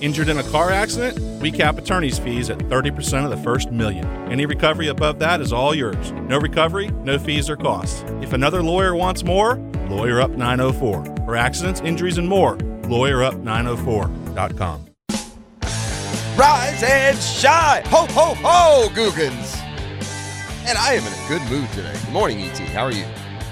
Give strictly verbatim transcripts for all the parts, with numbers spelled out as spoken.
Injured in a car accident? We cap attorney's fees at thirty percent of the first million. Any recovery above that is all yours. No recovery, no fees or costs. If another lawyer wants more, Lawyer Up nine oh four. For accidents, injuries, and more, Lawyer Up nine oh four dot com. Rise and shine! Ho, ho, ho, Googans! And I am in a good mood today. Good morning, E T. How are you?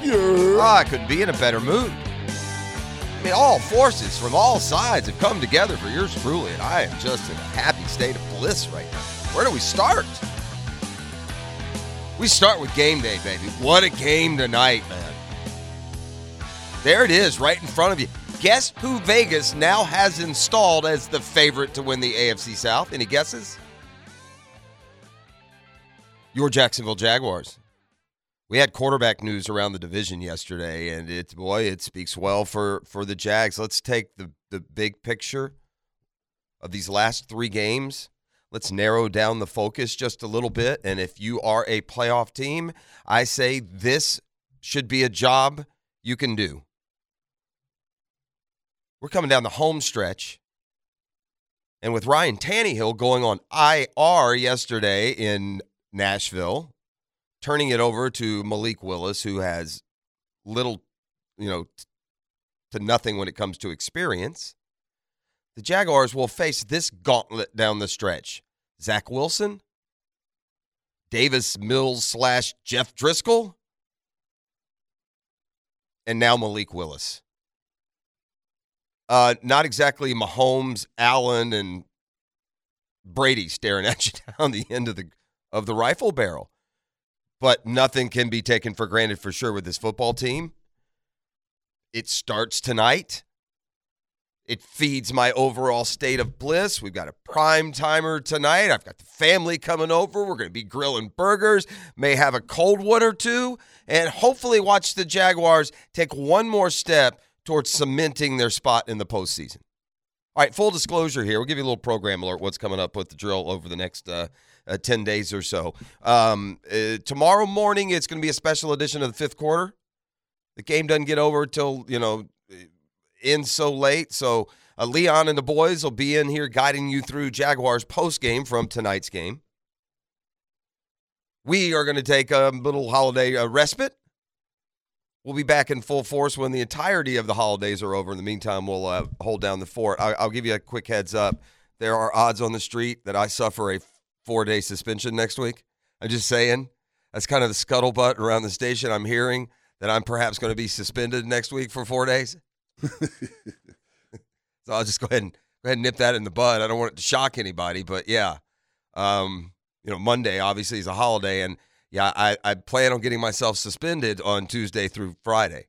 Yeah. Oh, I couldn't be in a better mood. I mean, all forces from all sides have come together for yours truly, and I am just in a happy state of bliss right now. Where do we start? We start with game day, baby. What a game tonight, man. There it is, right in front of you. Guess who Vegas now has installed as the favorite to win the A F C South? Any guesses? Your Jacksonville Jaguars. We had quarterback news around the division yesterday, and it boy, it speaks well for, for the Jags. Let's take the, the big picture of these last three games. Let's narrow down the focus just a little bit. And if you are a playoff team, I say this should be a job you can do. We're coming down the home stretch. And with Ryan Tannehill going on I R yesterday in Nashville, turning it over to Malik Willis, who has little, you know, to nothing when it comes to experience. The Jaguars will face this gauntlet down the stretch. Zach Wilson, Davis Mills slash Jeff Driscoll, and now Malik Willis. Uh, not exactly Mahomes, Allen, and Brady staring at you down the end of the of the rifle barrel. But nothing can be taken for granted for sure with this football team. It starts tonight. It feeds my overall state of bliss. We've got a prime timer tonight. I've got the family coming over. We're going to be grilling burgers, may have a cold one or two, and hopefully watch the Jaguars take one more step towards cementing their spot in the postseason. All right, full disclosure here. We'll give you a little program alert, what's coming up with the drill over the next uh, uh, ten days or so. Um, uh, tomorrow morning, it's going to be a special edition of the fifth quarter. The game doesn't get over till, you know, ends so late. So uh, Leon and the boys will be in here guiding you through Jaguars postgame from tonight's game. We are going to take a little holiday uh, respite. We'll be back in full force when the entirety of the holidays are over. In the meantime, we'll uh, hold down the fort. I- I'll give you a quick heads up. There are odds on the street that I suffer a four-day suspension next week. I'm just saying. That's kind of the scuttlebutt around the station. I'm hearing that I'm perhaps going to be suspended next week for four days. So I'll just go ahead and go ahead and nip that in the bud. I don't want it to shock anybody, but yeah, um, you know, Monday obviously is a holiday, and yeah, I, I plan on getting myself suspended on Tuesday through Friday.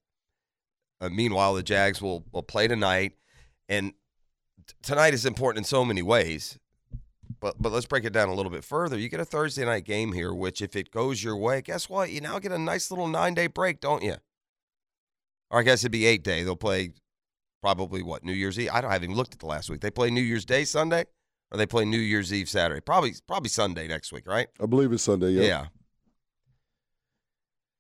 Uh, meanwhile, the Jags will, will play tonight, and t- tonight is important in so many ways, but but let's break it down a little bit further. You get a Thursday night game here, which if it goes your way, guess what? You now get a nice little nine-day break, don't you? Or I guess it'd be eight-day. They'll play probably, what, New Year's Eve? I, don't, I haven't even looked at the last week. They play New Year's Day Sunday, or they play New Year's Eve Saturday? Probably, probably Sunday next week, right? I believe it's Sunday, yeah. Yeah.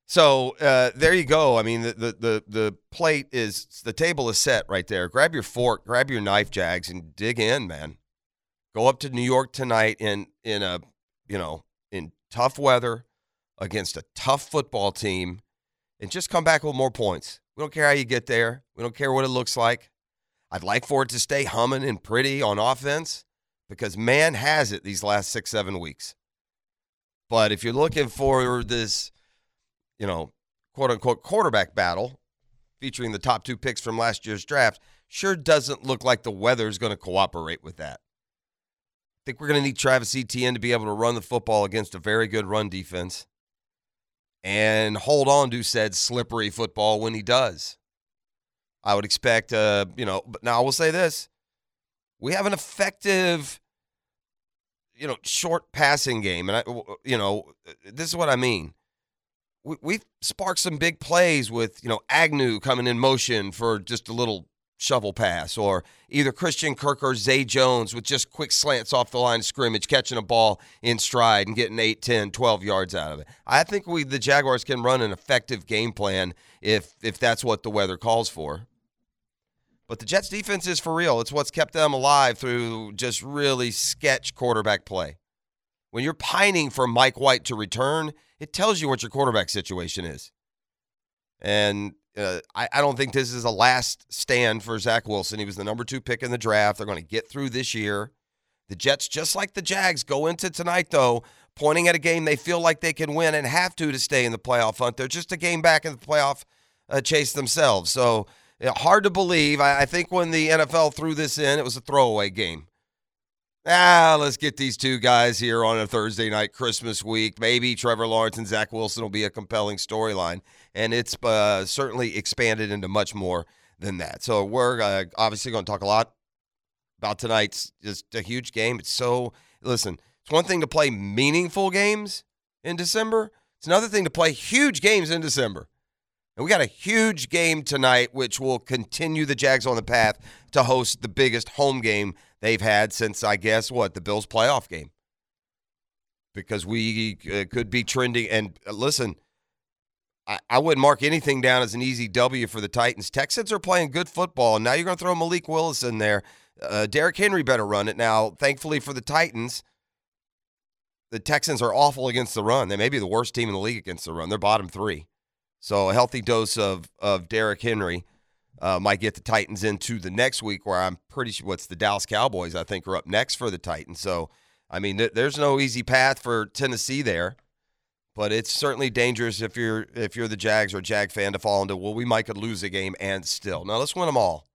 So uh, there you go. I mean, the, the the the plate is, the table is set right there. Grab your fork, grab your knife, Jags, and dig in, man. Go up to New York tonight in in a you know in tough weather against a tough football team, and just come back with more points. We don't care how you get there. We don't care what it looks like. I'd like for it to stay humming and pretty on offense because man has it these last six seven weeks. But if you're looking for this, you know, quote-unquote quarterback battle featuring the top two picks from last year's draft, sure doesn't look like the weather's going to cooperate with that. I think we're going to need Travis Etienne to be able to run the football against a very good run defense and hold on to said slippery football when he does. I would expect, uh, you know, but now I will say this. We have an effective, you know, short passing game. And, I, you know, this is what I mean. We've sparked some big plays with, you know, Agnew coming in motion for just a little shovel pass, or either Christian Kirk or Zay Jones with just quick slants off the line of scrimmage, catching a ball in stride and getting eight, ten, twelve yards out of it. I think we the Jaguars can run an effective game plan if if that's what the weather calls for. But the Jets' defense is for real. It's what's kept them alive through just really sketch quarterback play. When you're pining for Mike White to return, it tells you what your quarterback situation is. And uh, I, I don't think this is a last stand for Zach Wilson. He was the number two pick in the draft. They're going to get through this year. The Jets, just like the Jags, go into tonight, though, pointing at a game they feel like they can win and have to to stay in the playoff hunt. They're just a game back in the playoff uh, chase themselves. So, you know, hard to believe. I, I think when the N F L threw this in, it was a throwaway game. Ah, let's get these two guys here on a Thursday night, Christmas week. Maybe Trevor Lawrence and Zach Wilson will be a compelling storyline. And it's uh, certainly expanded into much more than that. So we're uh, obviously going to talk a lot about tonight's just a huge game. It's so, listen, it's one thing to play meaningful games in December. It's another thing to play huge games in December. And we got a huge game tonight, which will continue the Jags on the path to host the biggest home game they've had since, I guess, what, the Bills playoff game. Because we uh, could be trending. And uh, listen, I, I wouldn't mark anything down as an easy W for the Titans. Texans are playing good football, and now you're going to throw Malik Willis in there. Uh, Derrick Henry better run it. Now, thankfully for the Titans, the Texans are awful against the run. They may be the worst team in the league against the run. They're bottom three. So a healthy dose of of Derrick Henry uh, might get the Titans into the next week, where I'm pretty sure what's the Dallas Cowboys, I think, are up next for the Titans. So, I mean, th- there's no easy path for Tennessee there, but it's certainly dangerous if you're if you're the Jags or a Jag fan to fall into, well, we might could lose a game and still. Now, let's win them all.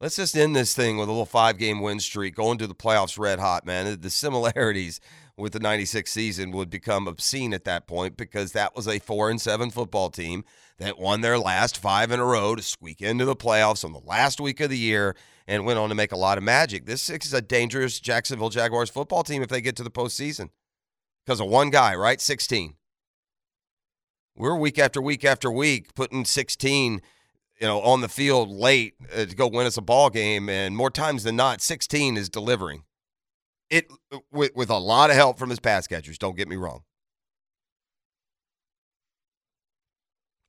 Let's just end this thing with a little five-game win streak, going to the playoffs red hot, man. The similarities with the ninety-six season would become obscene at that point, because that was a four and seven football team that won their last five in a row to squeak into the playoffs on the last week of the year and went on to make a lot of magic. This is a dangerous Jacksonville Jaguars football team if they get to the postseason because of one guy, right? sixteen. We're week after week after week putting sixteen you know, on the field late uh, to go win us a ball game. And more times than not, sixteen is delivering it with, with a lot of help from his pass catchers. Don't get me wrong.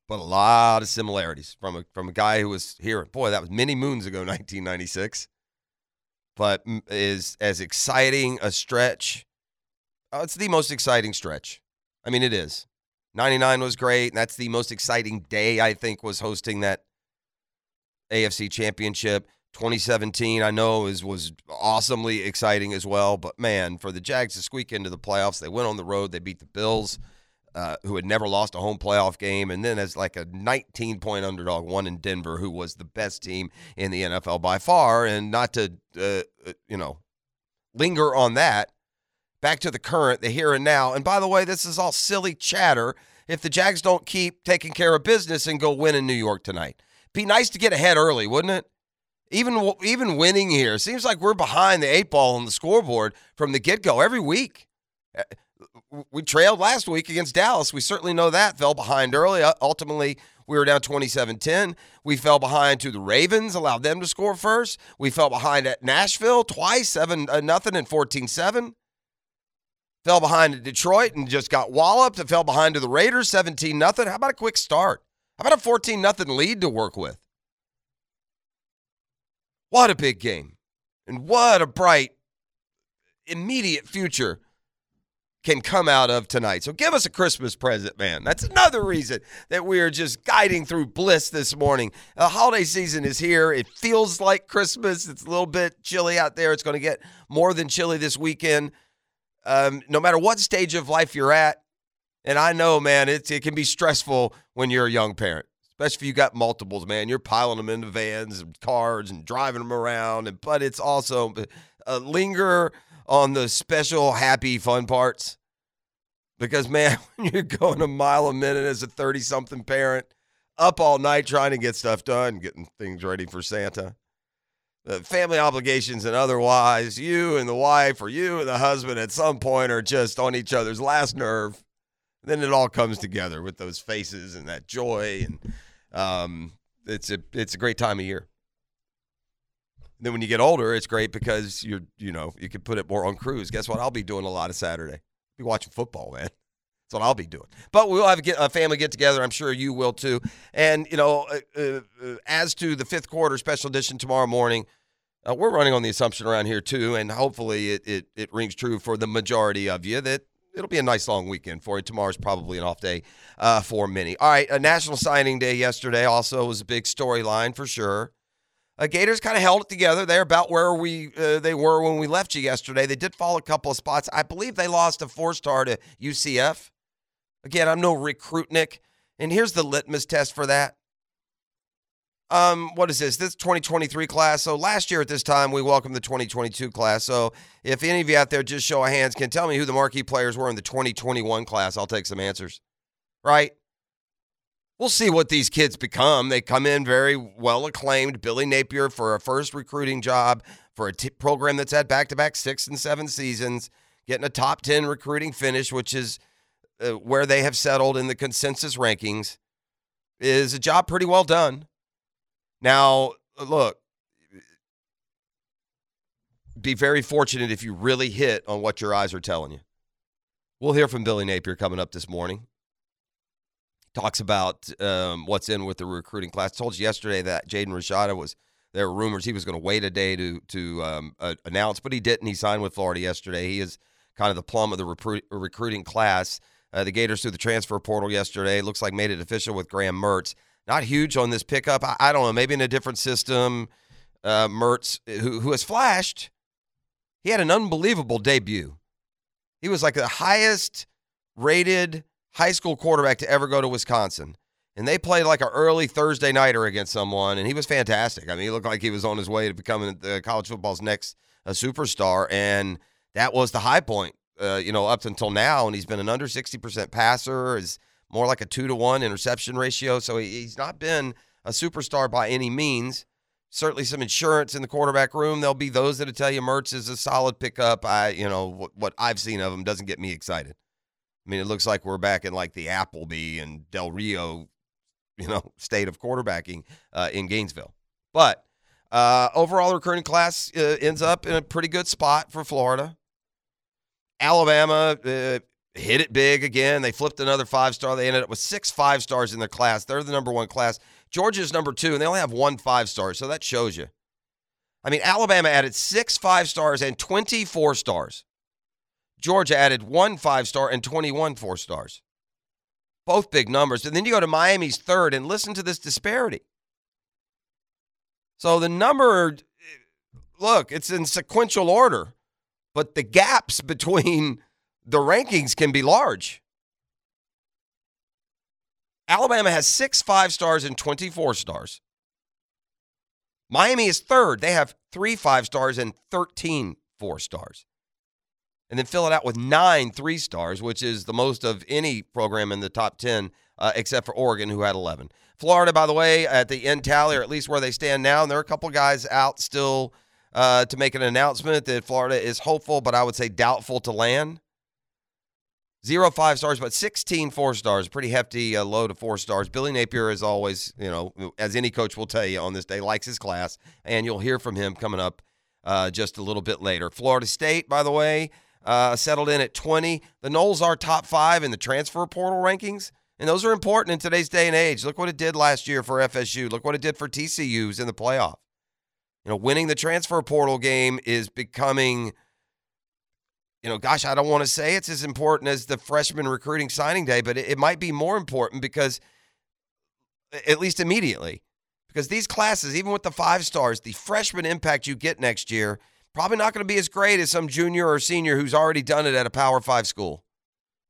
But a lot of similarities from a, from a guy who was here. Boy, that was many moons ago, nineteen ninety-six, but is as exciting a stretch. Oh, it's the most exciting stretch. I mean, it is. ninety-nine was great. And that's the most exciting day, I think, was hosting that A F C Championship. twenty seventeen, I know, is was awesomely exciting as well. But, man, for the Jags to squeak into the playoffs, they went on the road. They beat the Bills, uh, who had never lost a home playoff game. And then as like a nineteen-point underdog, won in Denver, who was the best team in the N F L by far. And not to, uh, you know, linger on that, back to the current, the here and now. And, by the way, this is all silly chatter if the Jags don't keep taking care of business and go win in New York tonight. Be nice to get ahead early, wouldn't it? Even even winning here. Seems like we're behind the eight ball on the scoreboard from the get-go every week. We trailed last week against Dallas. We certainly know that. Fell behind early. Ultimately, we were down twenty-seven ten. We fell behind to the Ravens, allowed them to score first. We fell behind at Nashville twice, seven nothing and fourteen seven. Fell behind to Detroit and just got walloped. And fell behind to the Raiders, seventeen nothing. How about a quick start? How about a fourteen nothing lead to work with? What a big game. And what a bright, immediate future can come out of tonight. So give us a Christmas present, man. That's another reason that we are just guiding through bliss this morning. The holiday season is here. It feels like Christmas. It's a little bit chilly out there. It's going to get more than chilly this weekend. Um, no matter what stage of life you're at, and I know, man, it's, it can be stressful when you're a young parent. Especially if you got multiples, man. You're piling them into vans and cars and driving them around. And, but it's also uh, linger on the special, happy, fun parts. Because, man, when you're going a mile a minute as a thirty-something parent, up all night trying to get stuff done, getting things ready for Santa, the family obligations and otherwise, you and the wife or you and the husband at some point are just on each other's last nerve. Then it all comes together with those faces and that joy, and um, it's a it's a great time of year. And then when you get older, it's great because you're you know you can put it more on cruise. Guess what? I'll be doing a lot of Saturday. I'll be watching football, man. That's what I'll be doing. But we'll have a, get, a family get-together. I'm sure you will, too. And, you know, uh, uh, as to the fifth quarter special edition tomorrow morning, uh, we're running on the assumption around here, too, and hopefully it, it, it rings true for the majority of you that it'll be a nice long weekend for you. Tomorrow's probably an off day uh, for many. All right, a National Signing Day yesterday also was a big storyline for sure. Uh, Gators kind of held it together. They're about where we uh, they were when we left you yesterday. They did fall a couple of spots. I believe they lost a four-star to U C F. Again, I'm no recruitnik, and here's the litmus test for that. Um, what is this? This twenty twenty-three class. So last year at this time, we welcomed the twenty twenty-two class. So if any of you out there, just show of hands, can tell me who the marquee players were in the twenty twenty-one class. I'll take some answers, right? We'll see what these kids become. They come in very well acclaimed. Billy Napier for a first recruiting job for a t- program that's had back-to-back six and seven seasons, getting a top ten recruiting finish, which is Uh, where they have settled in the consensus rankings, is a job pretty well done. Now, look, be very fortunate if you really hit on what your eyes are telling you. We'll hear from Billy Napier coming up this morning. Talks about um, what's in with the recruiting class. Told you yesterday that Jaden Rashada was, there were rumors he was going to wait a day to, to um, uh, announce, but he didn't. He signed with Florida yesterday. He is kind of the plum of the repro- recruiting class. Uh, the Gators through the transfer portal yesterday. Looks like made it official with Graham Mertz. Not huge on this pickup. I, I don't know. Maybe in a different system. Uh, Mertz, who, who has flashed, he had an unbelievable debut. He was like the highest rated high school quarterback to ever go to Wisconsin. And they played like an early Thursday nighter against someone, and he was fantastic. I mean, he looked like he was on his way to becoming the college football's next a superstar, and that was the high point. Uh, you know, up until now, and he's been an under sixty percent passer, is more like a two to one interception ratio, so he, he's not been a superstar by any means. Certainly some insurance in the quarterback room. There'll be those that'll tell you Mertz is a solid pickup. I, you know, what, what I've seen of him doesn't get me excited. I mean, it looks like we're back in, like, the Appleby and Del Rio, you know, state of quarterbacking uh, in Gainesville. But uh, overall, the recruiting class uh, ends up in a pretty good spot for Florida. Alabama uh, hit it big again. They flipped another five-star. They ended up with six five-stars in their class. They're the number one class. Georgia's number two, and they only have one five-star, so that shows you. I mean, Alabama added six five-stars and twenty-four stars. Georgia added one five-star and twenty-one four-stars. Both big numbers. And then you go to Miami's third, and listen to this disparity. So the number, look, it's in sequential order. But the gaps between the rankings can be large. Alabama has six five-stars and twenty-four stars. Miami is third. They have three five-stars and thirteen four-stars. And then fill it out with nine three-stars, which is the most of any program in the top ten, uh, except for Oregon, who had eleven. Florida, by the way, at the end tally, or at least where they stand now, and there are a couple guys out still Uh, to make an announcement that Florida is hopeful, but I would say doubtful to land. Zero five stars, but sixteen four stars. Pretty hefty uh, load of four stars. Billy Napier is always, you know, as any coach will tell you on this day, likes his class, and you'll hear from him coming up uh, just a little bit later. Florida State, by the way, uh, settled in at twenty. The Noles are top five in the transfer portal rankings, and those are important in today's day and age. Look what it did last year for F S U. Look what it did for T C U's in the playoff. You know, winning the transfer portal game is becoming, you know, gosh, I don't want to say it's as important as the freshman recruiting signing day, but it, it might be more important because, at least immediately, because these classes, even with the five stars, the freshman impact you get next year, probably not going to be as great as some junior or senior who's already done it at a Power Five school.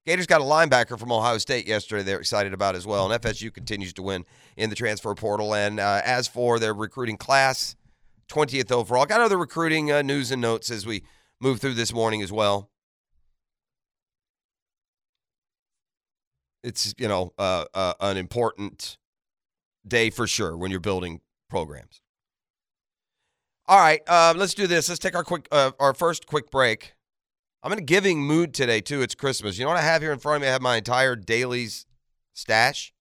Gators got a linebacker from Ohio State yesterday they're excited about as well, and F S U continues to win in the transfer portal. And uh, as for their recruiting class, twentieth overall. Got other recruiting uh, news and notes as we move through this morning as well. It's, you know, uh, uh, an important day for sure when you're building programs. All right, uh, let's do this. Let's take our quick, uh, our first quick break. I'm in a giving mood today, too. It's Christmas. You know what I have here in front of me? I have my entire Daily's stash.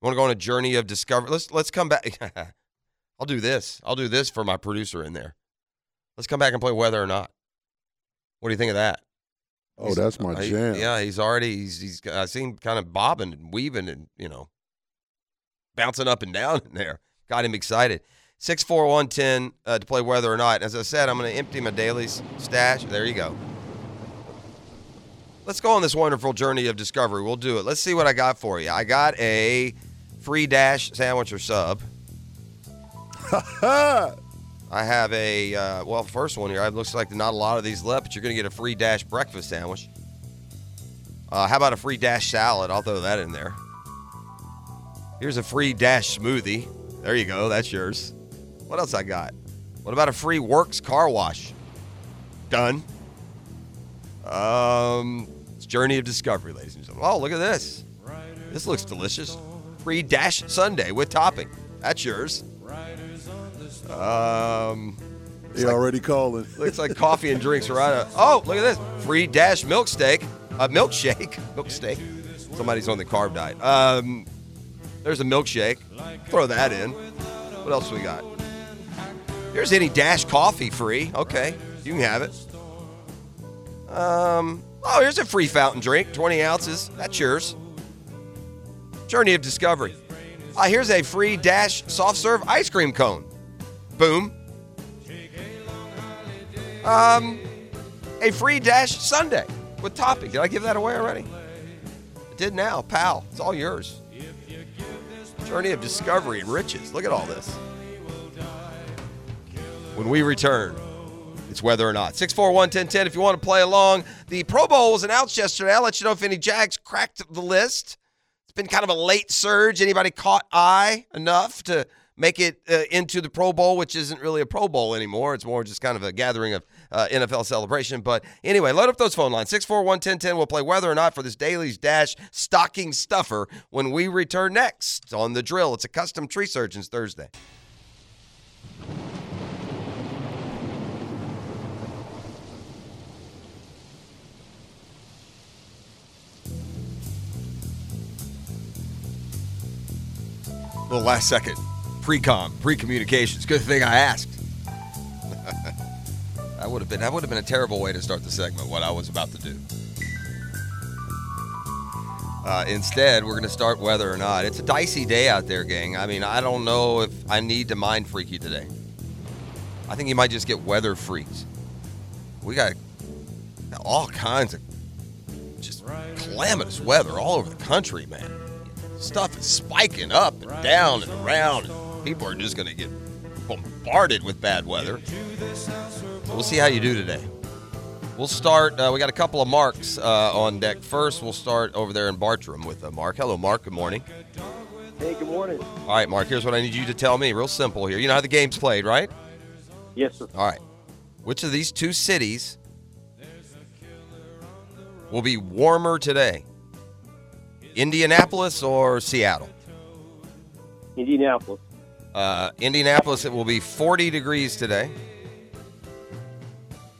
I want to go on a journey of discovery. Let's let's come back. I'll do this. I'll do this for my producer in there. Let's come back and play Whether or Not. What do you think of that? Oh, he's, that's my uh, jam. He, yeah, he's already he's, he's I seen him kind of bobbing and weaving and, you know, bouncing up and down in there. Got him excited. six four, one ten uh, to play whether or not. As I said, I'm going to empty my daily stash. There you go. Let's go on this wonderful journey of discovery. We'll do it. Let's see what I got for you. I got a free dash sandwich or sub. I have a, uh, well, first one here. It looks like not a lot of these left, but you're going to get a free dash breakfast sandwich. Uh, how about a free dash salad? I'll throw that in there. Here's a free dash smoothie. There you go. That's yours. What else I got? What about a free Works car wash? Done. Um, it's Journey of Discovery, ladies and gentlemen. Oh, look at this. This looks delicious. Free dash sundae with topping. That's yours. Um, he already like, calling. Looks like coffee and drinks right up. Oh, look at this. Free dash milk steak. A uh, milkshake. Milk steak. Somebody's on the carb diet. Um, there's a milkshake. Throw that in. What else we got? There's any dash coffee free. Okay. You can have it. Um, oh, here's a free fountain drink, twenty ounces. That's yours. Journey of Discovery. Uh, here's a free dash soft serve ice cream cone. Boom. Um, a free dash sundae with topping. Did I give that away already? I did now, pal. It's all yours. Journey of Discovery and riches. Look at all this. When we return, it's whether or not. six four one, ten ten if you want to play along. The Pro Bowl was announced yesterday. I'll let you know if any Jags cracked the list. It's been kind of a late surge. Anybody caught eye enough to make it uh, into the Pro Bowl, which isn't really a Pro Bowl anymore. It's more just kind of a gathering of uh, N F L celebration. But anyway, load up those phone lines. six four one, ten ten We'll play whether or not for this Daily's Dash stocking stuffer when we return next on The Drill. It's a custom tree surgeon's Thursday. The last second, pre-com, pre-communications. Good thing I asked. That would have been that would have been a terrible way to start the segment. What I was about to do. Uh, instead, we're going to start whether or not. It's a dicey day out there, gang. I mean, I don't know if I need to mind freak you today. I think you might just get weather freaks. We got all kinds of just calamitous weather all over the country, man. Stuff is spiking up and down and around. And people are just going to get bombarded with bad weather. So we'll see how you do today. We'll start. Uh, we got a couple of Marks uh, on deck. First, we'll start over there in Bartram with uh, Mark. Hello, Mark. Good morning. Hey, good morning. All right, Mark, here's what I need you to tell me. Real simple here. You know how the game's played, right? Yes, sir. All right. Which of these two cities will be warmer today? Indianapolis or Seattle? Indianapolis. Uh, Indianapolis, it will be forty degrees today.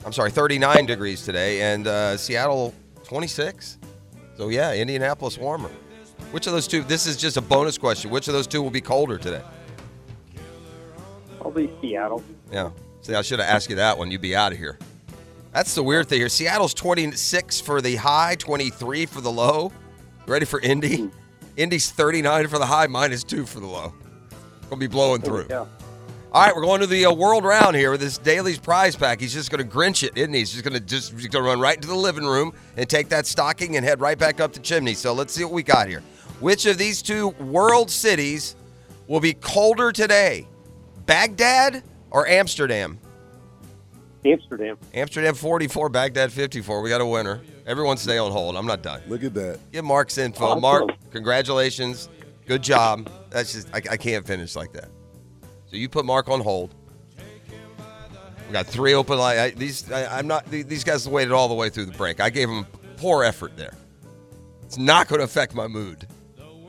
I'm sorry, thirty-nine degrees today. And uh, Seattle, twenty-six. So, yeah, Indianapolis warmer. Which of those two? This is just a bonus question. Which of those two will be colder today? Probably Seattle. Yeah. See, I should have asked you that one. You'd be out of here. That's the weird thing here. Seattle's twenty-six for the high, twenty-three for the low. Ready for Indy? Indy's thirty-nine for the high, minus two for the low. Gonna be blowing through. Yeah. All right, we're going to the uh, world round here with this Daily's prize pack. He's just gonna Grinch it, isn't he? He's just gonna just he's gonna run right into the living room and take that stocking and head right back up the chimney. So let's see what we got here. Which of these two world cities will be colder today? Baghdad or Amsterdam? Amsterdam. Amsterdam forty-four, Baghdad fifty-four. We got a winner. Everyone stay on hold. I'm not done. Look at that. Get Mark's info. Awesome. Mark, congratulations. Good job. That's just, I, I can't finish like that. So you put Mark on hold. We got three open lines. These, I, I'm not, these guys waited all the way through the break. I gave them poor effort there. It's not going to affect my mood. All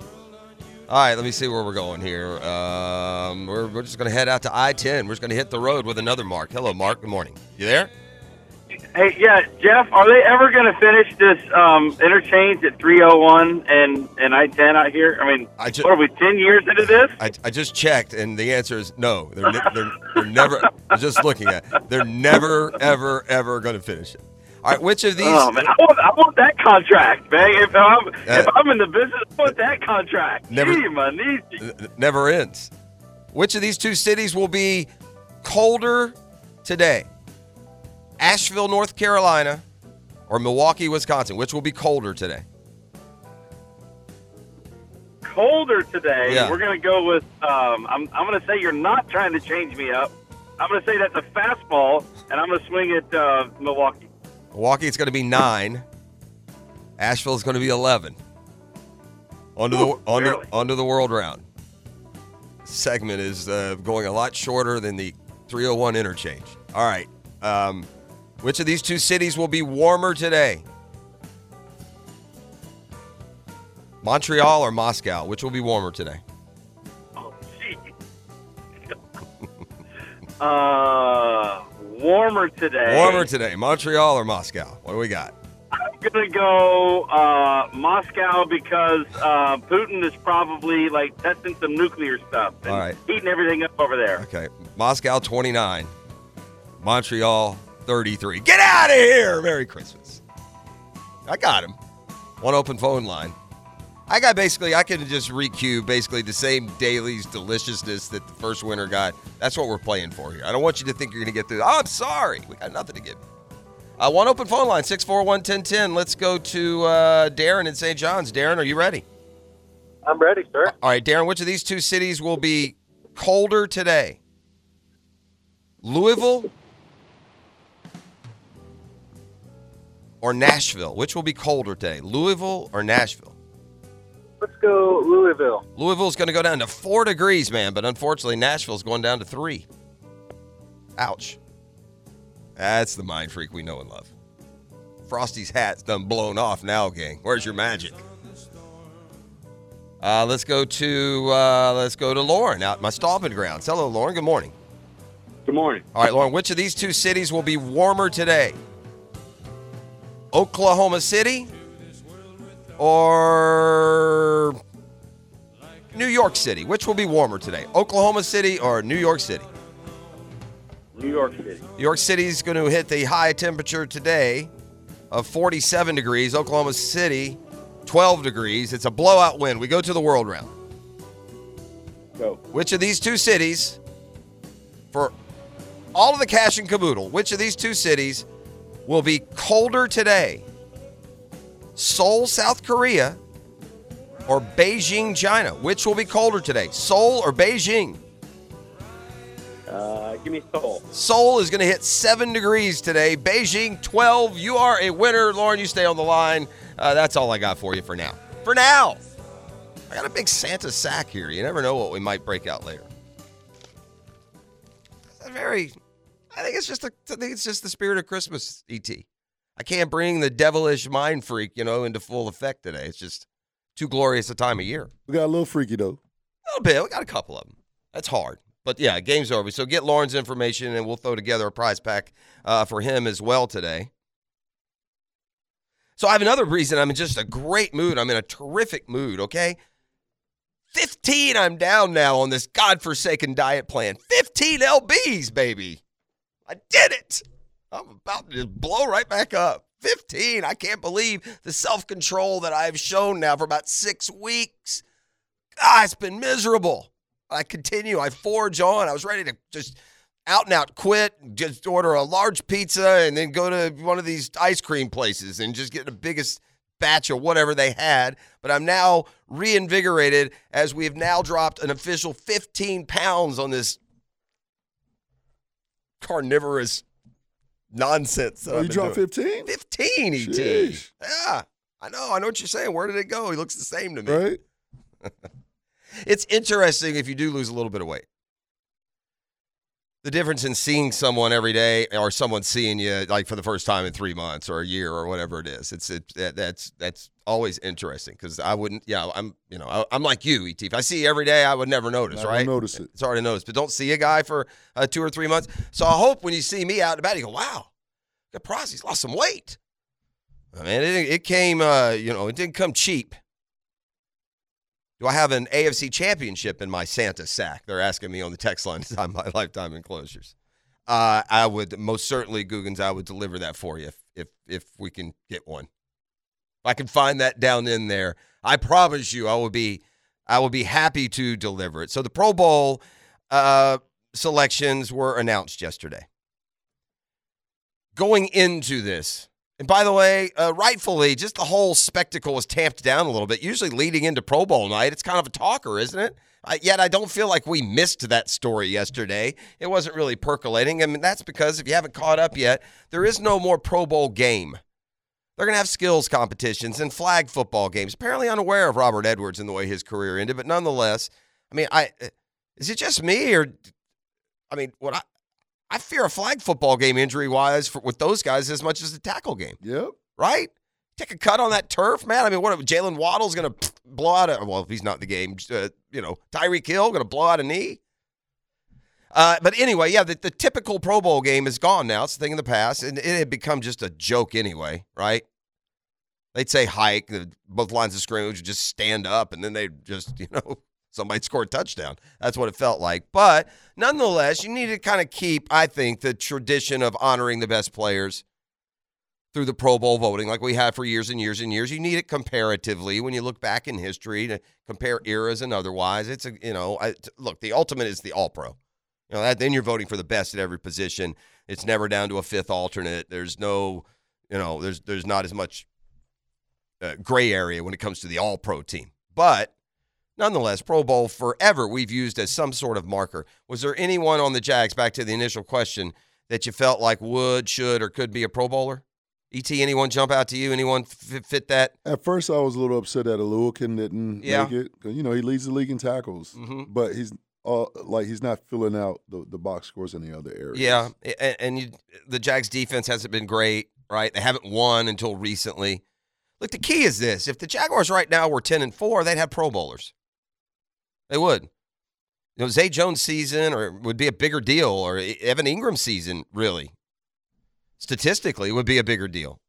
right, let me see where we're going here. Um, we're, we're just going to head out to I ten. We're just going to hit the road with another Mark. Hello, Mark. Good morning. You there? Hey, yeah, Jeff, are they ever going to finish this um, interchange at three oh one and, and I ten out here? I mean, I just, what are we, ten years into this? I, I just checked, and the answer is no. They're, ne- they're, they're never, I'm just looking at it. They're never, ever, ever going to finish it. All right, which of these? Oh man, I want, I want that contract, man. If I'm, uh, if I'm in the business, I want that contract. Never, Gee, my niece. Never ends. Which of these two cities will be colder today? Asheville, North Carolina, or Milwaukee, Wisconsin? Which will be colder today? Colder today. Yeah. We're gonna go with. Um, I'm. I'm gonna say you're not trying to change me up. I'm gonna say that's a fastball, and I'm gonna swing at uh, Milwaukee. Milwaukee, it's going to be nine. Asheville is going to be eleven. Onto the onto, onto the world round. This segment is uh, going a lot shorter than the three oh one interchange. All right. Um, which of these two cities will be warmer today? Montreal or Moscow? Which will be warmer today? Oh, gee. uh... Warmer today. Warmer today. Montreal or Moscow? What do we got? I'm going to go uh, Moscow because uh, Putin is probably, like, testing some nuclear stuff. And all right. Heating everything up over there. Okay. Moscow, twenty-nine. Montreal, thirty-three. Get out of here! Merry Christmas. I got him. One open phone line. I got basically, I can just recue basically the same daily's deliciousness that the first winner got. That's what we're playing for here. I don't want you to think you're going to get through. Oh, I'm sorry. We got nothing to give you. Uh, one open phone line, six four one, one oh one oh. Let's go to uh, Darren in Saint John's. Darren, are you ready? I'm ready, sir. All right, Darren, which of these two cities will be colder today? Louisville or Nashville? Which will be colder today? Louisville or Nashville? Let's go Louisville. Louisville's going to go down to four degrees, man, but unfortunately Nashville's going down to three. Ouch. That's the mind freak we know and love. Frosty's hat's done blown off now, gang. Where's your magic? Uh, let's go to uh, let's go to Lauren out at my stomping grounds. Hello, Lauren. Good morning. Good morning. All right, Lauren, which of these two cities will be warmer today? Oklahoma City or New York City? Which will be warmer today? Oklahoma City or New York City? New York City. New York City is going to hit the high temperature today of forty-seven degrees. Oklahoma City, twelve degrees. It's a blowout win. We go to the world round. Go. Which of these two cities, for all of the cash and caboodle, which of these two cities will be colder today? Seoul, South Korea, or Beijing, China? Which will be colder today? Seoul or Beijing? Uh, give me Seoul. Seoul is going to hit seven degrees today. Beijing, twelve. You are a winner. Lauren, you stay on the line. Uh, that's all I got for you for now. For now. I got a big Santa sack here. You never know what we might break out later. That's a very, I think it's just a, I think it's just the spirit of Christmas, E T I can't bring the devilish mind freak, you know, into full effect today. It's just too glorious a time of year. We got a little freaky, though. A little bit. We got a couple of them. That's hard. But, yeah, game's over. So get Lauren's information, and we'll throw together a prize pack uh, for him as well today. So I have another reason I'm in just a great mood. I'm in a terrific mood, okay? fifteen I'm down now on this godforsaken diet plan. fifteen L Bs, baby. I did it. I'm about to just blow right back up. fifteen. I can't believe the self-control that I've shown now for about six weeks. Ah, it's been miserable. I continue. I forge on. I was ready to just out and out quit, just order a large pizza and then go to one of these ice cream places and just get the biggest batch of whatever they had. But I'm now reinvigorated as we have now dropped an official fifteen pounds on this carnivorous nonsense. Oh, you dropped fifteen? fifteen, E T. Jeez. Yeah, I know. I know what you're saying. Where did it go? He looks the same to me. Right? It's interesting if you do lose a little bit of weight. The difference in seeing someone every day or someone seeing you like for the first time in three months or a year or whatever it is. It's it, that, that's that's always interesting because I wouldn't. Yeah, I'm you know I, I'm like you, E T. If I see you every day, I would never notice. I right? Notice it. It's hard to notice, but don't see a guy for uh, two or three months. So I hope when you see me out and about, you go, "Wow, the Prossy's lost some weight." I mean, it it came uh, you know it didn't come cheap. Do I have an A F C championship in my Santa sack? They're asking me on the text line to sign my lifetime enclosures. Uh, I would most certainly, Googans, I would deliver that for you if, if if we can get one. If I can find that down in there, I promise you I will be I will be happy to deliver it. So the Pro Bowl uh, selections were announced yesterday. Going into this, and by the way, uh, rightfully, just the whole spectacle was tamped down a little bit. Usually leading into Pro Bowl night, it's kind of a talker, isn't it? Uh, yet I don't feel like we missed that story yesterday. It wasn't really percolating. I mean, that's because if you haven't caught up yet, there is no more Pro Bowl game. They're going to have skills competitions and flag football games. Apparently unaware of Robert Edwards and the way his career ended, but nonetheless, I mean, I is it just me or, I mean, what I I fear a flag football game injury-wise for, with those guys as much as the tackle game. Yep. Right? Take a cut on that turf, man. I mean, what Jalen Waddle's going to blow out a – well, if he's not in the game, uh, you know, Tyreek Hill going to blow out a knee. Uh, but anyway, yeah, the, the typical Pro Bowl game is gone now. It's a thing in the past, and it had become just a joke anyway, right? They'd say hike. The, both lines of scrimmage would just stand up, and then they'd just, you know, somebody'd score a touchdown. That's what it felt like. But nonetheless, you need to kind of keep, I think, the tradition of honoring the best players through the Pro Bowl voting, like we have for years and years and years. You need it comparatively when you look back in history to compare eras and otherwise. It's a, you know, I, look, the ultimate is the All-Pro. You know, that, then you're voting for the best at every position. It's never down to a fifth alternate. There's no, you know, there's there's not as much uh, gray area when it comes to the All-Pro team. But nonetheless, Pro Bowl forever we've used as some sort of marker. Was there anyone on the Jags, back to the initial question, that you felt like would, should, or could be a Pro Bowler? E T, anyone jump out to you? Anyone f- fit that? At first, I was a little upset that Oluokun didn't yeah. make it. You know, he leads the league in tackles, mm-hmm. but he's all, like he's not filling out the, the box scores in the other areas. Yeah, and, and you, the Jags' defense hasn't been great, right? They haven't won until recently. Look, the key is this. If the Jaguars right now were ten and four, they'd have Pro Bowlers. They would. You know, Zay Jones' season or would be a bigger deal, or Evan Ingram's season, really. Statistically, would be a bigger deal.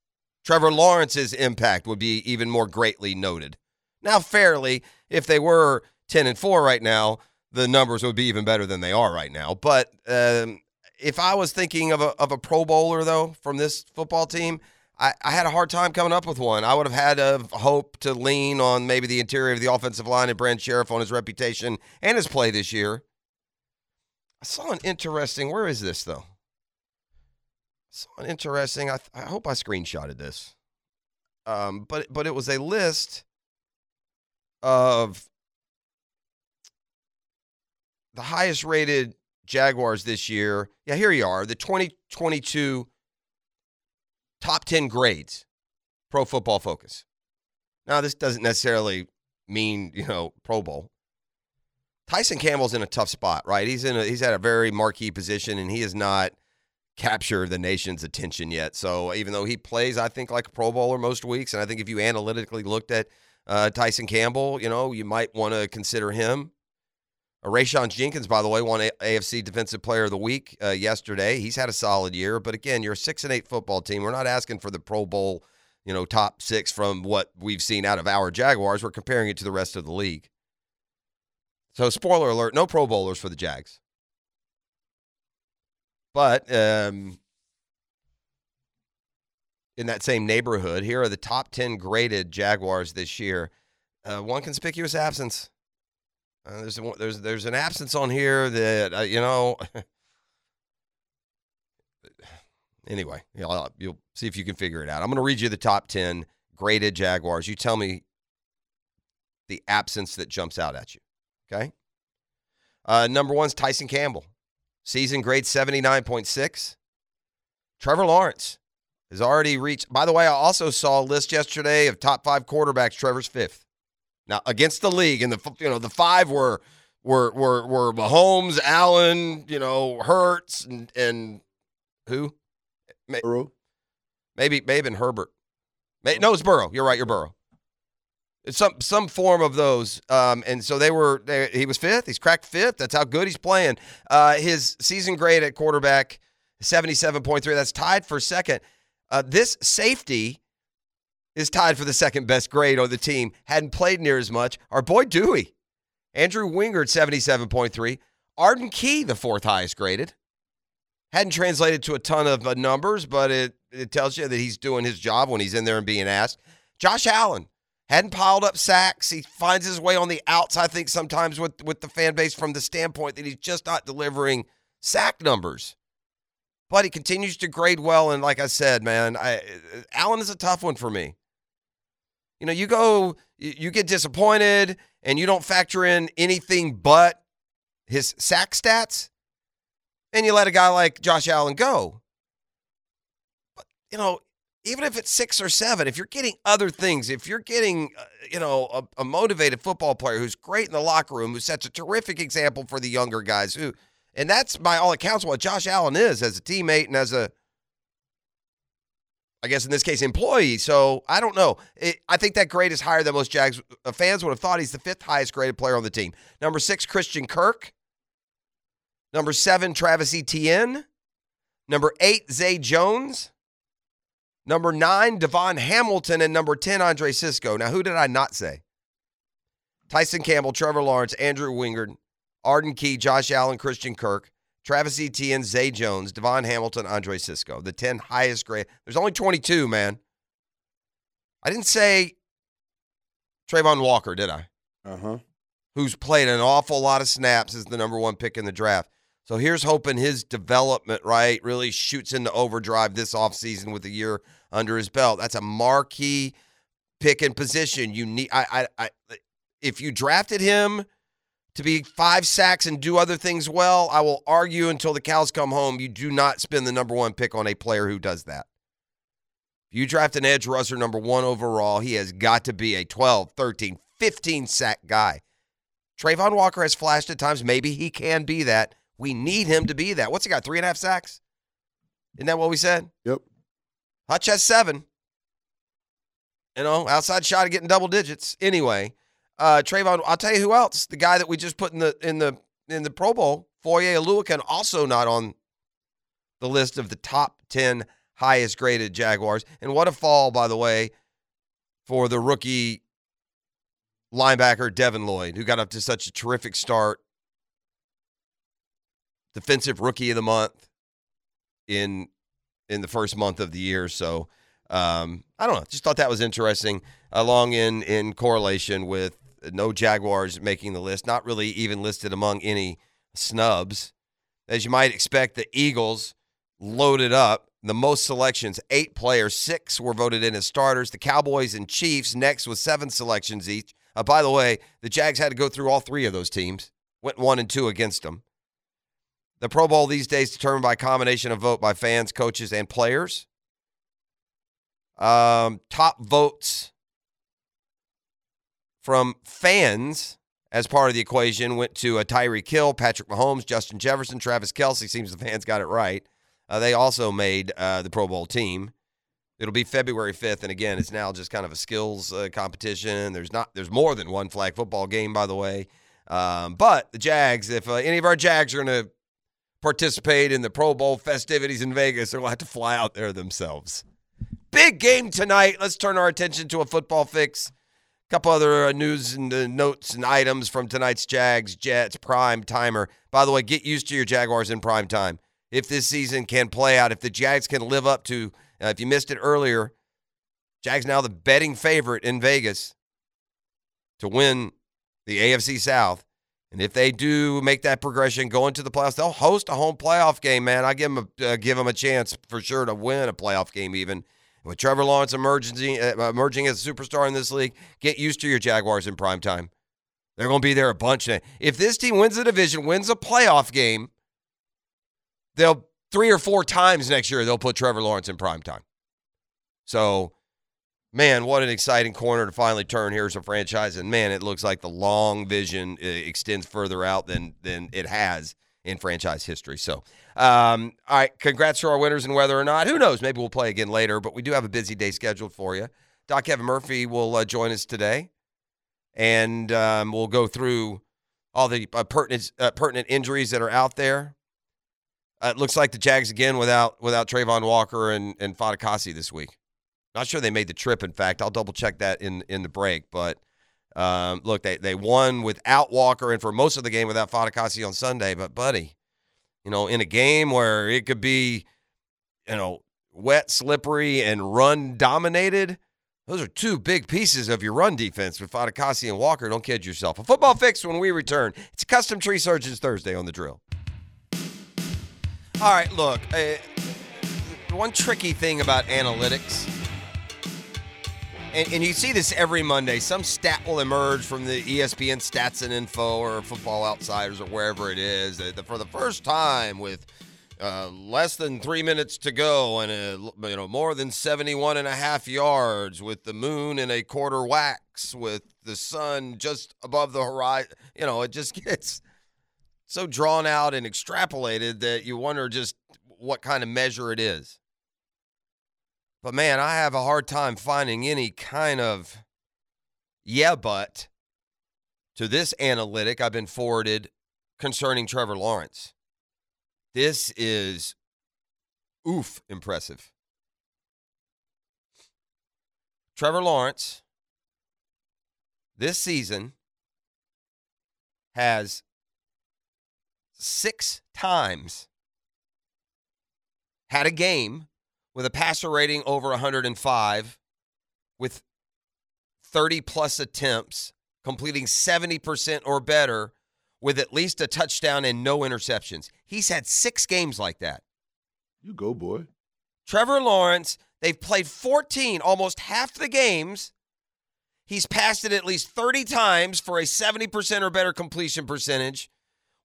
Trevor Lawrence's impact would be even more greatly noted. Now, fairly, if they were ten and four right now, the numbers would be even better than they are right now. But um, if I was thinking of a of a Pro Bowler, though, from this football team, I, I had a hard time coming up with one. I would have had a hope to lean on maybe the interior of the offensive line and Brand Sheriff on his reputation and his play this year. I saw an interesting – where is this, though? So interesting. I, th- I hope I screenshotted this, um, but but it was a list of the highest rated Jaguars this year. Yeah, here you are, the twenty twenty-two top ten grades, Pro Football Focus. Now, this doesn't necessarily mean, you know, Pro Bowl. Tyson Campbell's in a tough spot, right? He's in a, he's at a very marquee position, and he is not capture the nation's attention yet. So even though he plays, I think, like a Pro Bowler most weeks, and I think if you analytically looked at uh, Tyson Campbell, you know, you might want to consider him. Uh, Rayshon Jenkins, by the way, won a- AFC Defensive Player of the Week uh, yesterday. He's had a solid year, but again, you're a six and eight football team. We're not asking for the Pro Bowl, you know, top six from what we've seen out of our Jaguars. We're comparing it to the rest of the league. So spoiler alert, no Pro Bowlers for the Jags. But um, in that same neighborhood, here are the top ten graded Jaguars this year. Uh, one conspicuous absence. Uh, there's a, there's there's an absence on here that uh, you know. Anyway, you'll, you'll see if you can figure it out. I'm going to read you the top ten graded Jaguars. You tell me the absence that jumps out at you. Okay. Uh, number one's Tyson Campbell. Season grade seventy-nine point six. Trevor Lawrence has already reached. By the way, I also saw a list yesterday of top five quarterbacks. Trevor's fifth. Now against the league, and the you know the five were were were were Mahomes, Allen, you know Hurts, and and who? Burrow. Maybe maybe and Herbert. Maybe, no, it's Burrow. You're right. You're Burrow. It's some some form of those, um, and so they were. They, he was fifth. He's cracked fifth. That's how good he's playing. Uh, his season grade at quarterback, seventy-seven point three. That's tied for second. Uh, this safety is tied for the second best grade on the team. Hadn't played near as much. Our boy Dewey, Andrew Wingard, seventy-seven point three. Arden Key, the fourth highest graded. Hadn't translated to a ton of uh, numbers, but it, it tells you that he's doing his job when he's in there and being asked. Josh Allen hadn't piled up sacks. He finds his way on the outs, I think, sometimes with, with the fan base from the standpoint that he's just not delivering sack numbers. But he continues to grade well, and like I said, man, I, Allen is a tough one for me. You know, you go, you get disappointed, and you don't factor in anything but his sack stats, and you let a guy like Josh Allen go. But, you know, even if it's six or seven, if you're getting other things, if you're getting, uh, you know, a, a motivated football player who's great in the locker room, who sets a terrific example for the younger guys, who, and that's by all accounts what Josh Allen is as a teammate and as a, I guess in this case, employee. So I don't know. It, I think that grade is higher than most Jags uh, fans would have thought. He's the fifth highest graded player on the team. Number six, Christian Kirk. Number seven, Travis Etienne. Number eight, Zay Jones. Number nine, Devon Hamilton. And number ten, Andre Cisco. Now, who did I not say? Tyson Campbell, Trevor Lawrence, Andrew Wingard, Arden Key, Josh Allen, Christian Kirk, Travis Etienne, Zay Jones, Devon Hamilton, Andre Cisco. The ten highest grade. There's only twenty-two, man. I didn't say Trayvon Walker, did I? Uh-huh. Who's played an awful lot of snaps as the number one pick in the draft. So here's hoping his development, right, really shoots into overdrive this offseason with a year under his belt. That's a marquee pick and position. You need, I, I, I, if you drafted him to be five sacks and do other things well, I will argue until the cows come home, you do not spend the number one pick on a player who does that. If you draft an edge rusher number one overall, he has got to be a twelve, thirteen, fifteen sack guy. Trayvon Walker has flashed at times. Maybe he can be that. We need him to be that. What's he got, three and a half sacks? Isn't that what we said? Yep. Hutch has seven. You know, outside shot of getting double digits. Anyway. Uh, Trayvon, I'll tell you who else. The guy that we just put in the in the in the Pro Bowl, Foye Oluokun, also not on the list of the top ten highest graded Jaguars. And what a fall, by the way, for the rookie linebacker Devin Lloyd, who got up to such a terrific start. Defensive Rookie of the Month in in the first month of the year. So um, I don't know. Just thought that was interesting. Along in in correlation with no Jaguars making the list, not really even listed among any snubs. As you might expect, the Eagles loaded up the most selections, eight players, six were voted in as starters. The Cowboys and Chiefs next with seven selections each. Uh, by the way, the Jags had to go through all three of those teams, went one and two against them. The Pro Bowl these days determined by a combination of vote by fans, coaches, and players. Um, top votes from fans, as part of the equation, went to a Tyreek Hill, Patrick Mahomes, Justin Jefferson, Travis Kelce. Seems the fans got it right. Uh, they also made uh, the Pro Bowl team. It'll be February fifth, and again, it's now just kind of a skills uh, competition. There's not, there's more than one flag football game, by the way. Um, but the Jags, if uh, any of our Jags are going to participate in the Pro Bowl festivities in Vegas, they're going to have to fly out there themselves. Big game tonight. Let's turn our attention to a football fix. Couple other news and notes and items from tonight's Jags, Jets, prime timer. By the way, get used to your Jaguars in prime time. If this season can play out, if the Jags can live up to, uh, if you missed it earlier, Jags now the betting favorite in Vegas to win the A F C South. And if they do make that progression, go into the playoffs, they'll host a home playoff game, man. I give them a, uh, give them a chance for sure to win a playoff game even. With Trevor Lawrence emerging, uh, emerging as a superstar in this league, get used to your Jaguars in prime time. They're going to be there a bunch. If this team wins the division, wins a playoff game, they'll three or four times next year they'll put Trevor Lawrence in prime time. So, man, what an exciting corner to finally turn here as a franchise. And, man, it looks like the long vision extends further out than than it has in franchise history. So, um, all right, congrats to our winners and whether or not, who knows, maybe we'll play again later, but we do have a busy day scheduled for you. Doc Kevin Murphy will uh, join us today, and um, we'll go through all the uh, pertinent, uh, pertinent injuries that are out there. Uh, it looks like the Jags again without without Trayvon Walker and, and Fadakasi this week. Not sure they made the trip, in fact. I'll double-check that in, in the break, but Um, look, they, they won without Walker and for most of the game without Fadakasi on Sunday. But, buddy, you know, in a game where it could be, you know, wet, slippery, and run dominated. Those are two big pieces of your run defense with Fatukasi and Walker. Don't kid yourself. A football fix when we return. It's Custom Tree Surgeons Thursday on The Drill. All right, look, uh, one tricky thing about analytics, and, and you see this every Monday, some stat will emerge from the E S P N Stats and Info or Football Outsiders or wherever it is. Uh, the, for the first time with Uh, less than three minutes to go and, a, you know, more than seventy-one and a half yards with the moon in a quarter wax with the sun just above the horizon. You know, it just gets so drawn out and extrapolated that you wonder just what kind of measure it is. But, man, I have a hard time finding any kind of yeah but to this analytic I've been forwarded concerning Trevor Lawrence. This is, oof, impressive. Trevor Lawrence, this season, has six times had a game with a passer rating over one hundred five with thirty-plus attempts, completing seventy percent or better, with at least a touchdown and no interceptions. He's had six games like that. You go, boy. Trevor Lawrence, they've played fourteen, almost half the games. He's passed it at least thirty times for a seventy percent or better completion percentage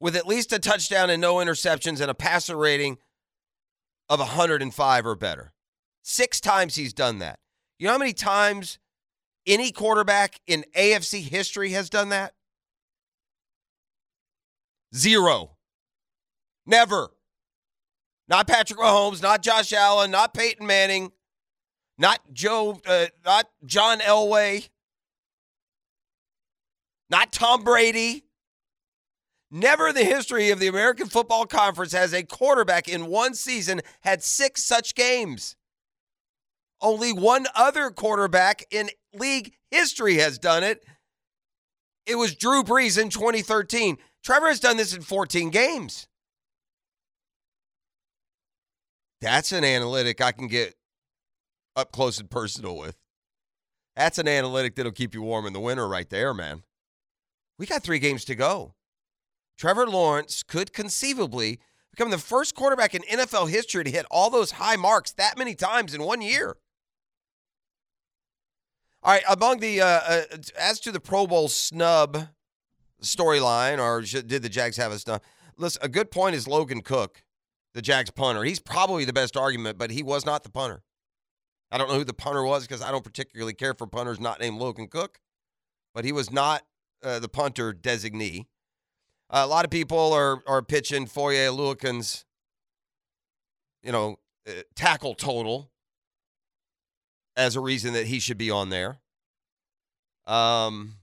with at least a touchdown and no interceptions and a passer rating of one hundred five or better. Six times he's done that. You know how many times any quarterback in A F C history has done that? Zero. Never. Not Patrick Mahomes, not Josh Allen, not Peyton Manning, not Joe, uh, not John Elway, not Tom Brady. Never in the history of the American Football Conference has a quarterback in one season had six such games. Only one other quarterback in league history has done it. It was Drew Brees in twenty thirteen. Trevor has done this in fourteen games. That's an analytic I can get up close and personal with. That's an analytic that'll keep you warm in the winter right there, man. We got three games to go. Trevor Lawrence could conceivably become the first quarterback in N F L history to hit all those high marks that many times in one year. All right, among the, uh, uh, as to the Pro Bowl snub storyline, or did the Jags have a snub? Listen, a good point is Logan Cook, the Jags punter. He's probably the best argument, but he was not the punter. I don't know who the punter was because I don't particularly care for punters not named Logan Cook, but he was not uh, the punter designee. Uh, a lot of people are are pitching Foye Oluokun's, you know, uh, tackle total as a reason that he should be on there. Um.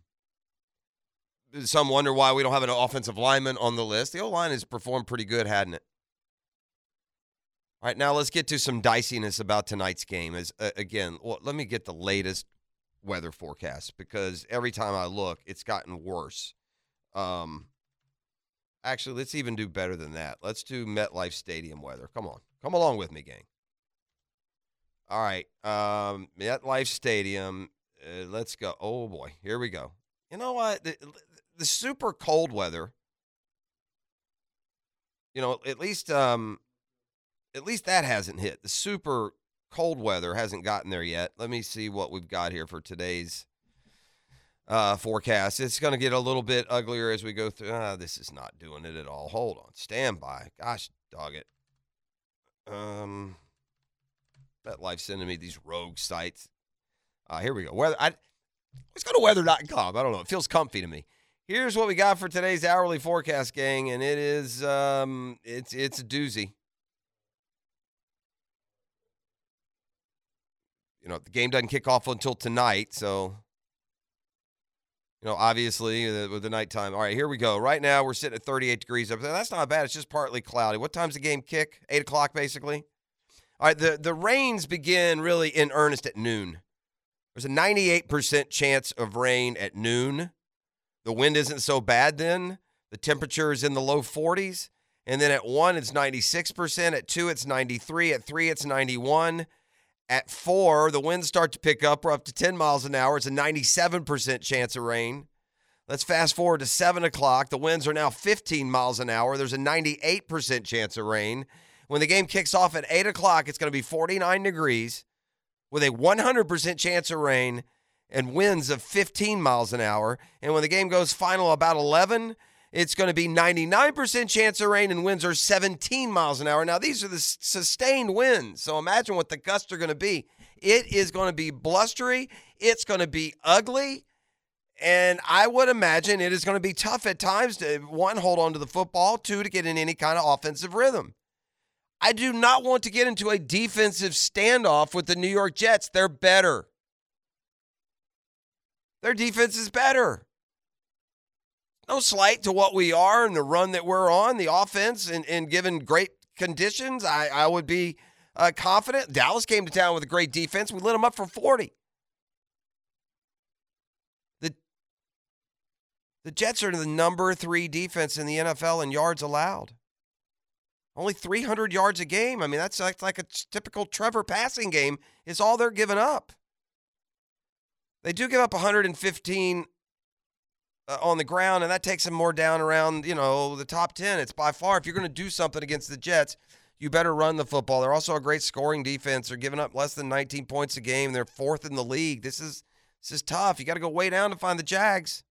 Some wonder why we don't have an offensive lineman on the list. The O-line has performed pretty good, hadn't it? All right, now let's get to some diciness about tonight's game. As uh, again, well, let me get the latest weather forecast because every time I look, it's gotten worse. Um, actually, let's even do better than that. Let's do MetLife Stadium weather. Come on. Come along with me, gang. All right, um, MetLife Stadium. Uh, let's go. Oh, boy. Here we go. You know what? The, the super cold weather, you know, at least um, at least that hasn't hit. The super cold weather hasn't gotten there yet. Let me see what we've got here for today's uh, forecast. It's going to get a little bit uglier as we go through. Uh, this is not doing it at all. Hold on. Stand by. Gosh, dog it. Um, MetLife sending me these rogue sites. Uh, here we go. Weather. I, Let's go to weather dot com. I don't know. It feels comfy to me. Here's what we got for today's hourly forecast, gang, and it is um, it's it's a doozy. You know, the game doesn't kick off until tonight, so you know, obviously the, with the nighttime. All right, here we go. Right now we're sitting at thirty-eight degrees up there. That's not bad. It's just partly cloudy. What time's the game kick? Eight o'clock, basically. All right, the the rains begin really in earnest at noon. There's a ninety-eight percent chance of rain at noon. The wind isn't so bad then. The temperature is in the low forties. And then at one, it's ninety-six percent. At two, it's ninety-three. At three, it's ninety-one. At four, the winds start to pick up. We're up to ten miles an hour. It's a ninety-seven percent chance of rain. Let's fast forward to seven o'clock. The winds are now fifteen miles an hour. There's a ninety-eight percent chance of rain. When the game kicks off at eight o'clock, it's going to be forty-nine degrees with a one hundred percent chance of rain and winds of fifteen miles an hour. And when the game goes final about eleven, it's going to be ninety-nine percent chance of rain and winds are seventeen miles an hour. Now, these are the sustained winds, so imagine what the gusts are going to be. It is going to be blustery. It's going to be ugly. And I would imagine it is going to be tough at times to, one, hold on to the football, two, to get in any kind of offensive rhythm. I do not want to get into a defensive standoff with the New York Jets. They're better. Their defense is better. No slight to what we are and the run that we're on, the offense, and, and given great conditions, I, I would be uh, confident. Dallas came to town with a great defense. We lit them up for forty. The, the Jets are the number three defense in the N F L in yards allowed. Only three hundred yards a game. I mean, that's like, like a typical Trevor passing game is all they're giving up. They do give up one hundred fifteen uh, on the ground, and that takes them more down around, you know, the top ten. It's by far, if you're going to do something against the Jets, you better run the football. They're also a great scoring defense. They're giving up less than nineteen points a game. They're fourth in the league. This is this is tough. You got to go way down to find the Jags.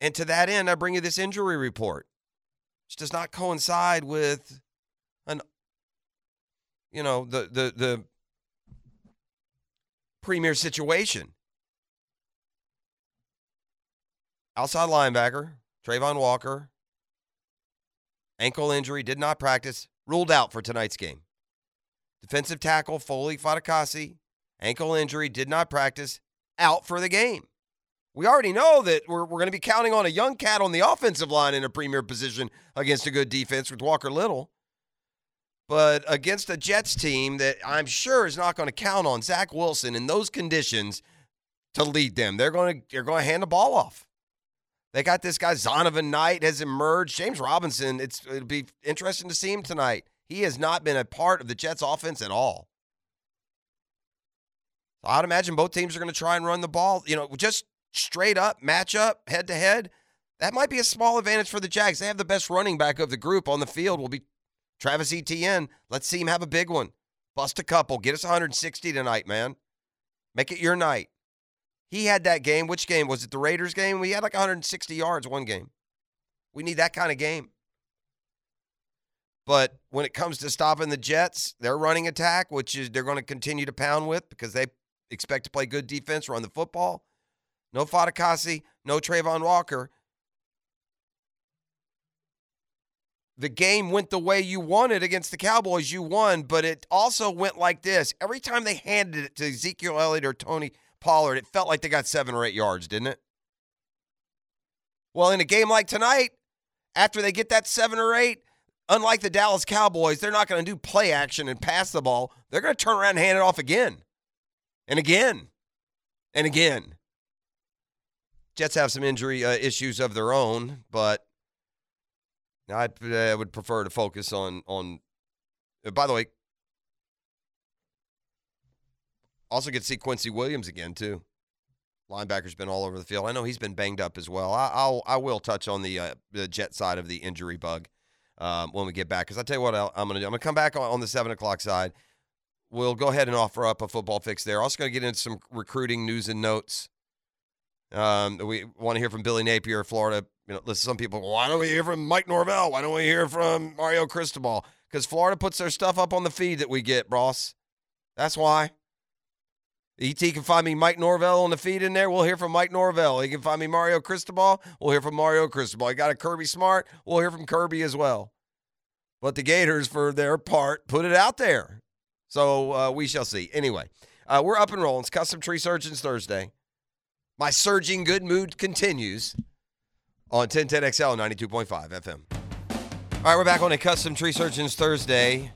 And to that end, I bring you this injury report. Which does not coincide with an, you know, the the the premier situation. Outside linebacker Trayvon Walker, ankle injury, did not practice, ruled out for tonight's game. Defensive tackle Foye Oluokun, ankle injury, did not practice, out for the game. We already know that we're, we're going to be counting on a young cat on the offensive line in a premier position against a good defense with Walker Little. But against a Jets team that I'm sure is not going to count on Zach Wilson in those conditions to lead them. They're going to, they're going to hand the ball off. They got this guy, Zonovan Knight, has emerged. James Robinson, it's, it'll be interesting to see him tonight. He has not been a part of the Jets offense at all. I'd imagine both teams are going to try and run the ball. You know, just... straight up, match up, head to head, that might be a small advantage for the Jags. They have the best running back of the group on the field. Will be Travis Etienne. Let's see him have a big one. Bust a couple. Get us one hundred sixty tonight, man. Make it your night. He had that game. Which game? Was it the Raiders game? We had like one hundred sixty yards one game. We need that kind of game. But when it comes to stopping the Jets, their running attack, which is they're going to continue to pound with because they expect to play good defense, run the football. No Fatakasi, no Trayvon Walker. The game went the way you wanted against the Cowboys. You won, but it also went like this. Every time they handed it to Ezekiel Elliott or Tony Pollard, it felt like they got seven or eight yards, didn't it? Well, in a game like tonight, after they get that seven or eight, unlike the Dallas Cowboys, they're not going to do play action and pass the ball. They're going to turn around and hand it off again and again and again. Jets have some injury uh, issues of their own, but I uh, would prefer to focus on on. Uh, by the way, also get to see Quincy Williams again too. Linebacker's been all over the field. I know he's been banged up as well. I, I'll I will touch on the uh, the Jet side of the injury bug um, when we get back, because I tell you what I'll, I'm going to do. I'm going to come back on, on the seven o'clock side. We'll go ahead and offer up a football fix there. Also going to get into some recruiting news and notes. Um, we want to hear from Billy Napier of Florida. You know, listen, some people, why don't we hear from Mike Norvell? Why don't we hear from Mario Cristobal? Because Florida puts their stuff up on the feed that we get, boss. That's why. E T can find me Mike Norvell on the feed in there. We'll hear from Mike Norvell. He can find me Mario Cristobal. We'll hear from Mario Cristobal. He got a Kirby Smart. We'll hear from Kirby as well. But the Gators, for their part, put it out there. So uh, we shall see. Anyway, uh, we're up and rolling. It's Custom Tree Surgeons Thursday. My surging good mood continues on ten ten X L ninety-two point five F M. All right, we're back on a Custom Tree Surgeons Thursday.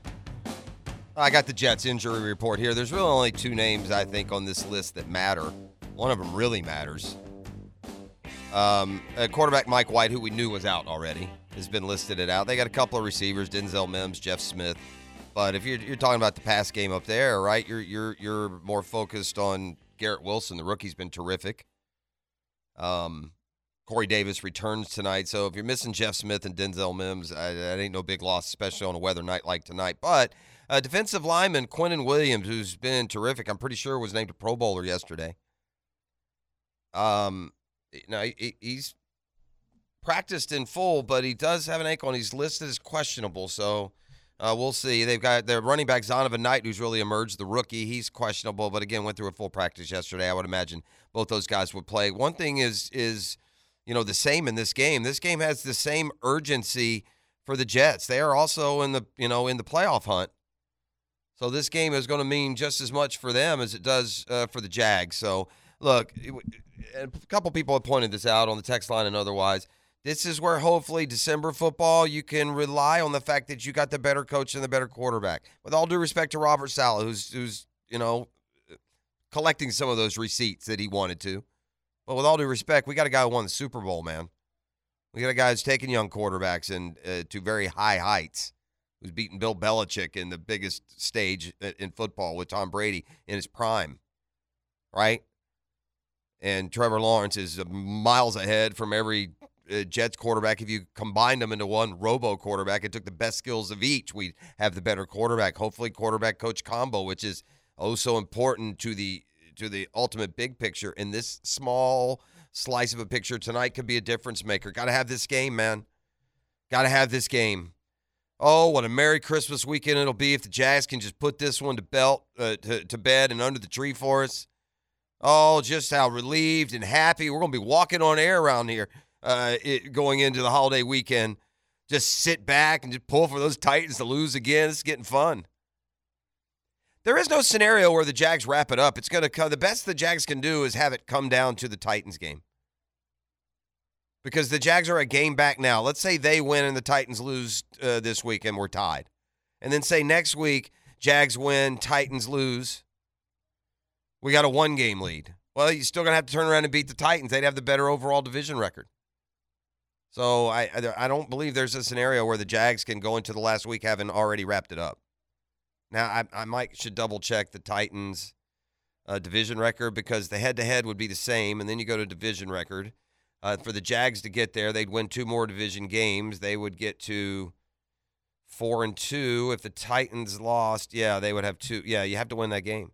I got the Jets injury report here. There's really only two names, I think, on this list that matter. One of them really matters. Um, quarterback Mike White, who we knew was out already, has been listed it out. They got a couple of receivers, Denzel Mims, Jeff Smith. But if you're, you're talking about the pass game up there, right, you're you're you're more focused on Garrett Wilson. The rookie's been terrific. Um, Corey Davis returns tonight. So if you're missing Jeff Smith and Denzel Mims, I, that ain't no big loss, especially on a weather night like tonight. But uh, defensive lineman Quinnen Williams, who's been terrific, I'm pretty sure was named a Pro Bowler yesterday. Um, no, he, he's practiced in full, but he does have an ankle, and he's listed as questionable. So uh, we'll see. They've got their running back, Zonovan Knight, who's really emerged, the rookie. He's questionable, but, again, went through a full practice yesterday. I would imagine both those guys would play. One thing is, is you know, the same in this game. This game has the same urgency for the Jets. They are also in the, you know, in the playoff hunt. So this game is going to mean just as much for them as it does uh, for the Jags. So, look, it, a couple people have pointed this out on the text line and otherwise. This is where hopefully December football, you can rely on the fact that you got the better coach and the better quarterback. With all due respect to Robert Saleh, who's, who's you know, collecting some of those receipts that he wanted to. But with all due respect, we got a guy who won the Super Bowl, man. We got a guy who's taking young quarterbacks and uh, to very high heights, who's beaten Bill Belichick in the biggest stage in football with Tom Brady in his prime, right? And Trevor Lawrence is miles ahead from every uh, Jets quarterback. If you combined them into one robo quarterback and took the best skills of each, we'd have the better quarterback. Hopefully quarterback-coach combo, which is oh so important to the to the ultimate big picture. And this small slice of a picture tonight could be a difference maker. Got to have this game, man. Got to have this game. Oh, what a Merry Christmas weekend it'll be if the Jags can just put this one to belt uh, to, to bed and under the tree for us. Oh, just how relieved and happy. We're going to be walking on air around here uh, it, going into the holiday weekend. Just sit back and just pull for those Titans to lose again. It's getting fun. There is no scenario where the Jags wrap it up. It's going to come. The best the Jags can do is have it come down to the Titans game. Because the Jags are a game back now. Let's say they win and the Titans lose uh, this week and we're tied. And then say next week, Jags win, Titans lose. We got a one-game lead. Well, you're still going to have to turn around and beat the Titans. They'd have the better overall division record. So I I don't believe there's a scenario where the Jags can go into the last week having already wrapped it up. Now, I, I might should double-check the Titans' uh, division record because the head-to-head would be the same, and then you go to division record. Uh, for the Jags to get there, they'd win two more division games. They would get to four and two. If the Titans lost, yeah, they would have two. Yeah, you have to win that game.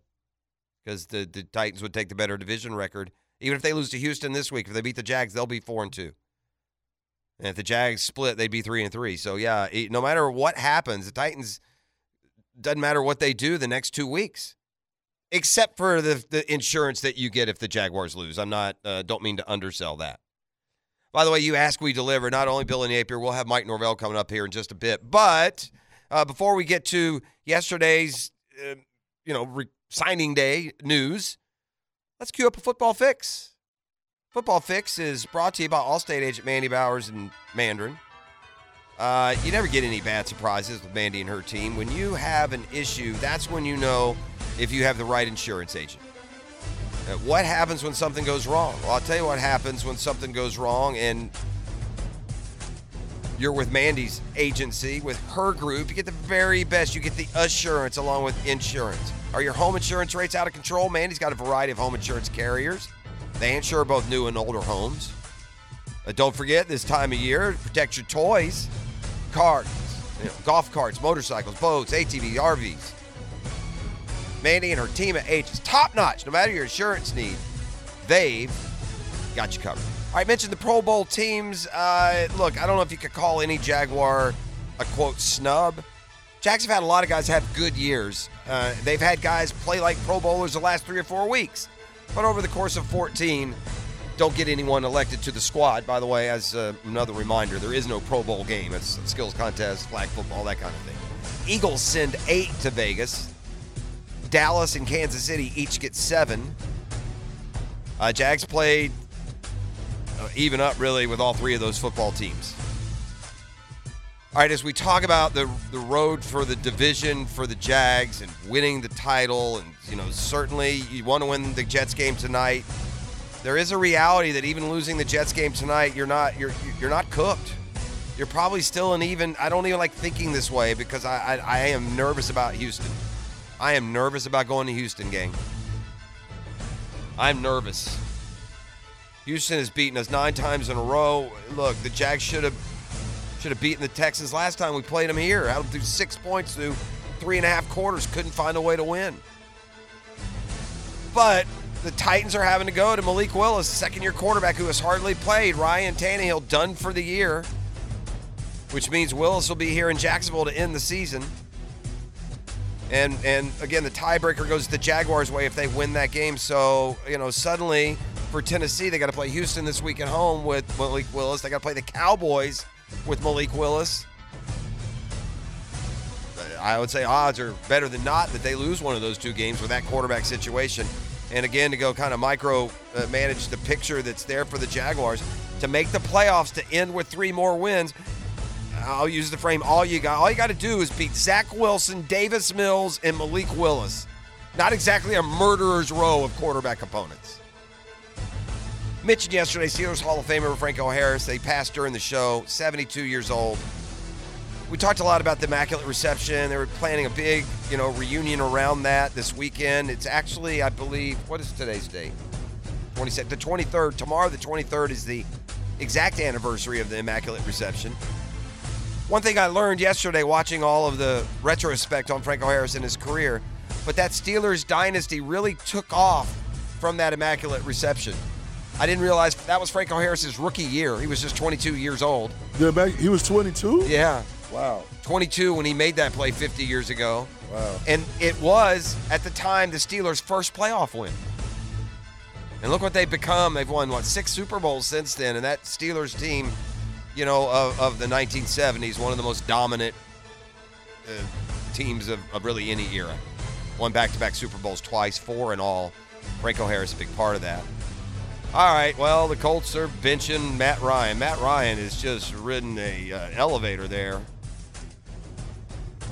Because the, the Titans would take the better division record. Even if they lose to Houston this week, if they beat the Jags, they'll be four and two. And if the Jags split, they'd be three and three. So yeah, it, no matter what happens, the Titans, doesn't matter what they do the next two weeks, except for the the insurance that you get if the Jaguars lose. I'm not uh, don't mean to undersell that. By the way, you ask, we deliver. Not only Billy Napier, we'll have Mike Norvell coming up here in just a bit. But uh, before we get to yesterday's, uh, you know. Re- Signing day news. Let's queue up a football fix. Football fix is brought to you by Allstate agent Mandy Bowers and Mandarin. Uh, you never get any bad surprises with Mandy and her team. When you have an issue, that's when you know if you have the right insurance agent. Uh, what happens when something goes wrong? Well, I'll tell you what happens when something goes wrong and you're with Mandy's agency, with her group. You get the very best. You get the assurance along with insurance. Are your home insurance rates out of control? Mandy's got a variety of home insurance carriers. They insure both new and older homes. But don't forget, this time of year, protect your toys, cars, you know, golf carts, motorcycles, boats, A T Vs, R Vs. Mandy and her team at agents, top-notch. No matter your insurance need, they've got you covered. All right, mentioned the Pro Bowl teams. Uh, look, I don't know if you could call any Jaguar a, quote, snub. Jags have had a lot of guys have good years. Uh, they've had guys play like Pro Bowlers the last three or four weeks. But over the course of fourteen, don't get anyone elected to the squad. By the way, as uh, another reminder, there is no Pro Bowl game. It's a skills contest, flag football, that kind of thing. Eagles send eight to Vegas. Dallas and Kansas City each get seven. Uh, Jags played uh, even up, really, with all three of those football teams. All right, as we talk about the the road for the division for the Jags and winning the title, and, you know, certainly you want to win the Jets game tonight. there is a reality that even losing the Jets game tonight, you're not you're you're not cooked. You're probably still an even. I don't even like thinking this way because I, I, I am nervous about Houston. I am nervous about going to Houston, gang. I'm nervous. Houston has beaten us nine times in a row. Look, the Jags should have should have beaten the Texans last time we played them here. Had them through six points through three and a half quarters. Couldn't find a way to win. But the Titans are having to go to Malik Willis, second-year quarterback who has hardly played. Ryan Tannehill done for the year, which means Willis will be here in Jacksonville to end the season. And, and again, the tiebreaker goes the Jaguars' way if they win that game. So, you know, suddenly for Tennessee, they got to play Houston this week at home with Malik Willis. They got to play the Cowboys with Malik Willis. I would say odds are better than not that they lose one of those two games with that quarterback situation. And again, to go kind of micro uh, manage the picture that's there for the Jaguars to make the playoffs, to end with three more wins. I'll use the frame, all you got all you got to do is beat Zach Wilson, Davis Mills, and Malik Willis. Not exactly a murderer's row of quarterback opponents. Mentioned yesterday, Steelers Hall of Famer Franco Harris, they passed during the show, seventy-two years old. We talked a lot about the Immaculate Reception. They were planning a big, you know, reunion around that this weekend. It's actually, I believe, what is today's date? twenty-second, the twenty-third. Tomorrow, the twenty-third, is the exact anniversary of the Immaculate Reception. One thing I learned yesterday watching all of the retrospect on Franco Harris and his career, but that Steelers dynasty really took off from that Immaculate Reception. I didn't realize that was Franco Harris's rookie year. He was just twenty-two years old. He was twenty-two? Yeah. Wow. twenty-two when he made that play fifty years ago. Wow. And it was, at the time, the Steelers' first playoff win. And look what they've become. They've won, what, six Super Bowls since then, and that Steelers team, you know, of, of the nineteen seventies, one of the most dominant uh, teams of, of really any era. Won back-to-back Super Bowls twice, four in all. Franco Harris, a big part of that. All right, well, the Colts are benching Matt Ryan. Matt Ryan has just ridden a uh, elevator there.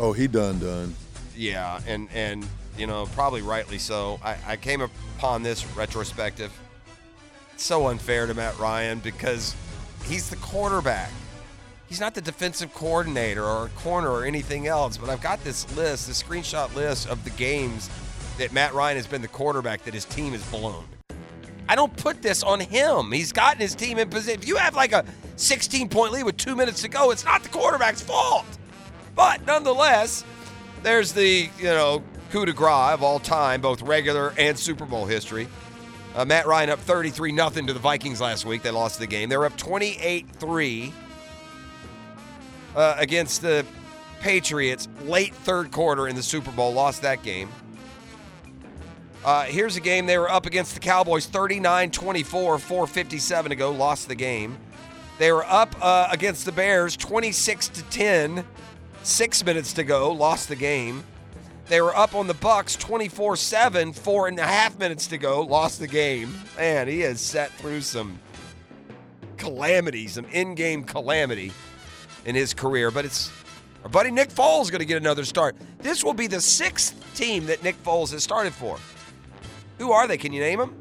Oh, he done done. Yeah, and, and you know, probably rightly so. I, I came upon this retrospective. It's so unfair to Matt Ryan because he's the quarterback. He's not the defensive coordinator or corner or anything else, but I've got this list, this screenshot list of the games that Matt Ryan has been the quarterback that his team has blown. I don't put this on him. He's gotten his team in position. If you have like a sixteen-point lead with two minutes to go, it's not the quarterback's fault. But nonetheless, there's the, you know, coup de grace of all time, both regular and Super Bowl history. Uh, Matt Ryan up thirty-three nothing to the Vikings last week. They lost the game. They were up twenty-eight three uh, against the Patriots late third quarter in the Super Bowl. Lost that game. Uh, here's a game they were up against the Cowboys thirty-nine twenty-four, four fifty-seven to go. Lost the game. They were up uh, against the Bears twenty-six to ten, six minutes to go. Lost the game. They were up on the Bucks twenty-four seven, four and a half minutes to go. Lost the game. Man, he has sat through some calamity, some in-game calamity in his career. But it's our buddy Nick Foles going to get another start. This will be the sixth team that Nick Foles has started for. Who are they? Can you name them?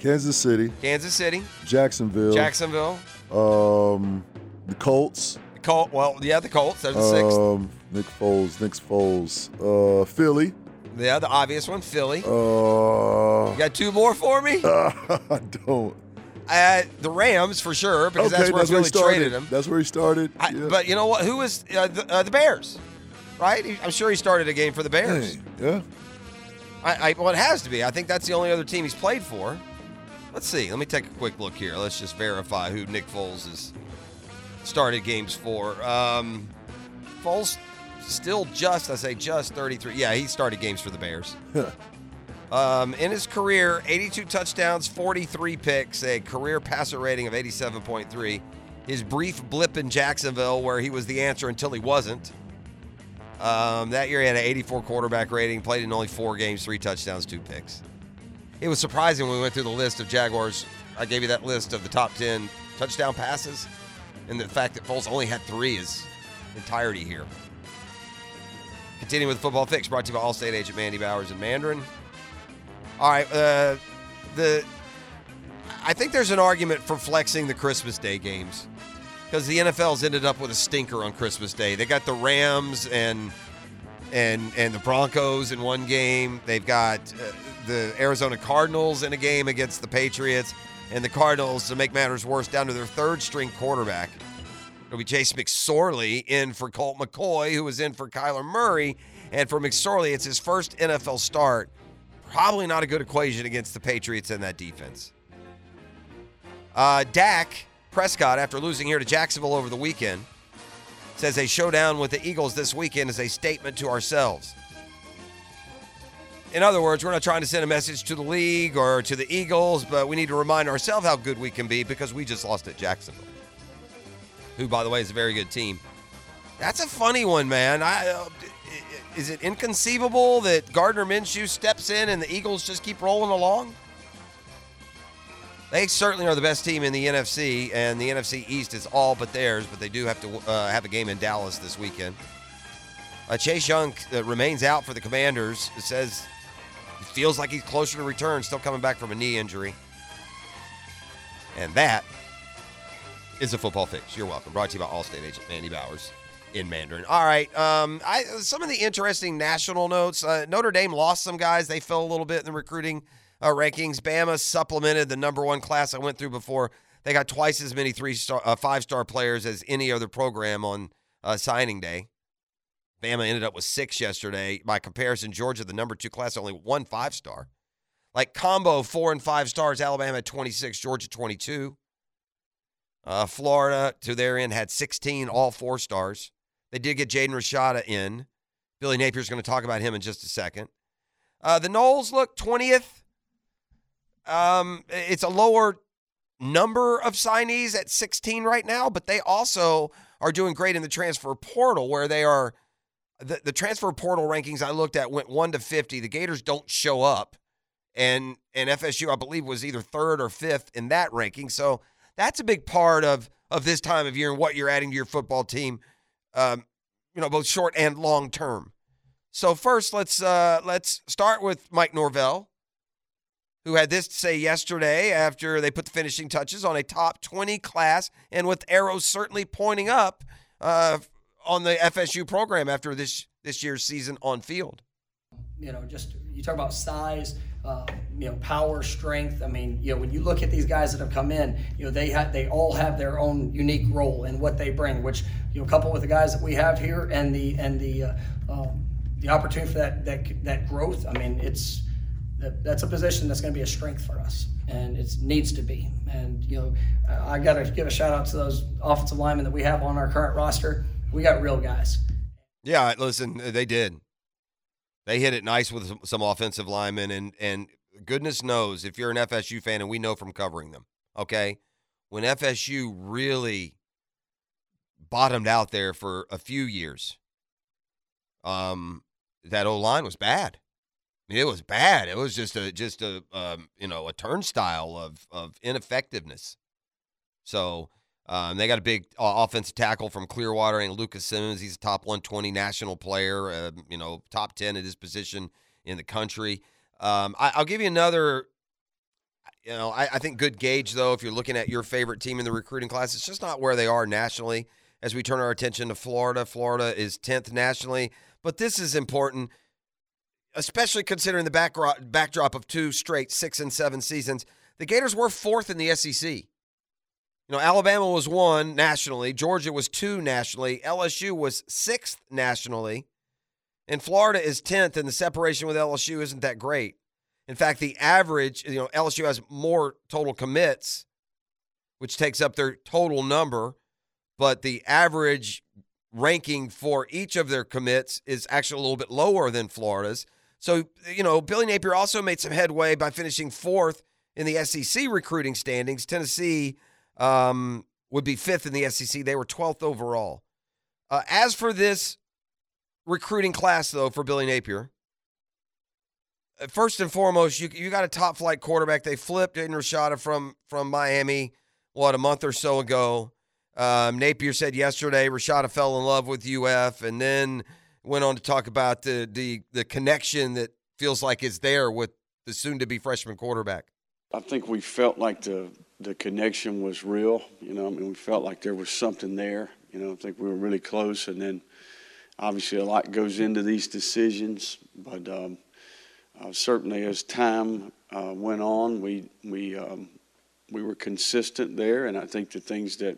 Kansas City. Kansas City. Jacksonville. Jacksonville. Um, the Colts. The Colts. Well, yeah, the Colts. They're the sixth. Um, Nick Foles, Nick Foles, uh, Philly. Yeah, the obvious one, Philly. Uh, you got two more for me? Uh, I don't. Uh, the Rams, for sure, because okay, that's where that's Philly where traded him. That's where he started. I, yeah. But you know what? Who was uh, the, uh, the Bears, right? He, I'm sure he started a game for the Bears. Hey, yeah. I, I, well, it has to be. I think that's the only other team he's played for. Let's see. Let me take a quick look here. Let's just verify who Nick Foles has started games for. Um, Foles still just, I say just thirty-three. Yeah, he started games for the Bears. um, in his career, eighty-two touchdowns, forty-three picks, a career passer rating of eighty-seven point three. His brief blip in Jacksonville where he was the answer until he wasn't. Um, that year he had an eighty-four quarterback rating, played in only four games, three touchdowns, two picks. It was surprising when we went through the list of Jaguars. I gave you that list of the top ten touchdown passes, and the fact that Foles only had three is entirety here. Continuing with Football Fix, brought to you by Allstate agent Mandy Bowers and Mandarin. All right, uh, the I think there's an argument for flexing the Christmas Day games because the N F L's ended up with a stinker on Christmas Day. They got the Rams and and and the Broncos in one game. They've got uh, the Arizona Cardinals in a game against the Patriots, and the Cardinals, to make matters worse, down to their third-string quarterback. It'll be Chase McSorley in for Colt McCoy, who was in for Kyler Murray. And for McSorley, it's his first N F L start. Probably not a good equation against the Patriots and that defense. Uh, Dak Prescott, after losing here to Jacksonville over the weekend, says a showdown with the Eagles this weekend is a statement to ourselves. In other words, we're not trying to send a message to the league or to the Eagles, but we need to remind ourselves how good we can be because we just lost at Jacksonville, who, by the way, is a very good team. That's a funny one, man. I, uh, is it inconceivable that Gardner Minshew steps in and the Eagles just keep rolling along? They certainly are the best team in the N F C, and the N F C East is all but theirs, but they do have to uh, have a game in Dallas this weekend. Uh, Chase Young uh, remains out for the Commanders. It says it feels like he's closer to return, still coming back from a knee injury. And that is a football fix. You're welcome. Brought to you by Allstate agent Mandy Bowers in Mandarin. All right. Um, I, some of the interesting national notes. Uh, Notre Dame lost some guys. They fell a little bit in the recruiting uh, rankings. Bama supplemented the number one class I went through before. They got twice as many three star, uh, five-star players as any other program on uh, signing day. Bama ended up with six yesterday. By comparison, Georgia, the number two class, only one five-star. Like combo four and five stars, Alabama had twenty-six, Georgia twenty-two. Uh, Florida, to their end, had sixteen, all four stars. They did get Jaden Rashada in. Billy Napier's going to talk about him in just a second. Uh, the Noles look twentieth. Um, it's a lower number of signees at sixteen right now, but they also are doing great in the transfer portal where they are. The, the transfer portal rankings I looked at went one to fifty. The Gators don't show up. And, and F S U, I believe, was either third or fifth in that ranking. So that's a big part of, of this time of year and what you're adding to your football team, um, you know, both short and long term. So first, let's uh, let's start with Mike Norvell, who had this to say yesterday after they put the finishing touches on a top twenty class and with arrows certainly pointing up uh, on the F S U program after this this year's season on field. You know, just you talk about size, uh, you know, power, strength. I mean, you know, when you look at these guys that have come in, you know, they have they all have their own unique role and what they bring. Which you know, coupled with the guys that we have here and the and the uh, um, the opportunity for that that that growth. I mean, it's that, that's a position that's going to be a strength for us, and it needs to be. And you know, I got to give a shout out to those offensive linemen that we have on our current roster. We got real guys. Yeah, listen, they did. They hit it nice with some offensive linemen, and, and goodness knows if you're an F S U fan, and we know from covering them, okay, when F S U really bottomed out there for a few years, um, that O-line was bad. I mean, it was bad. It was just a just a um, you know a turnstile of of ineffectiveness. So um, they got a big uh, offensive tackle from Clearwater and Lucas Simmons. He's a top one twenty national player, uh, you know, top ten at his position in the country. Um, I, I'll give you another, you know, I, I think good gauge, though, if you're looking at your favorite team in the recruiting class. It's just not where they are nationally as we turn our attention to Florida. Florida is tenth nationally, but this is important, especially considering the backdrop, backdrop of two straight six and seven seasons. The Gators were fourth in the S E C. You know, Alabama was one nationally. Georgia was two nationally. L S U was sixth nationally. And Florida is tenth, and the separation with L S U isn't that great. In fact, the average, you know, L S U has more total commits, which takes up their total number, but the average ranking for each of their commits is actually a little bit lower than Florida's. So, you know, Billy Napier also made some headway by finishing fourth in the S E C recruiting standings. Tennessee Um, would be fifth in the S E C. They were twelfth overall. Uh, as for this recruiting class, though, for Billy Napier, first and foremost, you you got a top-flight quarterback. They flipped Jaden Rashada from, from Miami, what, a month or so ago. Um, Napier said yesterday Rashada fell in love with U F and then went on to talk about the the, the connection that feels like is there with the soon-to-be freshman quarterback. I think we felt like the the connection was real. You know, I mean, we felt like there was something there. You know, I think we were really close. And then, obviously, a lot goes into these decisions. But um, uh, certainly, as time uh, went on, we we um, we were consistent there. And I think the things that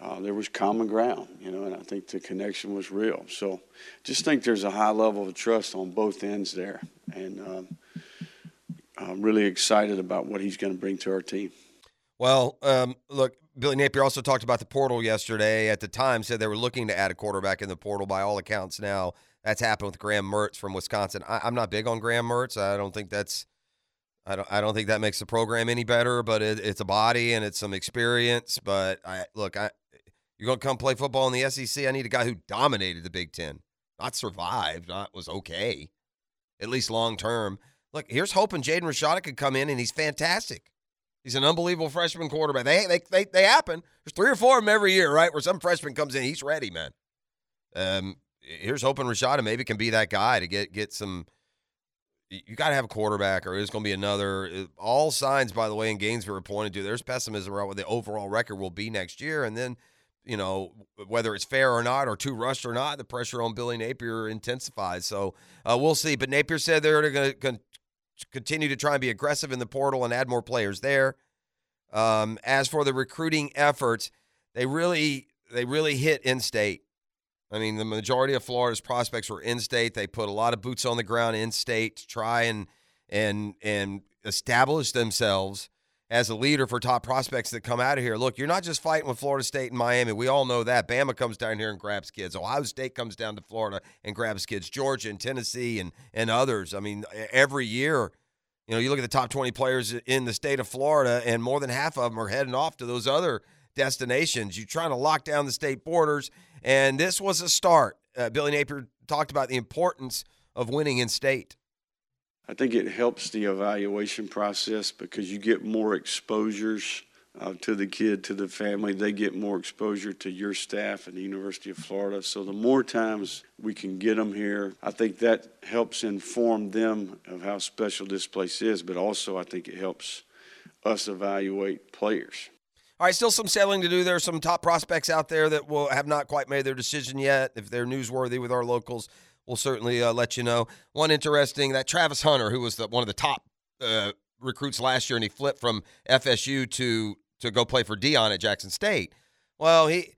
uh, there was common ground. You know, and I think the connection was real. So, just think there's a high level of trust on both ends there. And um, I'm really excited about what he's going to bring to our team. Well, um, look, Billy Napier also talked about the portal yesterday. At the time, said they were looking to add a quarterback in the portal. By all accounts now, that's happened with Graham Mertz from Wisconsin. I, I'm not big on Graham Mertz. I don't think that's, I don't, I don't think that makes the program any better. But it, it's a body and it's some experience. But I look, I you're gonna come play football in the S E C. I need a guy who dominated the Big Ten, not survived, not was okay, at least long term. Look, here's hoping Jaden Rashada could come in, and he's fantastic. He's an unbelievable freshman quarterback. They they they they happen. There's three or four of them every year, right, where some freshman comes in, he's ready, man. Um, here's hoping Rashada maybe can be that guy to get get some – you got to have a quarterback or it's going to be another. All signs, by the way, in Gainesville are pointed to. There's pessimism around what the overall record will be next year. And then, you know, whether it's fair or not or too rushed or not, the pressure on Billy Napier intensifies. So uh, we'll see. But Napier said they're going to – continue to try and be aggressive in the portal and add more players there. Um, as for the recruiting efforts, they really they really hit in-state. I mean, the majority of Florida's prospects were in-state. They put a lot of boots on the ground in-state to try and and and establish themselves as a leader for top prospects that come out of here. Look, you're not just fighting with Florida State and Miami. We all know that. Bama comes down here and grabs kids. Ohio State comes down to Florida and grabs kids. Georgia and Tennessee and and others. I mean, every year, you know, you look at the top twenty players in the state of Florida, and more than half of them are heading off to those other destinations. You're trying to lock down the state borders, and this was a start. Uh, Billy Napier talked about the importance of winning in state. I think it helps the evaluation process because you get more exposures uh, to the kid, to the family. They get more exposure to your staff and the University of Florida. So the more times we can get them here, I think that helps inform them of how special this place is, but also I think it helps us evaluate players. All right, still some selling to do. There are some top prospects out there that will have not quite made their decision yet. If they're newsworthy with our locals, we'll certainly uh, let you know. One interesting, that Travis Hunter, who was the, one of the top uh, recruits last year, and he flipped from F S U to to go play for Deion at Jackson State. Well, he,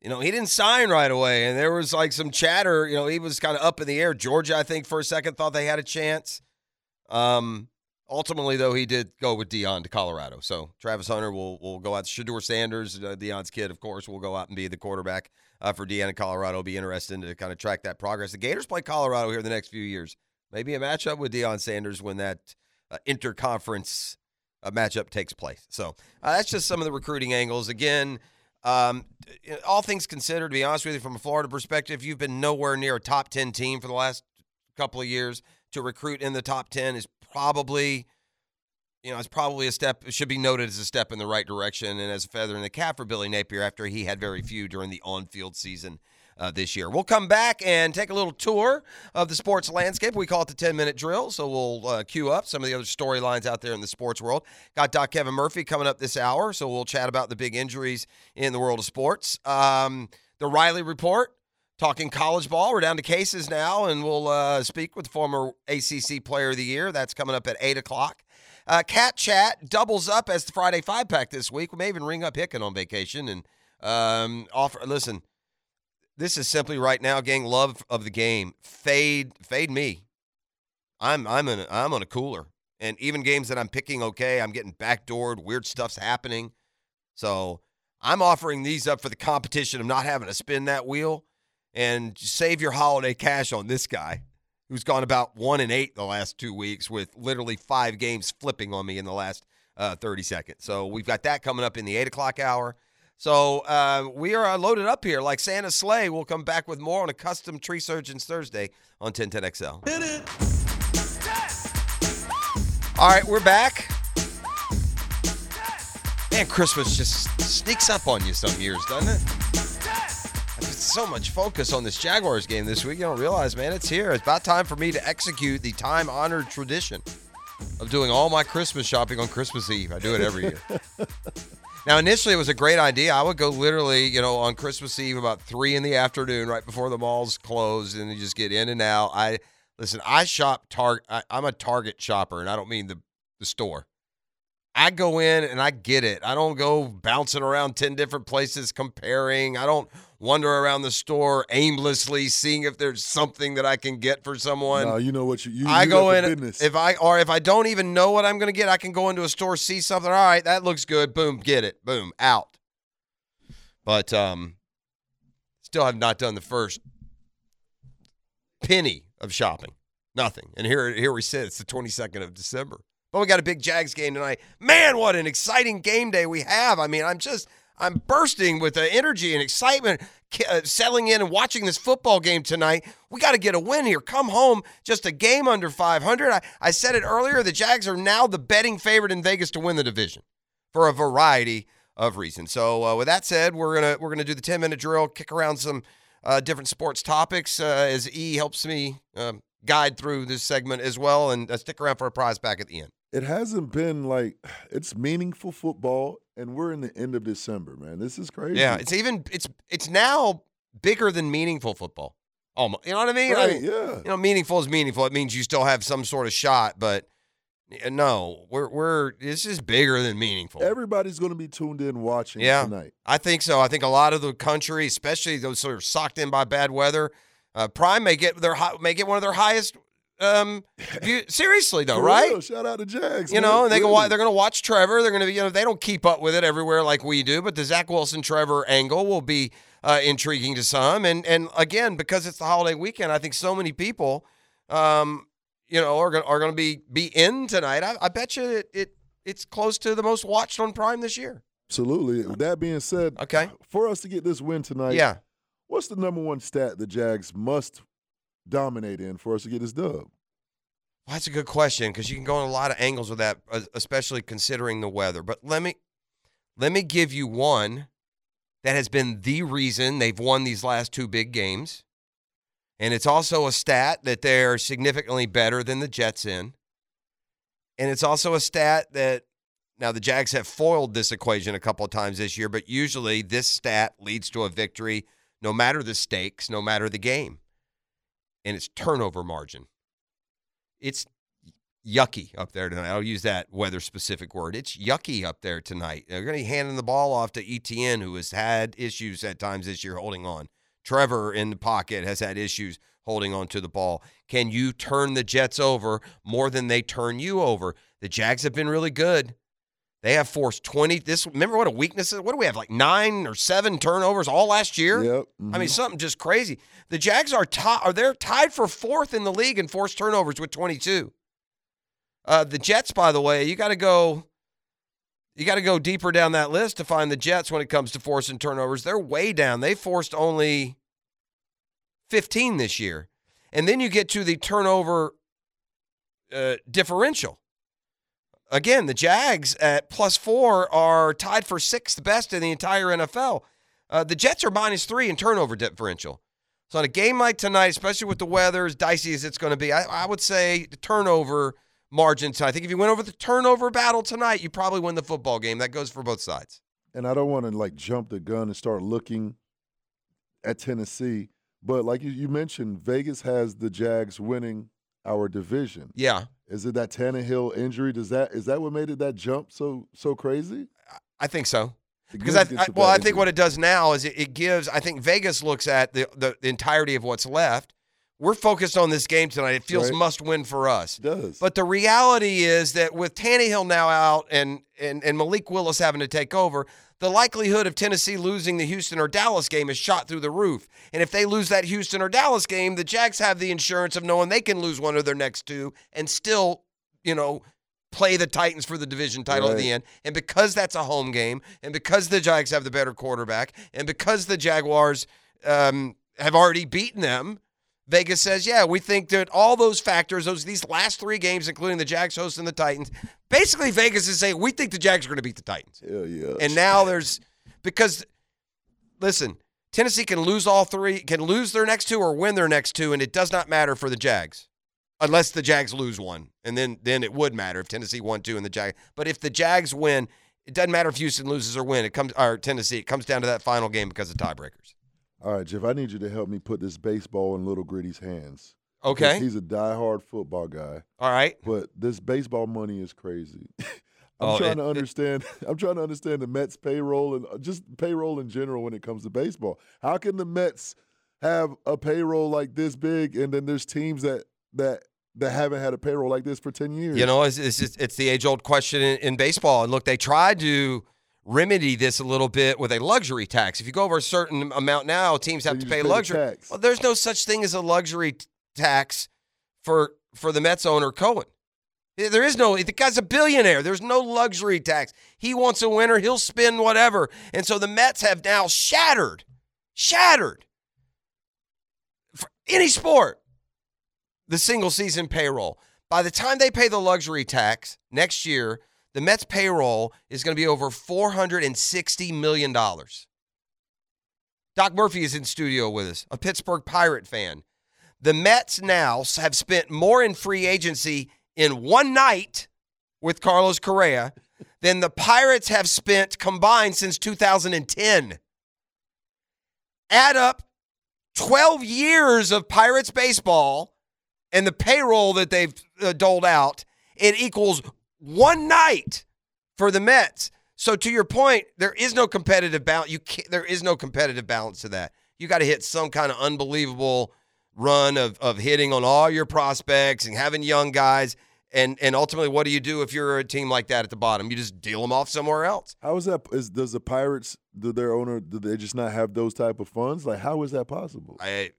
you know, he didn't sign right away, and there was like some chatter. You know, he was kind of up in the air. Georgia, I think, for a second thought they had a chance. Um, ultimately, though, he did go with Deion to Colorado. So Travis Hunter will will go out. Shador Sanders, uh, Deion's kid, of course, will go out and be the quarterback. Uh, for Deion in Colorado, be interested to kind of track that progress. The Gators play Colorado here in the next few years. Maybe a matchup with Deion Sanders when that uh, interconference uh, matchup takes place. So uh, that's just some of the recruiting angles. Again, um, all things considered, to be honest with you, from a Florida perspective, you've been nowhere near a top ten team for the last couple of years. To recruit in the top ten is probably, you know, it's probably a step, it should be noted as a step in the right direction and as a feather in the cap for Billy Napier after he had very few during the on-field season uh, this year. We'll come back and take a little tour of the sports landscape. We call it the ten-minute drill, so we'll uh, queue up some of the other storylines out there in the sports world. Got Doc Kevin Murphy coming up this hour, so we'll chat about the big injuries in the world of sports. Um, the Riley Report, talking college ball. We're down to cases now, and we'll uh, speak with former A C C Player of the Year. That's coming up at eight o'clock. Uh, Cat Chat doubles up as the Friday Five Pack this week. We may even ring up Hicken on vacation and um, offer. Listen, this is simply right now, gang. Love of the game. Fade, fade me. I'm, I'm in, a, I'm on a cooler. And even games that I'm picking okay, I'm getting backdoored. Weird stuff's happening. So I'm offering these up for the competition of not having to spin that wheel and save your holiday cash on this guy, who's gone about one and eight the last two weeks with literally five games flipping on me in the last uh, thirty seconds. So we've got that coming up in the eight o'clock hour. So uh, we are loaded up here like Santa's sleigh. We'll come back with more on a custom tree surgeons Thursday on ten ten X L. Hit it. All right, we're back. Man, Christmas just sneaks up on you some years, doesn't it? So much focus on this Jaguars game this week. You don't realize, man, it's here. It's about time for me to execute the time-honored tradition of doing all my Christmas shopping on Christmas Eve. I do it every year. Now, initially, it was a great idea. I would go literally, you know, on Christmas Eve about three in the afternoon, right before the malls closed, and you just get in and out. I listen. I shop Target. I'm a Target shopper, and I don't mean the, the store. I go in and I get it. I don't go bouncing around ten different places comparing. I don't wander around the store aimlessly seeing if there's something that I can get for someone. No, you know what you. you I you go in business. if I or if I don't even know what I'm going to get. I can go into a store, see something. All right, that looks good. Boom, get it. Boom, out. But um, still have not done the first penny of shopping. Nothing. And here, here we sit. It's the twenty-second of December. But we got a big Jags game tonight. Man, what an exciting game day we have. I mean, I'm just, I'm bursting with the energy and excitement uh, settling in and watching this football game tonight. We got to get a win here. Come home, just a game under five hundred. I, I said it earlier, the Jags are now the betting favorite in Vegas to win the division for a variety of reasons. So uh, with that said, we're going to we're gonna do the ten-minute drill, kick around some uh, different sports topics uh, as E helps me uh, guide through this segment as well. And uh, stick around for a prize back at the end. It hasn't been like it's meaningful football, and we're in the end of December, man. This is crazy. Yeah, it's even it's it's now bigger than meaningful football. Almost, you know what I mean? Right, I mean, yeah. You know, meaningful is meaningful. It means you still have some sort of shot, but no, we're we're this is bigger than meaningful. Everybody's going to be tuned in watching yeah, tonight. I think so. I think a lot of the country, especially those sort of socked in by bad weather, uh, Prime may get their may get one of their highest. Um, you, seriously though, For right? Real. Shout out to Jags. You man. know, and they really? go, they're going to watch Trevor. They're going to be, you know, they don't keep up with it everywhere like we do, but the Zach Wilson Trevor angle will be uh, intriguing to some. And and again, because it's the holiday weekend, I think so many people, um, you know, are going are going to be be in tonight. I, I bet you it, it it's close to the most watched on Prime this year. Absolutely. With that being said, okay, for us to get this win tonight, yeah, what's the number one stat the Jags must dominate in for us to get this dub? Well, that's a good question because you can go on a lot of angles with that, especially considering the weather. But let me let me give you one that has been the reason they've won these last two big games, and it's also a stat that they're significantly better than the Jets in, and it's also a stat that now the Jags have foiled this equation a couple of times this year, but usually this stat leads to a victory no matter the stakes, no matter the game. And it's turnover margin. It's yucky up there tonight. I'll use that weather-specific word. It's yucky up there tonight. They're going to be handing the ball off to Etienne, who has had issues at times this year holding on. Trevor in the pocket has had issues holding on to the ball. Can you turn the Jets over more than they turn you over? The Jags have been really good. They have forced twenty. This remember what a weakness is? What do we have, like nine or seven turnovers all last year? Yep. Mm-hmm. I mean, something just crazy. The Jags are top, are they're tied for fourth in the league in forced turnovers with twenty-two. Uh, the Jets, by the way, you got to go, you got to go deeper down that list to find the Jets when it comes to forcing turnovers. They're way down. They forced only fifteen this year, and then you get to the turnover uh, differential. Again, the Jags at plus four are tied for sixth best in the entire N F L. Uh, the Jets are minus three in turnover differential. So on a game like tonight, especially with the weather, as dicey as it's going to be, I, I would say the turnover margins. I think if you went over the turnover battle tonight, you probably win the football game. That goes for both sides. And I don't want to, like, jump the gun and start looking at Tennessee. But like you, you mentioned, Vegas has the Jags winning our division. Yeah. Is it that Tannehill injury? Does that is that what made it that jump so so crazy? I think so. Because I, I well, I think what it does now is it, it gives. I think Vegas looks at the, the the entirety of what's left. We're focused on this game tonight. It feels right. must win for us. It does. But the reality is that with Tannehill now out and and and Malik Willis having to take over, the likelihood of Tennessee losing the Houston or Dallas game is shot through the roof. And if they lose that Houston or Dallas game, the Jags have the insurance of knowing they can lose one of their next two and still, you know, play the Titans for the division title right. at the end. And because that's a home game, and because the Jags have the better quarterback, and because the Jaguars um, have already beaten them, Vegas says, yeah, we think that all those factors, those these last three games, including the Jags hosting the Titans, basically Vegas is saying, we think the Jags are going to beat the Titans. Hell yeah. And now there's – because, listen, Tennessee can lose all three, can lose their next two or win their next two, and it does not matter for the Jags unless the Jags lose one, and then then it would matter if Tennessee won two and the Jags. But if the Jags win, it doesn't matter if Houston loses or win. It comes or Tennessee. It comes down to that final game because of tiebreakers. All right, Jeff, I need you to help me put this baseball in Little Gritty's hands. Okay. He's a diehard football guy. All right. But this baseball money is crazy. I'm oh, trying it, to understand. It, I'm trying to understand the Mets payroll and just payroll in general when it comes to baseball. How can the Mets have a payroll like this big, and then there's teams that that that haven't had a payroll like this for ten years? You know, it's it's, just, it's the age-old question in, in baseball. And look, they tried to remedy this a little bit with a luxury tax. If you go over a certain amount now, teams have so to pay, pay luxury. The tax. Well, there's no such thing as a luxury t- tax for for the Mets owner Cohen. There is no, the guy's a billionaire. There's no luxury tax. He wants a winner. He'll spend whatever. And so the Mets have now shattered, shattered for any sport, the single season payroll. By the time they pay the luxury tax next year, the Mets payroll is going to be over four hundred sixty million dollars. Doc Murphy is in studio with us, a Pittsburgh Pirate fan. The Mets now have spent more in free agency in one night with Carlos Correa than the Pirates have spent combined since two thousand ten. Add up twelve years of Pirates baseball and the payroll that they've uh, doled out, it equals one night for the Mets. So to your point, there is no competitive balance. You can't, there is no competitive balance to that. You got to hit some kind of unbelievable run of of hitting on all your prospects and having young guys, and and ultimately, what do you do if you're a team like that at the bottom? You just deal them off somewhere else. How is that? Is does the Pirates, do their owner, do they just not have those type of funds? Like, how is that possible? I,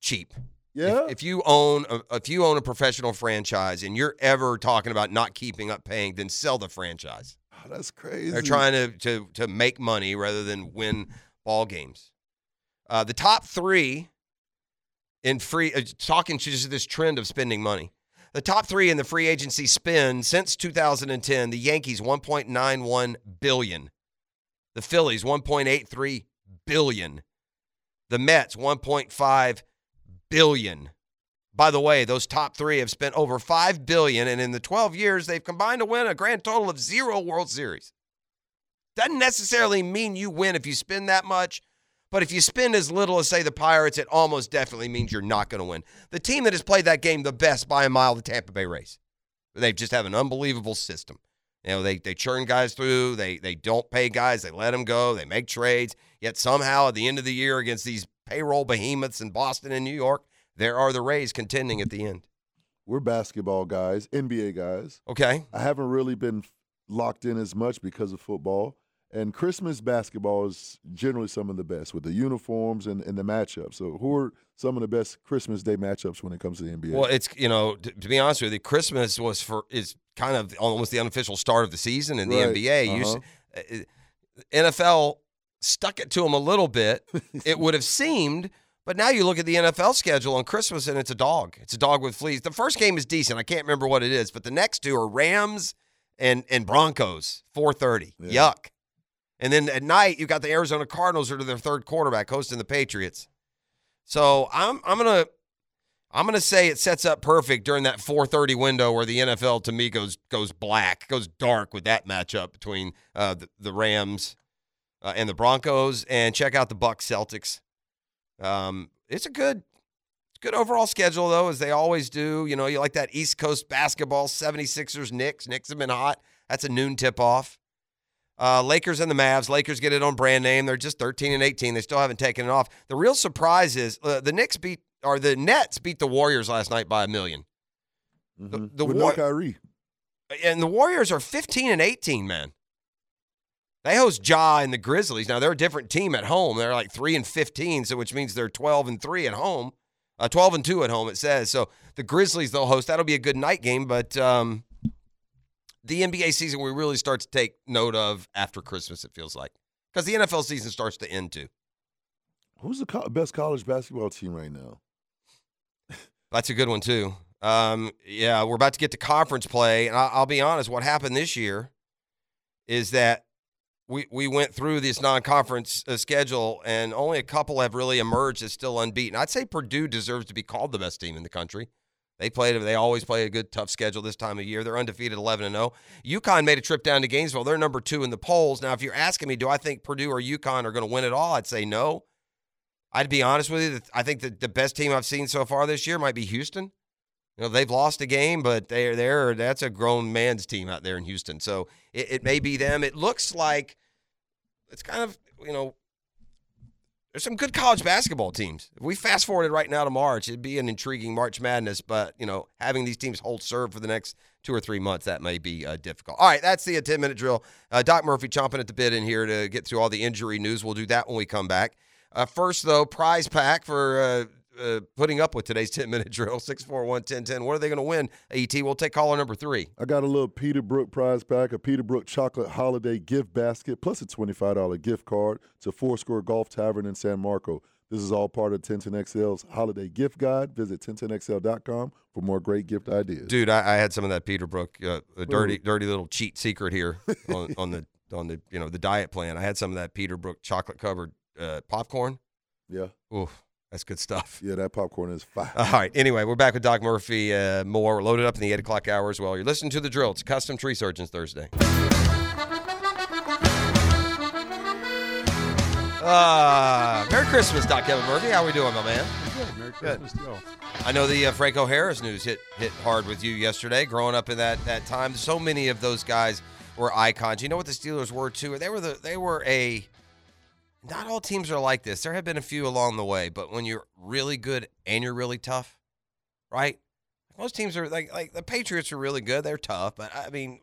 cheap. Yeah. If, if you own a, if you own a professional franchise and you're ever talking about not keeping up paying, then sell the franchise. Oh, that's crazy. They're trying to to to make money rather than win ball games. Uh, the top three. In free, uh, talking to just this trend of spending money. The top three in the free agency spend since two thousand ten, the Yankees, one point nine one billion dollars. The Phillies, one point eight three billion dollars. The Mets, one point five billion dollars. By the way, those top three have spent over five billion dollars, and in the twelve years, they've combined to win a grand total of zero World Series. Doesn't necessarily mean you win if you spend that much. But if you spend as little as, say, the Pirates, it almost definitely means you're not going to win. The team that has played that game the best by a mile, the Tampa Bay Rays. They just have an unbelievable system. You know, they they churn guys through. They they don't pay guys. They let them go. They make trades. Yet somehow at the end of the year against these payroll behemoths in Boston and New York, there are the Rays contending at the end. We're basketball guys, N B A guys. Okay. I haven't really been locked in as much because of football. And Christmas basketball is generally some of the best with the uniforms and, and the matchups. So who are some of the best Christmas Day matchups when it comes to the N B A? Well, it's, you know, to, to be honest with you, Christmas was for is kind of almost the unofficial start of the season in right. the N B A. Uh-huh. You, N F L stuck it to them a little bit, it would have seemed, but now you look at the N F L schedule on Christmas and it's a dog. It's a dog with fleas. The first game is decent. I can't remember what it is, but the next two are Rams and, and Broncos, four thirty. Yeah. Yuck. And then at night, you've got the Arizona Cardinals are to their third quarterback hosting the Patriots. So I'm I'm gonna I'm gonna say it sets up perfect during that four thirty window where the N F L to me goes goes black, goes dark with that matchup between uh, the, the Rams uh, and the Broncos. And check out the Bucs Celtics. Um, it's a good good overall schedule though, as they always do. You know, you like that East Coast basketball, seventy-sixers, Knicks. Knicks have been hot. That's a noon tip off. Uh, Lakers and the Mavs. Lakers get it on brand name. They're just thirteen and eighteen. They still haven't taken it off. The real surprise is uh, the Knicks beat or the Nets beat the Warriors last night by a million. Mm-hmm. The, the War- no Kyrie. And the Warriors are fifteen and eighteen, man. They host Ja and the Grizzlies. Now they're a different team at home. They're like three and fifteen, so which means they're twelve and three at home. Uh, twelve and two at home it says. So the Grizzlies they'll host. That'll be a good night game, but um the N B A season we really start to take note of after Christmas, it feels like. Because the N F L season starts to end, too. Who's the co- best college basketball team right now? That's a good one, too. Um, yeah, we're about to get to conference play. And I- I'll be honest, what happened this year is that we, we went through this non-conference uh, schedule, and only a couple have really emerged as still unbeaten. I'd say Purdue deserves to be called the best team in the country. They played. They always play a good, tough schedule this time of year. They're undefeated, eleven and oh. UConn made a trip down to Gainesville. They're number two in the polls. Now, if you're asking me, do I think Purdue or UConn are going to win it all, I'd say no. I'd be honest with you. I think that the best team I've seen so far this year might be Houston. You know, they've lost a game, but they're there. That's a grown man's team out there in Houston. So it, it may be them. It looks like it's kind of, you know, there's some good college basketball teams. If we fast-forwarded right now to March, it'd be an intriguing March Madness, but, you know, having these teams hold serve for the next two or three months, that may be uh, difficult. All right, that's the ten-minute drill. Uh, Doc Murphy chomping at the bit in here to get through all the injury news. We'll do that when we come back. Uh, first, though, prize pack for uh, uh, putting up with today's ten-minute drill, six four one, ten ten. What are they going to win, E T? We'll take caller number three. I got a little Peter Brook prize pack, a Peter Brook chocolate holiday gift basket, plus a twenty-five dollars gift card to Four Score Golf Tavern in San Marco. This is all part of ten ten X L's holiday gift guide. Visit ten ten X L dot com for more great gift ideas. Dude, I, I had some of that Peter Brook, uh, a dirty, dirty little cheat secret here on, on the on the you know the diet plan. I had some of that Peter Brook chocolate covered uh, popcorn. Yeah. Oof. That's good stuff. Yeah, that popcorn is fire. All right. Anyway, we're back with Doc Murphy. Uh, more. We're loaded up in the eight o'clock hour as well. You're listening to The Drill. It's Custom Tree Surgeons Thursday. Uh, Merry Christmas, Doc Kevin Murphy. How we doing, my man? Good. Merry Christmas to y'all. I know the uh, Franco Harris news hit hit hard with you yesterday. Growing up in that, that time, so many of those guys were icons. You know what the Steelers were, too? They were the, They were a... Not all teams are like this. There have been a few along the way, but when you're really good and you're really tough, right? Most teams are like like the Patriots are really good. They're tough, but I mean,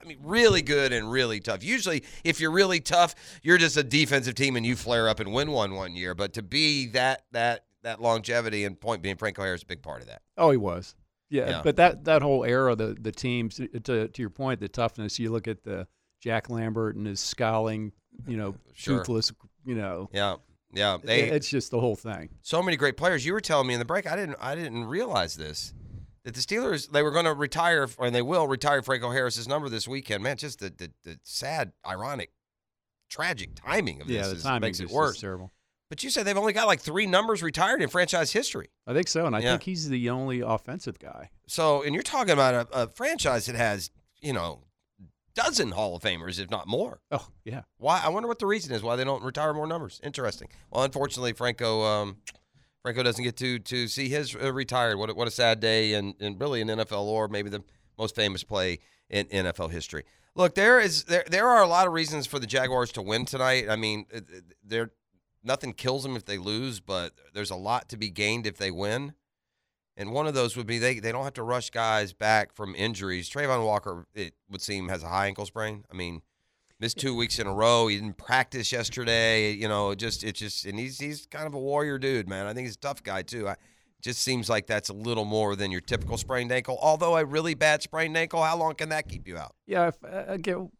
I mean, really good and really tough. Usually, if you're really tough, you're just a defensive team and you flare up and win one one year. But to be that that that longevity and point being, Franco Harris is a big part of that. Oh, he was, yeah. yeah. But that that whole era, the the teams to to your point, the toughness. You look at the Jack Lambert and his scowling, you know, sure. toothless. You know, yeah, yeah. They, it's just the whole thing. So many great players. You were telling me in the break. I didn't. I didn't realize this. That the Steelers, they were going to retire, and they will retire Franco Harris's number this weekend. Man, just the the, the sad, ironic, tragic timing of this yeah, the is, timing makes it worse. Terrible. But you said they've only got like three numbers retired in franchise history. I think so, and I yeah. think he's the only offensive guy. So, and you're talking about a, a franchise that has, you know. Dozen Hall of Famers, if not more. Oh, yeah. Why? I wonder what the reason is why they don't retire more numbers. Interesting. Well, unfortunately, Franco um, Franco doesn't get to to see his uh, retired. What, what a sad day, and, and really an N F L or maybe the most famous play in N F L history. Look, there is there there are a lot of reasons for the Jaguars to win tonight. I mean, they're, nothing kills them if they lose, but there's a lot to be gained if they win. And one of those would be they, they don't have to rush guys back from injuries. Trayvon Walker, it would seem, has a high ankle sprain. I mean, missed two weeks in a row. He didn't practice yesterday. You know, it just it's just and he's he's kind of a warrior dude, man. I think he's a tough guy too. I, it just seems like that's a little more than your typical sprained ankle. Although a really bad sprained ankle, how long can that keep you out? Yeah, if, uh,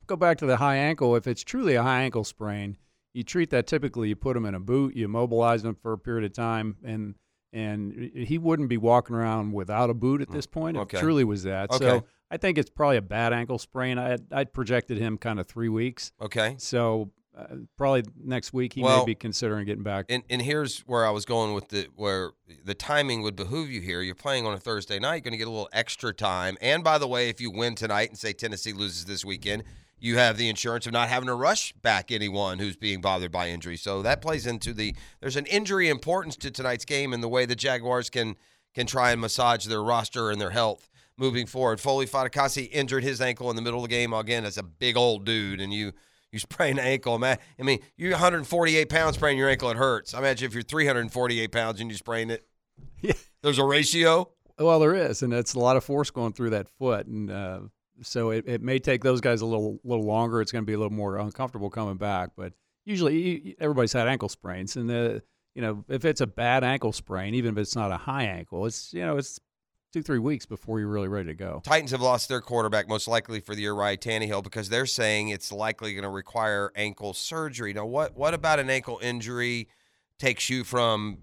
go back to the high ankle. If it's truly a high ankle sprain, you treat that typically. You put them in a boot. You immobilize them for a period of time and. And he wouldn't be walking around without a boot at this point. It okay. truly was that. Okay. So I think it's probably a bad ankle sprain. I I projected him kind of three weeks. Okay. So uh, probably next week he well, may be considering getting back. And and here's where I was going with the where the timing would behoove you here. You're playing on a Thursday night. You're going to get a little extra time. And by the way, if you win tonight and say Tennessee loses this weekend, you have the insurance of not having to rush back anyone who's being bothered by injury. So that plays into the – there's an injury importance to tonight's game and the way the Jaguars can can try and massage their roster and their health moving forward. Foye Fatukasi injured his ankle in the middle of the game. Again, that's a big old dude, and you you sprain an ankle. Man, I mean, you're one hundred forty-eight pounds spraining your ankle, it hurts. I imagine if you're three hundred forty-eight pounds and you sprain it, yeah. there's a ratio. Well, there is, and it's a lot of force going through that foot, and uh... – So it, it may take those guys a little little longer. It's going to be a little more uncomfortable coming back. But usually you, everybody's had ankle sprains, and the you know if it's a bad ankle sprain, even if it's not a high ankle, it's you know it's two three weeks before you're really ready to go. Titans have lost their quarterback most likely for the year, Ryan Tannehill, because they're saying it's likely going to require ankle surgery. Now, what what about an ankle injury takes you from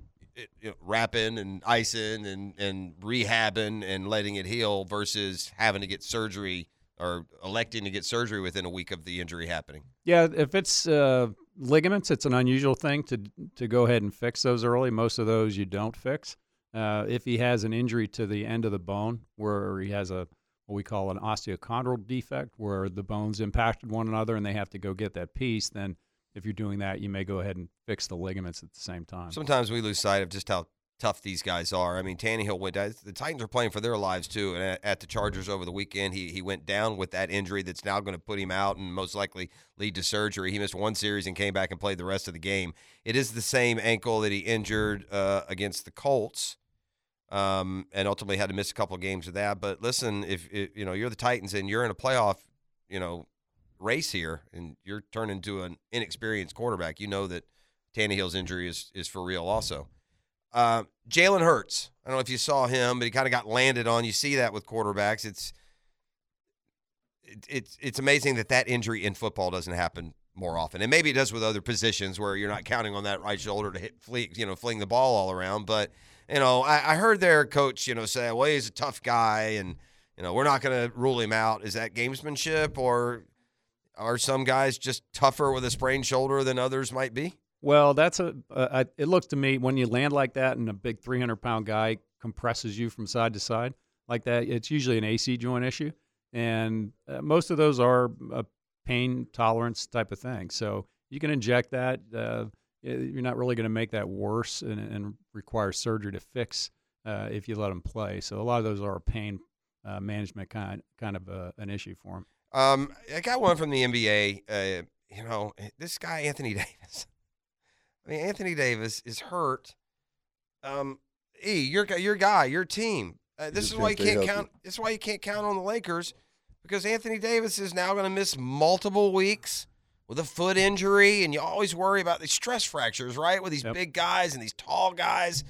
you know, wrapping and icing and, and rehabbing and letting it heal versus having to get surgery or electing to get surgery within a week of the injury happening? Yeah, if it's uh, ligaments, it's an unusual thing to to go ahead and fix those early. Most of those you don't fix. uh, if he has an injury to the end of the bone where he has a what we call an osteochondral defect where the bones impacted one another and they have to go get that piece, then if you're doing that, you may go ahead and fix the ligaments at the same time. Sometimes we lose sight of just how tough these guys are. I mean, Tannehill went down. The Titans are playing for their lives, too. And at the Chargers over the weekend, he he went down with that injury that's now going to put him out and most likely lead to surgery. He missed one series and came back and played the rest of the game. It is the same ankle that he injured uh, against the Colts um, and ultimately had to miss a couple of games of that. But, listen, if, if you know, you're the Titans and you're in a playoff, you know, race here and you're turning to an inexperienced quarterback, you know that Tannehill's injury is is for real also. Uh, Jalen Hurts, I don't know if you saw him, but he kind of got landed on. You see that with quarterbacks. It's it, it's it's amazing that that injury in football doesn't happen more often. And maybe it does with other positions where you're not counting on that right shoulder to hit flee, you know, fling the ball all around. But, you know, I, I heard their coach, you know, say, well, he's a tough guy and, you know, we're not going to rule him out. Is that gamesmanship or are some guys just tougher with a sprained shoulder than others might be? Well, that's a. Uh, I, it looks to me when you land like that and a big three hundred pound guy compresses you from side to side like that, it's usually an A C joint issue, and uh, most of those are a pain tolerance type of thing. So you can inject that. Uh, you're not really going to make that worse and, and require surgery to fix uh, if you let them play. So a lot of those are a pain uh, management kind kind of uh, an issue for them. Um, I got one from the N B A. Uh, you know, this guy, Anthony Davis. I mean, Anthony Davis is hurt. Um, E, your your guy, your team. Uh, this is why you can't count. This is why you can't count on the Lakers, because Anthony Davis is now going to miss multiple weeks with a foot injury, and you always worry about these stress fractures, right? With these yep. big guys and these tall guys,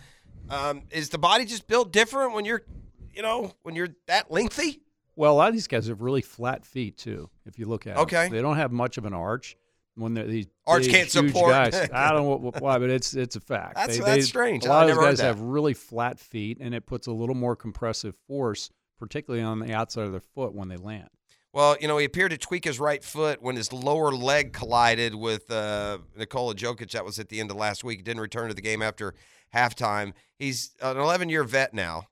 um, is the body just built different when you're, you know, when you're that lengthy? Well, a lot of these guys have really flat feet, too, if you look at okay. them. They don't have much of an arch. When they're these arch can't support. Guys, I don't know why, but it's it's a fact. That's, they, that's they, strange. A lot I of these guys have really flat feet, and it puts a little more compressive force, particularly on the outside of their foot when they land. Well, you know, he appeared to tweak his right foot when his lower leg collided with uh, Nikola Jokic. That was at the end of last week. He didn't return to the game after halftime. He's an eleven-year vet now.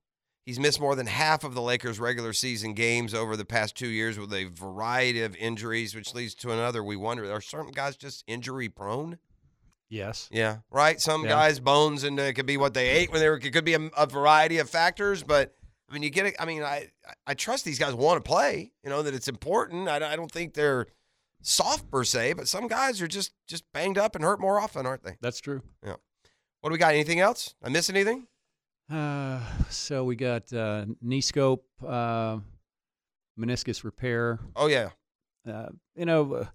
He's missed more than half of the Lakers' regular season games over the past two years with a variety of injuries, which leads to another. We wonder, are certain guys just injury-prone? Yes. Yeah, right? Some yeah. guys' bones, and it could be what they ate. When they were, it could be a, a variety of factors. But, I mean, you get it. I mean, I, I trust these guys want to play, you know, that it's important. I, I don't think they're soft per se, but some guys are just, just banged up and hurt more often, aren't they? That's true. Yeah. What do we got? Anything else? I miss anything? Uh, so we got uh, knee scope, uh, meniscus repair. Oh, yeah. Uh, you know, uh,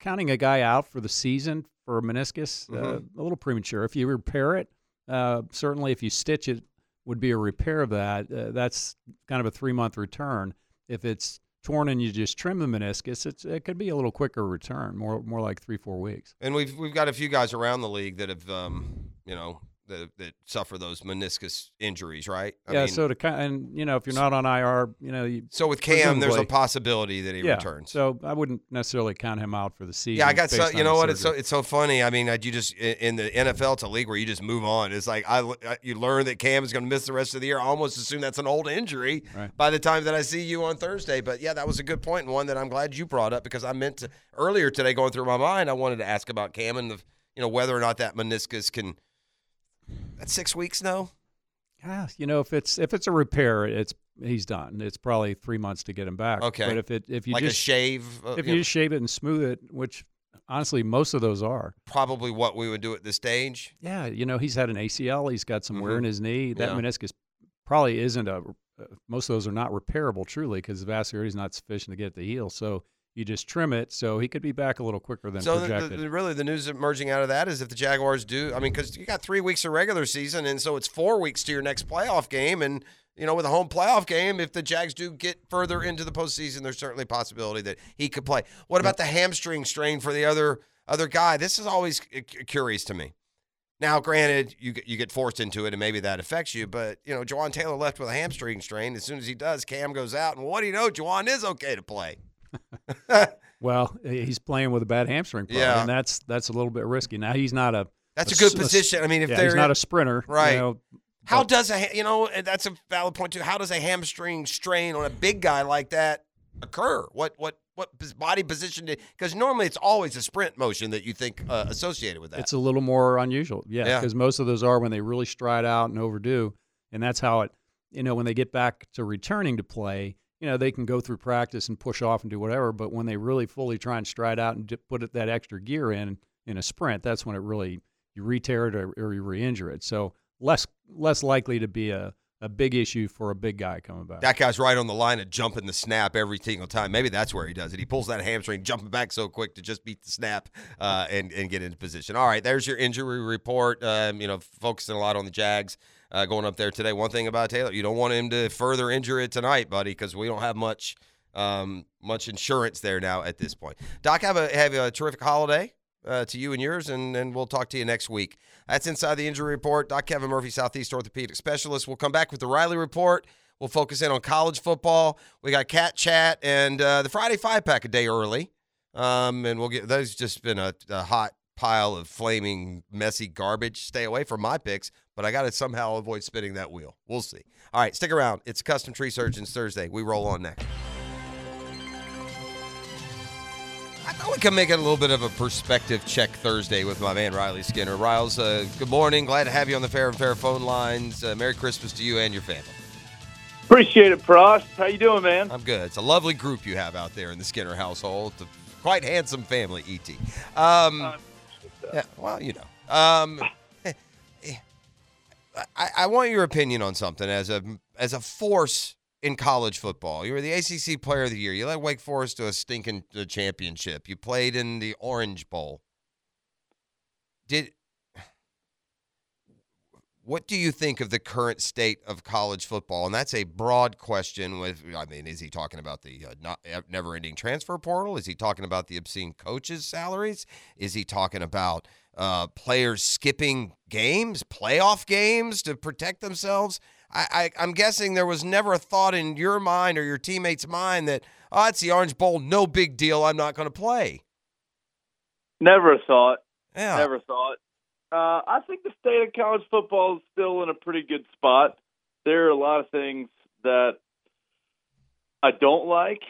counting a guy out for the season for a meniscus, mm-hmm. uh, a little premature. If you repair it, uh, certainly if you stitch it, would be a repair of that. Uh, that's kind of a three-month return. If it's torn and you just trim the meniscus, it's, it could be a little quicker return, more more like three, four weeks. And we've we've got a few guys around the league that have, um, you know, That, that suffer those meniscus injuries, right? I yeah. Mean, so to kind and you know, if you're not on I R, you know. You, so with Cam, there's a possibility that he yeah, returns. So I wouldn't necessarily count him out for the season. Yeah, I got. So, you know what? Surgery. It's so it's so funny. I mean, you just in the N F L, it's a league where you just move on. It's like I, I you learn that Cam is going to miss the rest of the year. I almost assume that's an old injury right. by the time that I see you on Thursday. But yeah, that was a good point and one that I'm glad you brought up because I meant to earlier today going through my mind, I wanted to ask about Cam and the, you know, whether or not that meniscus can. That's six weeks now? Yeah, you know, if it's if it's a repair, it's he's done. It's probably three months to get him back. Okay, but if it if you like just a shave, uh, if you, you just shave it and smooth it, which honestly most of those are probably what we would do at this stage. Yeah, you know, he's had an A C L. He's got some mm-hmm. wear in his knee. That yeah. meniscus probably isn't a. Uh, most of those are not repairable truly because the vascularity is not sufficient to get the heel. So. You just trim it, so he could be back a little quicker than so projected. So, the, the, really, the news emerging out of that is if the Jaguars do, I mean, because you got three weeks of regular season, and so it's four weeks to your next playoff game. And, you know, with a home playoff game, if the Jags do get further into the postseason, there's certainly a possibility that he could play. What about yep. the hamstring strain for the other other guy? This is always curious to me. Now, granted, you you get forced into it, and maybe that affects you. But you know, Juwan Taylor left with a hamstring strain. As soon as he does, Cam goes out, and what do you know? Juwan is okay to play. Well, he's playing with a bad hamstring problem, yeah. and that's that's a little bit risky. Now he's not a that's a, a good position. A, I mean, if yeah, they're he's not a sprinter, right? You know, How but, does a, you know, that's a valid point too. How does a hamstring strain on a big guy like that occur? What, what, what body position did, because normally it's always a sprint motion that you think uh, associated with that. It's a little more unusual. Yeah. Because yeah. most of those are when they really stride out and overdo. And that's how it, you know, when they get back to returning to play, you know, they can go through practice and push off and do whatever. But when they really fully try and stride out and put that extra gear in, in a sprint, that's when it really, you re-tear it or, or you re-injure it. So less less likely to be a, a big issue for a big guy coming back. That guy's right on the line of jumping the snap every single time. Maybe that's where he does it. He pulls that hamstring, jumping back so quick to just beat the snap uh, and, and get into position. All right, there's your injury report. Um, you know, focusing a lot on the Jags uh, going up there today. One thing about Taylor, you don't want him to further injure it tonight, buddy, because we don't have much um, much insurance there now at this point. Doc, have a have a terrific holiday. Uh, to you and yours, and, and we'll talk to you next week. That's Inside the Injury Report. Doc Kevin Murphy, Southeast Orthopedic Specialist. We'll come back with the Riley Report. We'll focus in on college football. We got Cat Chat and uh, the Friday Five Pack a day early. Um, and we'll get those. Just been a, a hot pile of flaming, messy garbage. Stay away from my picks, but I got to somehow avoid spinning that wheel. We'll see. All right, stick around. It's Custom Tree Surgeons Thursday. We roll on next. I thought we could make it a little bit of a perspective check Thursday with my man, Riley Skinner. Riles, uh, good morning. Glad to have you on the Fair and Fair phone lines. Uh, Merry Christmas to you and your family. Appreciate it, Prost. How you doing, man? I'm good. It's a lovely group you have out there in the Skinner household. It's a quite handsome family, E T. Um, uh, yeah, well, you know. Um, I, I want your opinion on something as a as a force in college football. You were the A C C Player of the Year. You led Wake Forest to a stinking championship. You played in the Orange Bowl. Did what do you think of the current state of college football? And that's a broad question. With I mean, is he talking about the uh, not, never-ending transfer portal? Is he talking about the obscene coaches' salaries? Is he talking about uh, players skipping games, playoff games to protect themselves? I, I, I'm guessing there was never a thought in your mind or your teammates' mind that, oh, it's the Orange Bowl, no big deal, I'm not going to play. Never a thought. Yeah. Never thought. Uh, I think the state of college football is still in a pretty good spot. There are a lot of things that I don't like.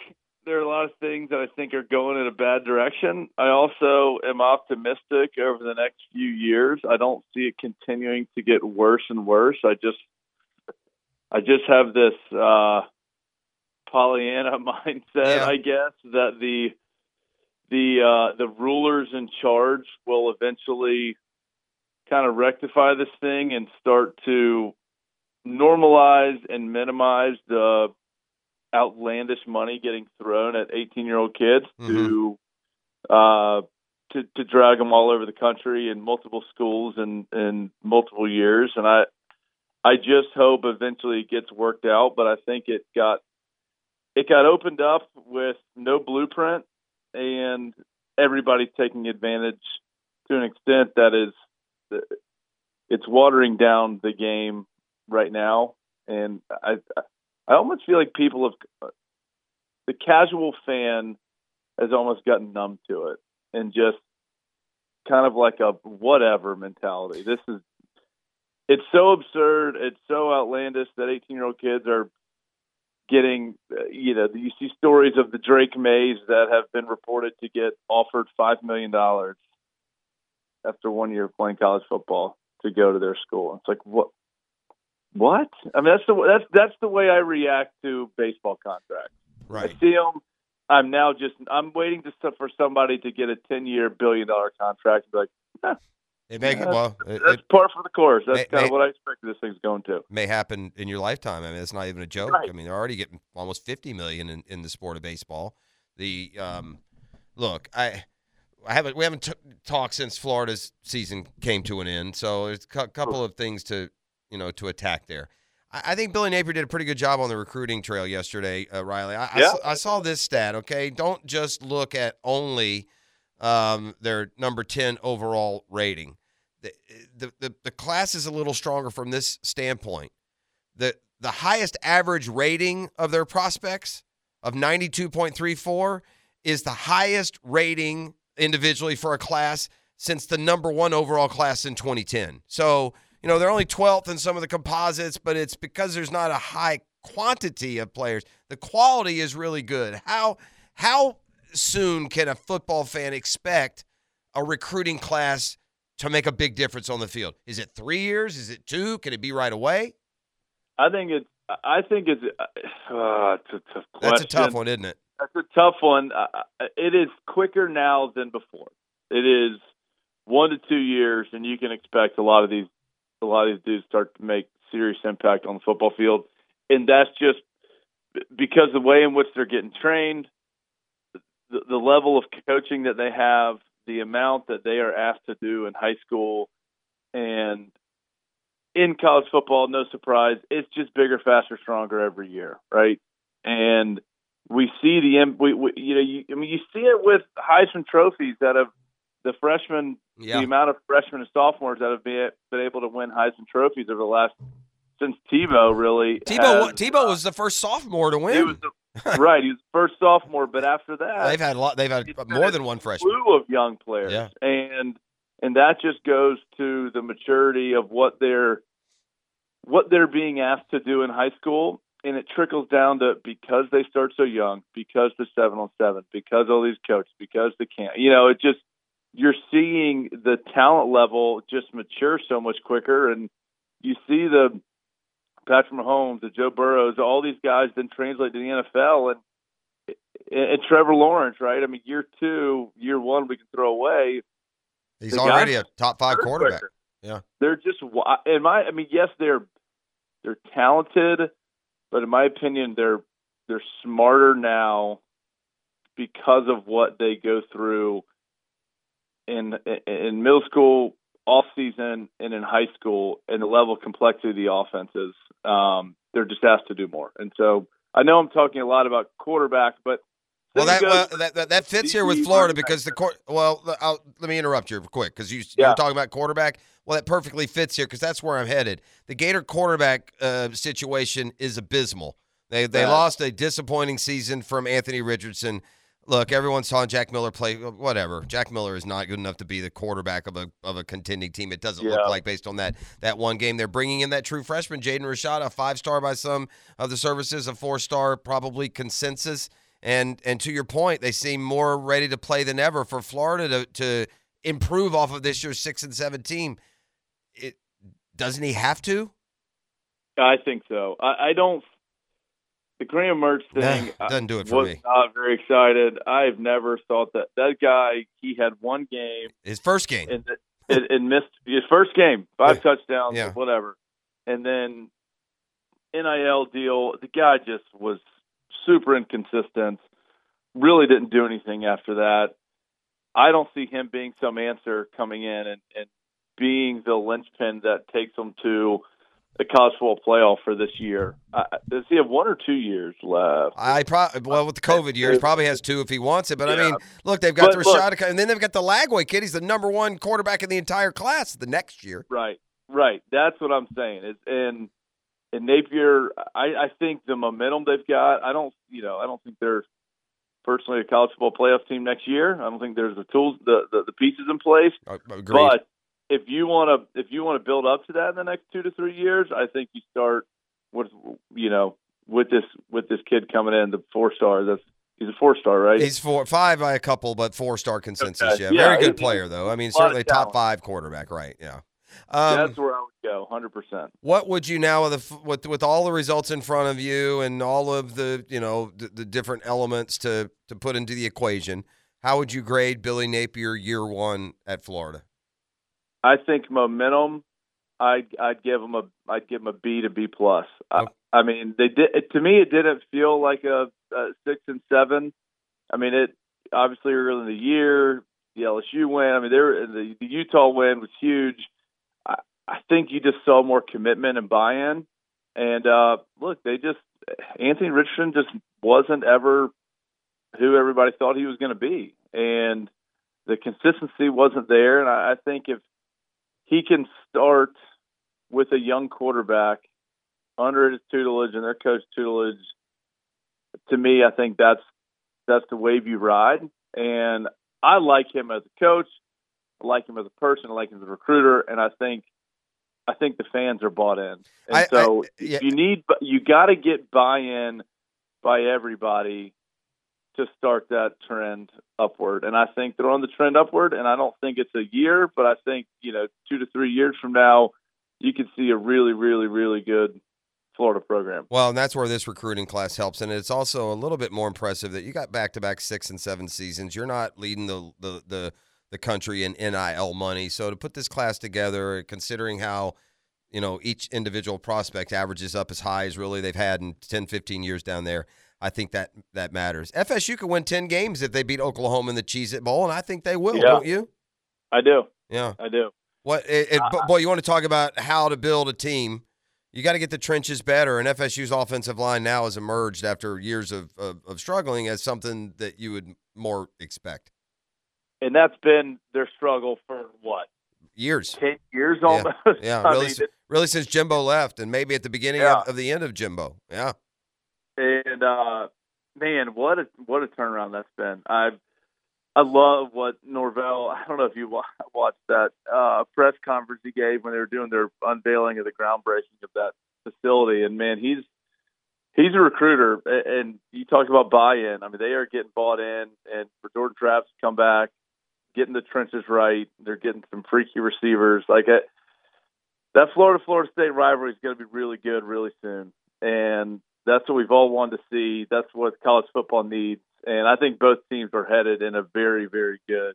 There are a lot of things that I think are going in a bad direction. I also am optimistic over the next few years. I don't see it continuing to get worse and worse. I just I just have this uh, Pollyanna mindset, yeah. I guess, that the the uh, the rulers in charge will eventually kind of rectify this thing and start to normalize and minimize the outlandish money getting thrown at eighteen-year-old kids mm-hmm. to, uh, to to drag them all over the country in multiple schools and in multiple years, and I. I just hope eventually it gets worked out, but I think it got it got opened up with no blueprint and everybody's taking advantage to an extent that is it's watering down the game right now. And I I almost feel like people have the casual fan has almost gotten numb to it and just kind of like a whatever mentality. This is It's so absurd. It's so outlandish that eighteen-year-old kids are getting, you know, you see stories of the Drake Mays that have been reported to get offered five million dollars after one year of playing college football to go to their school. It's like, what? What? I mean, that's the that's that's the way I react to baseball contracts. Right. I see them. I'm now just I'm waiting to for somebody to get a ten-year billion-dollar contract and be like, eh. It may, yeah, well, it, that's it, par for the course. That's may, kind of may, what I expect this thing's going to. May happen in your lifetime. I mean, it's not even a joke. Right. I mean, they're already getting almost fifty million dollars in, in the sport of baseball. The um, look, I, I haven't we haven't t- talked since Florida's season came to an end. So there's a couple of things to you know to attack there. I, I think Billy Napier did a pretty good job on the recruiting trail yesterday, uh, Riley. I, yeah. I, I saw this stat. Okay, don't just look at only. Um, their number ten overall rating. The, the the the class is a little stronger from this standpoint. The the highest average rating of their prospects of ninety-two point three four is the highest rating individually for a class since the number one overall class in twenty ten. So, you know, they're only twelfth in some of the composites, but it's because there's not a high quantity of players. The quality is really good. How how soon can a football fan expect a recruiting class to make a big difference on the field? Is it three years? Is it two? Can it be right away? I think it's I think it's, uh, it's a tough question. That's a tough one, isn't it? That's a tough one. Uh, it is quicker now than before. It is one to two years, and you can expect a lot of these a lot of these dudes start to make serious impact on the football field, and that's just because the way in which they're getting trained, the, the level of coaching that they have, the amount that they are asked to do in high school, and in college football, no surprise, it's just bigger, faster, stronger every year, right? And we see the we, we you know you, I mean you see it with Heisman trophies that have the freshmen, yeah. the amount of freshmen and sophomores that have been, been able to win Heisman trophies over the last since Tebow really. Tebow has, Tebow was the first sophomore to win. He was the, right, he was the first sophomore, but after that, they've had a lot. They've had more than one freshman. Slew of young players, yeah. and and that just goes to the maturity of what they're. what they're being asked to do in high school, and it trickles down to because they start so young, because the seven on seven, because all these coaches, because they can't, you know, it just, you're seeing the talent level just mature so much quicker. And you see the Patrick Mahomes, the Joe Burrows, all these guys then translate to the N F L and, and Trevor Lawrence, right? I mean, year two, year one, we can throw away. He's the already guys, a top five quarterback. Quicker. Yeah. They're just, in my, I mean, yes, they're, They're talented, but in my opinion, they're they're smarter now because of what they go through in in middle school, off season, and in high school, and the level of complexity of the offenses. Um, they're just asked to do more, and so I know I'm talking a lot about quarterback, but well, that, well that, that that fits here with Florida because the court. Well, I'll, let me interrupt you real quick because you yeah. you're talking about quarterback. Well, that perfectly fits here because that's where I'm headed. The Gator quarterback uh, situation is abysmal. They they yeah. lost a disappointing season from Anthony Richardson. Look, everyone's saw Jack Miller play. Whatever, Jack Miller is not good enough to be the quarterback of a of a contending team. It doesn't yeah. look like based on that that one game. They're bringing in that true freshman, Jaden Rashada, a five star by some of the services, a four star probably consensus. And and to your point, they seem more ready to play than ever for Florida to to improve off of this year's six and seven team. It, doesn't he have to? I think so. I, I don't. The Graham Mertz thing nah, doesn't do it for was me. Not very excited. I've never thought that that guy. He had one game, his first game, and, and, and missed his first game, five yeah. touchdowns, yeah. whatever. And then N I L deal. The guy just was super inconsistent. Really didn't do anything after that. I don't see him being some answer coming in and, and being the linchpin that takes them to the college football playoff for this year. Uh, does he have one or two years left? I probably well with the COVID years probably has two if he wants it. But yeah. I mean, look, they've got but, the Rashada, look, and then they've got the Lagway kid. He's the number one quarterback in the entire class the next year. Right, right. That's what I'm saying. It's, and and Napier, I, I think the momentum they've got. I don't, you know, I don't think they're personally a college football playoff team next year. I don't think there's the tools, the the, the pieces in place. Agreed. But if you want to, if you want to build up to that in the next two to three years, I think you start with, you know, with this with this kid coming in, the four star. That's he's a four star, right? He's four, five by a couple, but four star consensus. Okay. Yeah. yeah, very good player though. I mean, certainly top five quarterback, right? Yeah, um, that's where I would go, one hundred percent. What would you now with the, with with all the results in front of you and all of the you know the, the different elements to to put into the equation? How would you grade Billy Napier year one at Florida? I think momentum. I'd, I'd give them a. I'd give them a B to B plus. I, okay. I mean, they did. It, to me, it didn't feel like a, a six and seven. I mean, it obviously early in the year, the L S U win. I mean, they were, the, the Utah win was huge. I, I think you just saw more commitment and buy-in. And uh, look, they just Anthony Richardson just wasn't ever who everybody thought he was going to be, and the consistency wasn't there. And I, I think if he can start with a young quarterback under his tutelage and their coach tutelage. To me, I think that's that's the wave you ride. And I like him as a coach. I like him as a person. I like him as a recruiter. And I think I think the fans are bought in. And I, so I, yeah. you need, you got to get buy-in by everybody to start that trend upward. And I think they're on the trend upward, and I don't think it's a year, but I think, you know, two to three years from now, you could see a really, really, really good Florida program. Well, and that's where this recruiting class helps. And it's also a little bit more impressive that you got back-to-back six and seven seasons. You're not leading the, the, the, the country in N I L money. So to put this class together, considering how, you know, each individual prospect averages up as high as really they've had in ten, fifteen years down there, I think that that matters. F S U could win ten games if they beat Oklahoma in the Cheez-It Bowl, and I think they will, yeah. don't you? I do. Yeah. I do. What? It, it, uh, boy, you want to talk about how to build a team. You got to get the trenches better, and F S U's offensive line now has emerged after years of, of, of struggling as something that you would more expect. And that's been their struggle for, what, years? Ten years almost? Yeah, yeah. really, mean, really since Jimbo left, and maybe at the beginning yeah. of, of the end of Jimbo. Yeah. And, uh, man, what a what a turnaround that's been. I I love what Norvell, I don't know if you watched that uh, press conference he gave when they were doing their unveiling of the groundbreaking of that facility. And, man, he's he's a recruiter. And you talk about buy-in. I mean, they are getting bought in. And for Jordan Travis to come back, getting the trenches right, they're getting some freaky receivers. Like that, that Florida-Florida State rivalry is going to be really good really soon. And that's what we've all wanted to see. That's what college football needs. And I think both teams are headed in a very, very good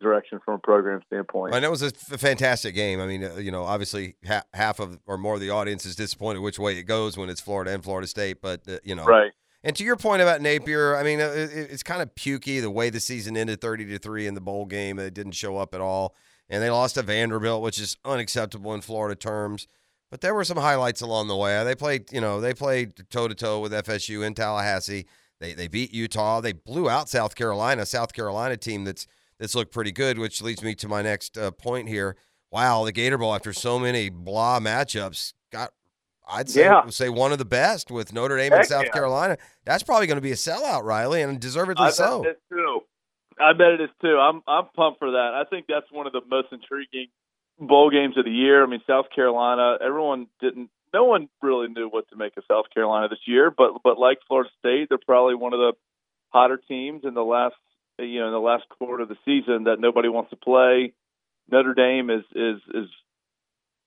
direction from a program standpoint. And it was a f- fantastic game. I mean, uh, you know, obviously ha- half of or more of the audience is disappointed which way it goes when it's Florida and Florida State. But, uh, you know. Right. And to your point about Napier, I mean, uh, it, it's kind of pukey the way the season ended thirty to three in the bowl game. It didn't show up at all. And they lost to Vanderbilt, which is unacceptable in Florida terms. But there were some highlights along the way. They played, you know, they played toe-to-toe with F S U in Tallahassee. They they beat Utah. They blew out South Carolina, South Carolina team that's that's looked pretty good, which leads me to my next uh, point here. Wow, the Gator Bowl, after so many blah matchups, got, I'd say, yeah. say one of the best with Notre Dame Heck and South yeah. Carolina. That's probably going to be a sellout, Riley, and deservedly I so. I bet it is, too. I bet it is, too. I'm, I'm pumped for that. I think that's one of the most intriguing bowl games of the year. I mean, South Carolina, everyone didn't, no one really knew what to make of South Carolina this year, but, but like Florida State, they're probably one of the hotter teams in the last, you know, in the last quarter of the season that nobody wants to play. Notre Dame is, is, is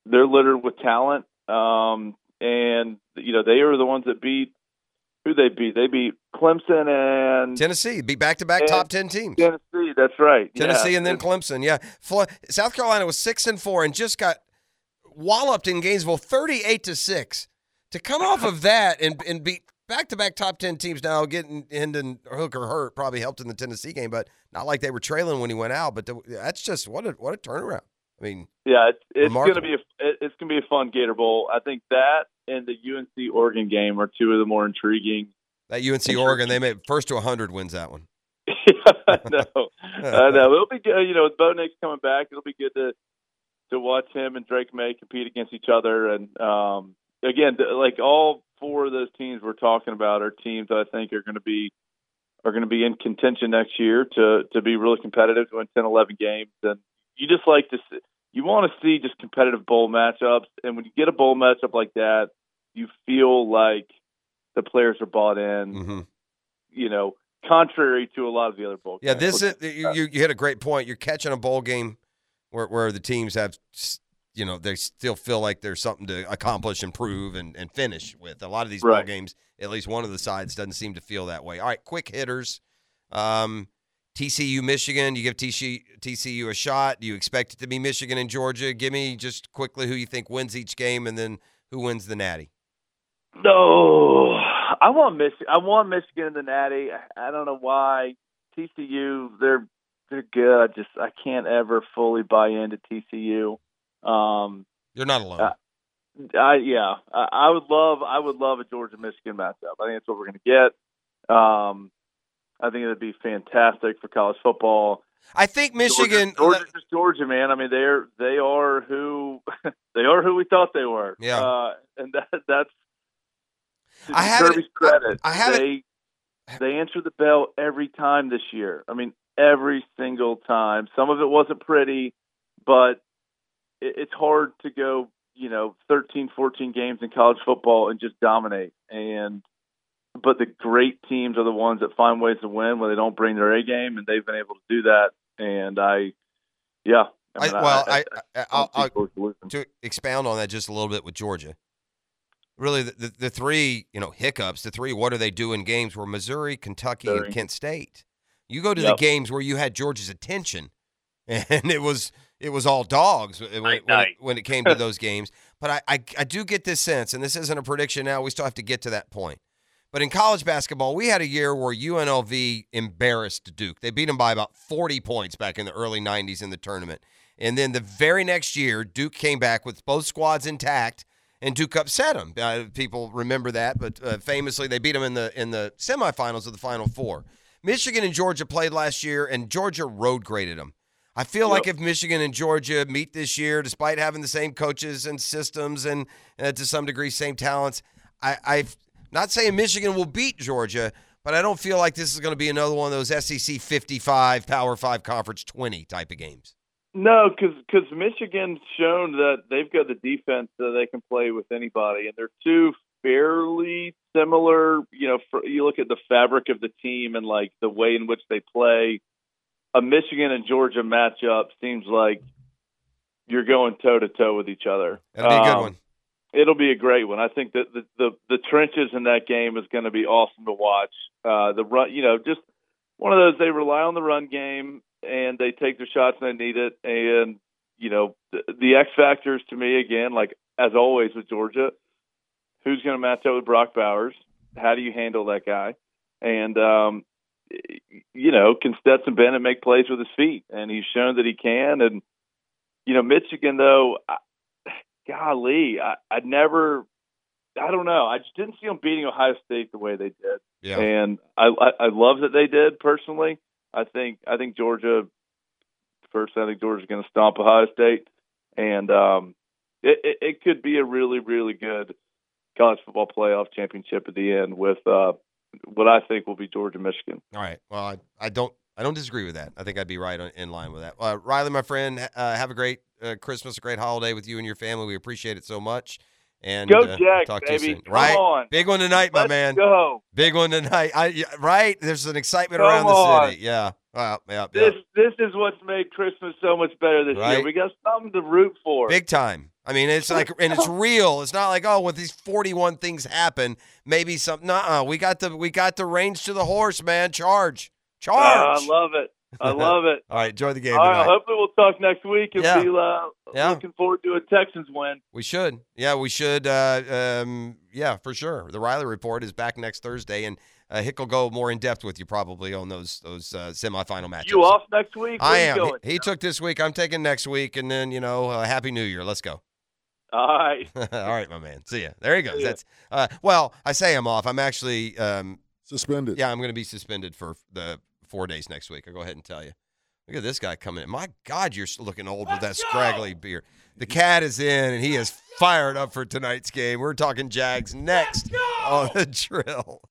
they're littered with talent. Um, and you know, they are the ones that beat who they beat. They beat Clemson and Tennessee. Be back-to-back top ten teams. Tennessee, that's right. Tennessee yeah. and then Clemson, yeah. South Carolina was six and four and just got walloped in Gainesville, thirty-eight to six. To come off of that and and beat back-to-back top ten teams, now getting Hendon Hooker hurt probably helped in the Tennessee game, but not like they were trailing when he went out. But the, that's just what a what a turnaround. I mean, yeah, it's, it's going to be a it's going to be a fun Gator Bowl. I think that and the U N C Oregon game are two of the more intriguing. That U N C Oregon, they made first to one hundred wins that one. I know, I know. It'll be good. You know, with Bo Nix coming back, it'll be good to to watch him and Drake May compete against each other. And um, again, like all four of those teams we're talking about are teams that I think are going to be are going to be in contention next year to to be really competitive, to win ten, eleven games. And you just like to see, you want to see just competitive bowl matchups, and when you get a bowl matchup like that, you feel like the players are bought in. Mm-hmm. You know, contrary to a lot of the other bowl yeah, games. Yeah, this is you, you hit a great point. You're catching a bowl game where where the teams have, you know, they still feel like there's something to accomplish, improve, and and finish with. A lot of these right. bowl games, at least one of the sides doesn't seem to feel that way. All right, quick hitters. Um, T C U, Michigan, you give T C U a shot. Do you expect it to be Michigan and Georgia? Give me just quickly who you think wins each game and then who wins the Natty. No, I want Michigan. I want Michigan and the Natty. I don't know why. T C U, they're they're good. I just I can't ever fully buy into T C U. Um, You're not alone. I, I yeah. I, I would love I would love a Georgia Michigan matchup. I think that's what we're going to get. Um, I think it would be fantastic for college football. I think Michigan, Georgia, Georgia, Georgia, man. I mean, they're they are who they are who we thought they were. Yeah, uh, and that, that's I Kirby's credit. I, I haven't. They, they answered the bell every time this year. I mean, every single time. Some of it wasn't pretty, but it's hard to go, you know, thirteen, fourteen games in college football and just dominate. And but the great teams are the ones that find ways to win when they don't bring their A game, and they've been able to do that. And I, yeah. I mean, I, well, I, I, I, I'll, I'll to expound on that just a little bit with Georgia. Really, the, the, the three, you know, hiccups, the three, what do they do in games were Missouri, Kentucky, Missouri. and Kent State. You go to yep. the games where you had Georgia's attention, and it was it was all dogs when, night, when, night. It, when it came to those games. But I, I, I do get this sense, and this isn't a prediction now. We still have to get to that point. But in college basketball, we had a year where U N L V embarrassed Duke. They beat them by about forty points back in the early nineties in the tournament. And then the very next year, Duke came back with both squads intact, and Duke upset them. Uh, people remember that, but uh, famously they beat them in the in the semifinals of the Final Four. Michigan and Georgia played last year, and Georgia road graded them. I feel yep. like if Michigan and Georgia meet this year, despite having the same coaches and systems and uh, to some degree same talents, I, I've not saying Michigan will beat Georgia, but I don't feel like this is going to be another one of those S E C fifty-five, Power five Conference twenty type of games. No, because because Michigan's shown that they've got the defense that they can play with anybody, and they're two fairly similar. You know, for, you look at the fabric of the team and like the way in which they play. A Michigan and Georgia matchup seems like you're going toe to toe with each other. That'll be a good um, one. It'll be a great one. I think that the the, the trenches in that game is going to be awesome to watch. Uh, the run, you know, just one of those. They rely on the run game, and they take their shots and they need it. And, you know, the, the X factors to me, again, like as always with Georgia, who's going to match up with Brock Bowers? How do you handle that guy? And, um, you know, can Stetson Bennett make plays with his feet? And he's shown that he can. And, you know, Michigan, though, I, golly, I, I never – I don't know. I just didn't see them beating Ohio State the way they did. Yeah. And I, I, I love that they did personally. I think I think Georgia first. I think Georgia's going to stomp Ohio State, and um, it, it, it could be a really, really good college football playoff championship at the end with uh, what I think will be Georgia, Michigan. All right. Well, I, I don't I don't disagree with that. I think I'd be right on, in line with that. Uh, Riley, my friend, uh, have a great uh, Christmas, a great holiday with you and your family. We appreciate it so much. And go, uh, Jack, talk baby. To you soon. Come right? on. Big one tonight, my Let's man. Go. Big one tonight. I, right? There's an excitement Come around on. the city. Yeah. Wow. Yeah, this yeah. this is what's made Christmas so much better this right? year. We got something to root for. Big time. I mean, it's like, and it's real. It's not like, oh, when these forty-one things happen, maybe something. Nuh-uh. We got the we got the reins to the horse, man. Charge, charge. Uh, I love it. I love it. All right, enjoy the game. All tonight. Right, hopefully we'll talk next week and yeah. be uh, yeah. looking forward to a Texans win. We should. Yeah, we should. Uh, um, yeah, for sure. The Riley Report is back next Thursday, and uh, Hick will go more in depth with you probably on those those uh, semifinal matches. You off next week? Where I am. Going? He, he took this week. I'm taking next week, and then, you know, uh, Happy New Year. Let's go. All right. All right, my man. See ya. There he goes. That's uh, well, I say I'm off. I'm actually um, suspended. Yeah, I'm going to be suspended for the Four days next week. I'll go ahead and tell you. Look at this guy coming in. My God, you're looking old Let's with that scraggly go! beard. The cat is in, and he is fired up for tonight's game. We're talking Jags next on The Drill.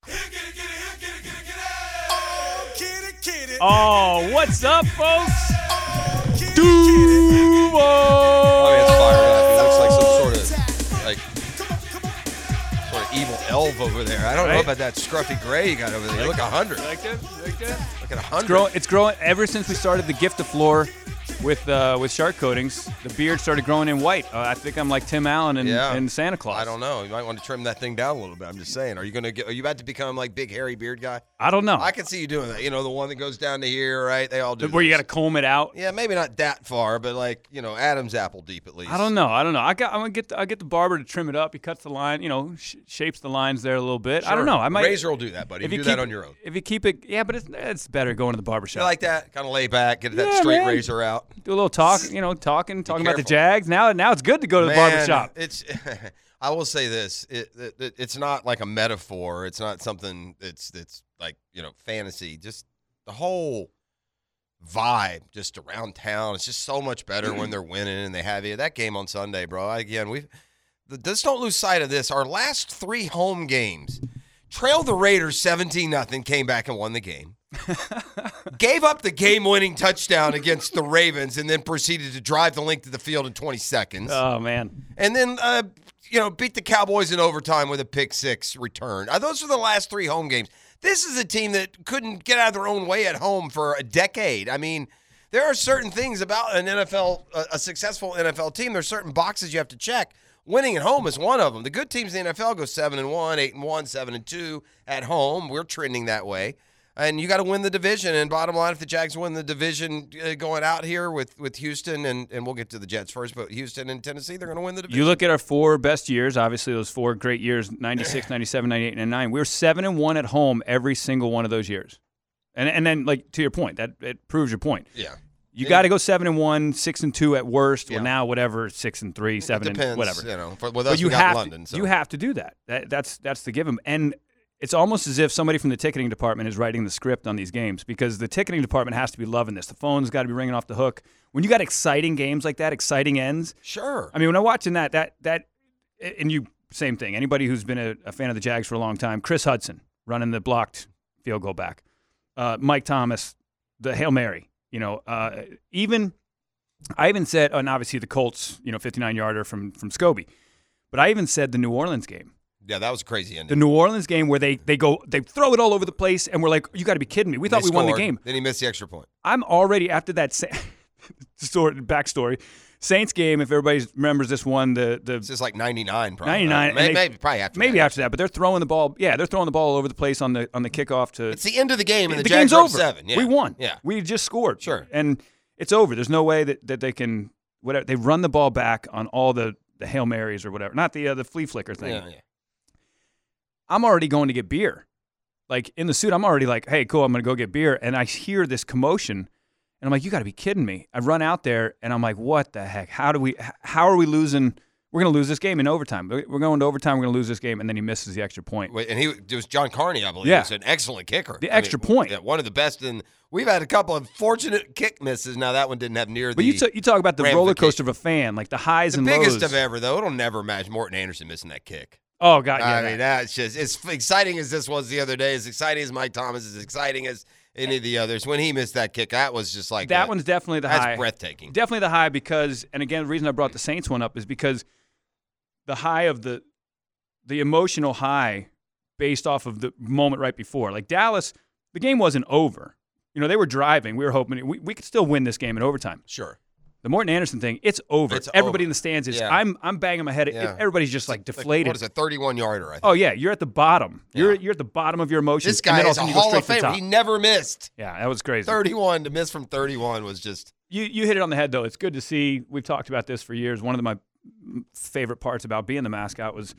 Oh, what's up, folks? Dumo! Oh, he is fired up. He looks like some sort of, like, sort of evil elf over there. I don't right? know about that scruffy gray you got over there. You like look one hundred. You like that? You like that? It's growing, it's growing ever since we started the Gift of Floor with uh, with shark coatings. The beard started growing in white. Uh, I think I'm like Tim Allen and, yeah. and Santa Claus. I don't know. You might want to trim that thing down a little bit. I'm just saying. Are you gonna get? Are you about to become like big hairy beard guy? I don't know. I can see you doing that. You know, the one that goes down to here, right? They all do. Where those. You got to comb it out. Yeah, maybe not that far, but like you know, Adam's apple deep at least. I don't know. I don't know. I got. I'm gonna get. I get the barber to trim it up. He cuts the line. You know, sh- shapes the lines there a little bit. Sure. I don't know. I might. Razor will do that, buddy. If you do keep, that on your own. If you keep it, yeah, but it's it's better going to the barbershop. You like that? Kind of lay back, get yeah, that straight man. razor out. Do a little talk, you know, talking, talking about the Jags. Now, now it's good to go to the Man, barbershop. It's, I will say this: it, it, it's not like a metaphor. It's not something that's that's like you know fantasy. Just the whole vibe, just around town. It's just so much better mm-hmm. when they're winning and they have you. That game on Sunday, bro. Again, we just don't lose sight of this. Our last three home games. trailed the Raiders seventeen nothing, came back and won the game. Gave up the game-winning touchdown against the Ravens and then proceeded to drive the length of the field in twenty seconds. Oh, man. And then, uh, you know, beat the Cowboys in overtime with a pick six return. Uh, those were the last three home games. This is a team that couldn't get out of their own way at home for a decade. I mean, there are certain things about an N F L, a, a successful N F L team. There's certain boxes you have to check. Winning at home is one of them. The good teams in the N F L go seven and one, eight and one, seven and two at home. We're trending that way. And you got to win the division. And bottom line, if the Jags win the division uh, going out here with, with Houston, and, and we'll get to the Jets first, but Houston and Tennessee, they're going to win the division. You look at our four best years, obviously those four great years, ninety-six, ninety-seven, ninety-eight, and nine. We were seven and one at home every single one of those years. And and then, like, to your point, that it proves your point. Yeah. You got to go seven and one, six and two at worst, yeah. or now whatever, six and three, seven it depends, and whatever. You know, for, with us, but you we got have London, to, so. you have to do that. that. That's that's the given. And it's almost as if somebody from the ticketing department is writing the script on these games, because the ticketing department has to be loving this. The phone's got to be ringing off the hook when you got exciting games like that, exciting ends. Sure. I mean, when I'm watching that, that that, and you same thing. Anybody who's been a, a fan of the Jags for a long time, Chris Hudson running the blocked field goal back, uh, Mike Thomas, the Hail Mary. You know, uh, even I even said, and obviously the Colts, you know, fifty-nine yarder from from Scobie, but I even said the New Orleans game. Yeah, that was a crazy ending. The New Orleans game where they they go they throw it all over the place, and we're like, you got to be kidding me. We and thought we scored, won the game. Then he missed the extra point. I'm already after that sa- story backstory Saints game. If everybody remembers this one, the the this is like ninety-nine, probably ninety-nine, maybe, they, maybe probably after maybe that. after that. But they're throwing the ball. Yeah, they're throwing the ball all over the place on the on the kickoff to. It's the end of the game, and the, the Jags game's over. Seven. Yeah. We won. Yeah, we just scored. Sure, and it's over. There's no way that, that they can whatever they run the ball back on all the, the Hail Marys or whatever. Not the uh, the flea flicker thing. Yeah, yeah. I'm already going to get beer. Like, in the suit, I'm already like, hey, cool, I'm going to go get beer. And I hear this commotion, and I'm like, you got to be kidding me. I run out there, and I'm like, what the heck? How do we? How are we losing? We're going to lose this game in overtime. We're going to overtime. We're going to lose this game, and then he misses the extra point. Wait, and he it was John Carney, I believe. Yeah. He's an excellent kicker. The I extra mean, point. Yeah, one of the best. In We've had a couple of fortunate kick misses. Now, that one didn't have near but the But you, t- you talk about the roller coaster of a fan, like the highs the and lows. The biggest of ever, though. It'll never match Morton Anderson missing that kick. Oh, God, yeah. I mean, that's just as exciting as this was the other day, as exciting as Mike Thomas, as exciting as any of the others. When he missed that kick, that was just like that. That one's definitely the high. That's breathtaking. Definitely the high because, and again, the reason I brought the Saints one up is because the high of the, the emotional high based off of the moment right before. Like Dallas, the game wasn't over. You know, they were driving. We were hoping we, we could still win this game in overtime. Sure. The Morton Anderson thing, it's over. It's Everybody over. in the stands is, yeah. I'm I'm banging my head. Yeah. Everybody's just like deflated. Like, what is it, thirty-one yarder, I think. Oh, yeah, you're at the bottom. Yeah. You're you're at the bottom of your emotions. This guy is a Hall of Fame. He never missed. Yeah, that was crazy. thirty-one, to miss from thirty-one was just. You you hit it on the head, though. It's good to see. We've talked about this for years. One of the, my favorite parts about being the mascot was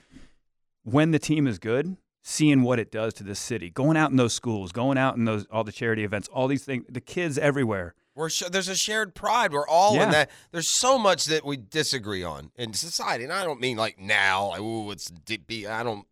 when the team is good, seeing what it does to this city. Going out in those schools, going out in those all the charity events, all these things, the kids everywhere. We're sh- there's a shared pride. We're all yeah. in that. There's so much that we disagree on in society, and I don't mean like now. Like, ooh, it's be. I don't.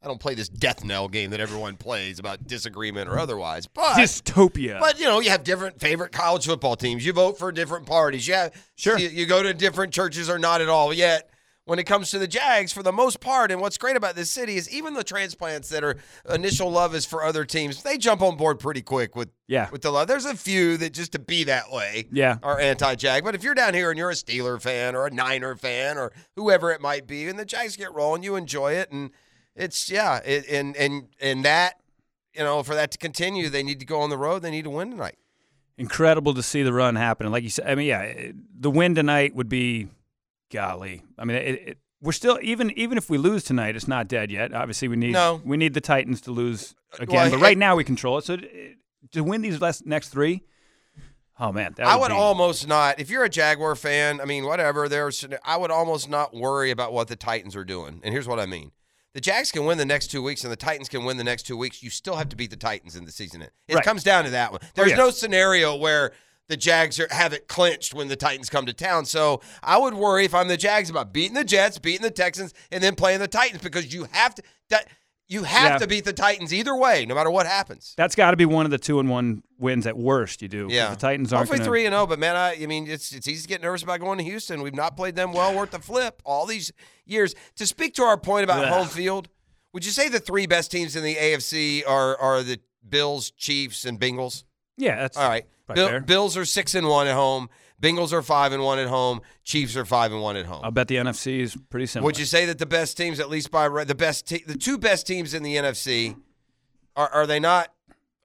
I don't play this death knell game that everyone plays about disagreement or otherwise. But dystopia. But you know, you have different favorite college football teams. You vote for different parties. Yeah, sure. You, you go to different churches or not at all. Yet, when it comes to the Jags, for the most part, and what's great about this city is even the transplants that are initial love is for other teams, they jump on board pretty quick with yeah. with the love. There's a few that just to be that way yeah. are anti-Jag. But if you're down here and you're a Steeler fan or a Niner fan or whoever it might be, and the Jags get rolling, you enjoy it. And it's, yeah, it, and, and, and that, you know, for that to continue, they need to go on the road. They need to win tonight. Incredible to see the run happening. Like you said, I mean, yeah, the win tonight would be... Golly, I mean, it, it, we're still even even if we lose tonight, it's not dead yet. Obviously, we need no. we need the Titans to lose again, well, but right it, now we control it. So it, to win these last, next three, oh man, that I would, would be, almost not. If you're a Jaguar fan, I mean, whatever. There's, I would almost not worry about what the Titans are doing. And here's what I mean: the Jags can win the next two weeks, and the Titans can win the next two weeks. You still have to beat the Titans in the season. It right. comes down to that one. There's oh, yes. no scenario where. The Jags are, have it clinched when the Titans come to town. So I would worry if I'm the Jags about beating the Jets, beating the Texans, and then playing the Titans because you have to that, you have yeah. to beat the Titans either way, no matter what happens. That's got to be one of the two and one wins at worst. You do, yeah. The Titans aren't hopefully gonna... three and zero, but man, I, I mean, it's it's easy to get nervous about going to Houston. We've not played them well. Worth the flip all these years. To speak to our point about Ugh. home field. Would you say the three best teams in the A F C are are the Bills, Chiefs, and Bengals? Yeah, that's all right. Bill, Bills are six and one at home. Bengals are five and one at home. Chiefs are five and one at home. I bet the N F C is pretty similar. Would you say that the best teams, at least by the best, te- the two best teams in the N F C, are are they not?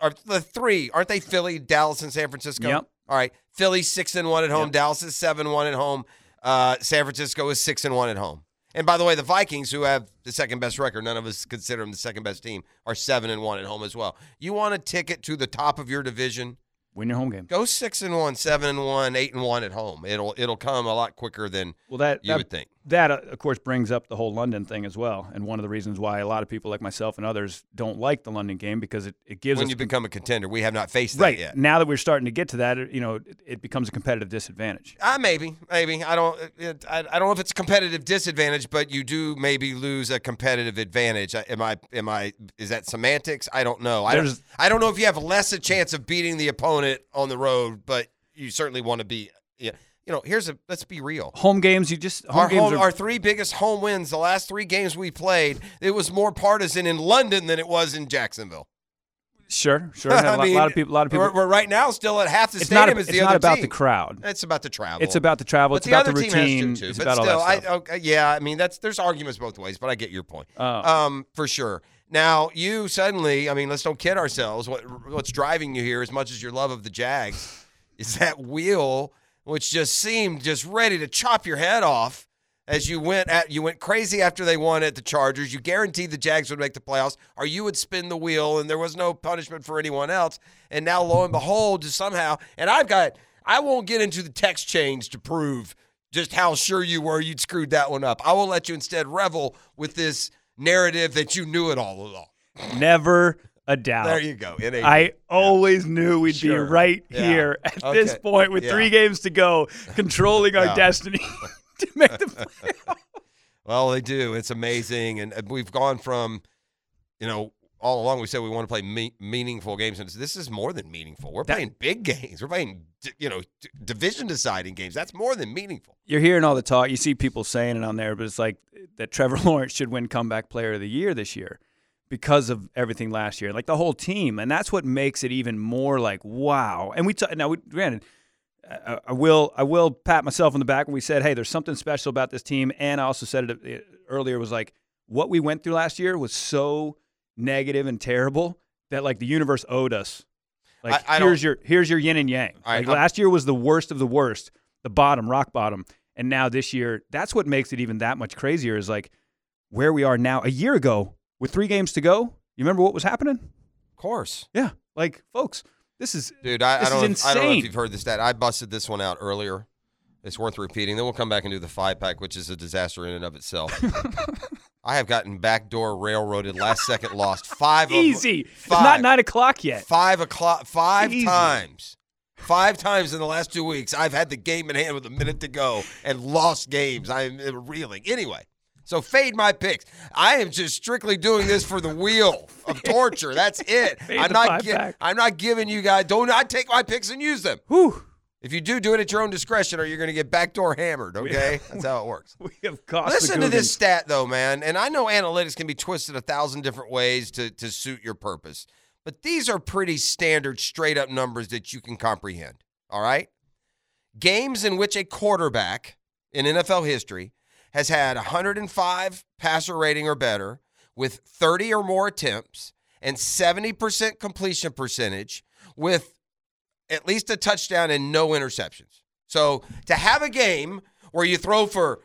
Are the three? Aren't they Philly, Dallas, and San Francisco? Yep. All right, Philly six and one at home. Yep. Dallas is seven one at home. Uh, San Francisco is six and one at home. And by the way, the Vikings, who have the second best record, none of us consider them the second best team, are seven and one at home as well. You want a ticket to the top of your division? Win your home game. Go six and one, seven and one, eight and one at home. It'll it'll come a lot quicker than well, that, you that, would think. That of course brings up the whole London thing as well, and one of the reasons why a lot of people like myself and others don't like the London game because it, it gives when us you become a contender. We have not faced right, that yet. Now that we're starting to get to that, you know, it, it becomes a competitive disadvantage. Uh, maybe, maybe I don't it, I, I don't know if it's a competitive disadvantage, but you do maybe lose a competitive advantage. Am I am I is that semantics? I don't know. I don't, I don't know if you have less a chance of beating the opponent on the road, but you certainly want to be, yeah. You know, here's a, let's be real. Home games, you just, home our, games home, are... our three biggest home wins, the last three games we played, it was more partisan in London than it was in Jacksonville. Sure, sure. I mean, a lot of people, a lot of people. We're, we're right now still at half the stadium is the other team. It's not about the crowd. It's about the travel. It's about the travel. It's about the routine. It's about all that stuff. I, okay, yeah, I mean, that's there's arguments both ways, but I get your point. Oh. Um, for sure. Now, you suddenly, I mean, let's don't kid ourselves. What What's driving you here, as much as your love of the Jags, is that wheel, which just seemed just ready to chop your head off as you went at you went crazy after they won at the Chargers. You guaranteed the Jags would make the playoffs, or you would spin the wheel, and there was no punishment for anyone else. And now, lo and behold, just somehow, and I've got, I won't get into the text change to prove just how sure you were you'd screwed that one up. I will let you instead revel with this narrative that you knew it all along. Never a doubt. There you go. It ain't I it. always yeah. knew we'd sure. be right yeah. here at okay. this point with yeah. three games to go, controlling our yeah. destiny to make the playoffs. Well, they do. It's amazing. And we've gone from, you know, all along we said we want to play me- meaningful games. And this is more than meaningful. We're that, playing big games. We're playing, you know, d- division-deciding games. That's more than meaningful. You're hearing all the talk. You see people saying it on there, but it's like that Trevor Lawrence should win Comeback Player of the Year this year because of everything last year, like the whole team. And that's what makes it even more like, wow. And we t- now, we, granted, I, I will I will pat myself on the back when we said, hey, there's something special about this team. And I also said it earlier was like what we went through last year was so – negative and terrible that like the universe owed us. Like I, I here's your here's your yin and yang. I, like, last year was the worst of the worst, the bottom, rock bottom, and now this year, that's what makes it even that much crazier is like where we are now. A year ago, with three games to go, you remember what was happening? Of course, yeah. Like folks, this is dude. I, this I don't. Is I don't know if you've heard this stat. I busted this one out earlier. It's worth repeating. Then we'll come back and do the five pack, which is a disaster in and of itself. I have gotten backdoor railroaded, last second lost five. Easy. Five, it's not nine o'clock yet. Five o'clock. Five Easy. times. Five times in the last two weeks, I've had the game in hand with a minute to go and lost games. I'm reeling. Anyway, so fade my picks. I am just strictly doing this for the wheel of torture. That's it. I'm not. Gi- I'm not giving you guys. Do not take my picks and use them. Whew. If you do, do it at your own discretion or you're going to get backdoor hammered, okay? Have, That's how it works. We have cost Listen to this stat, though, man. And I know analytics can be twisted a thousand different ways to, to suit your purpose. But these are pretty standard, straight-up numbers that you can comprehend, all right? Games in which a quarterback in N F L history has had one hundred five passer rating or better with thirty or more attempts and seventy percent completion percentage with at least a touchdown and no interceptions. So to have a game where you throw for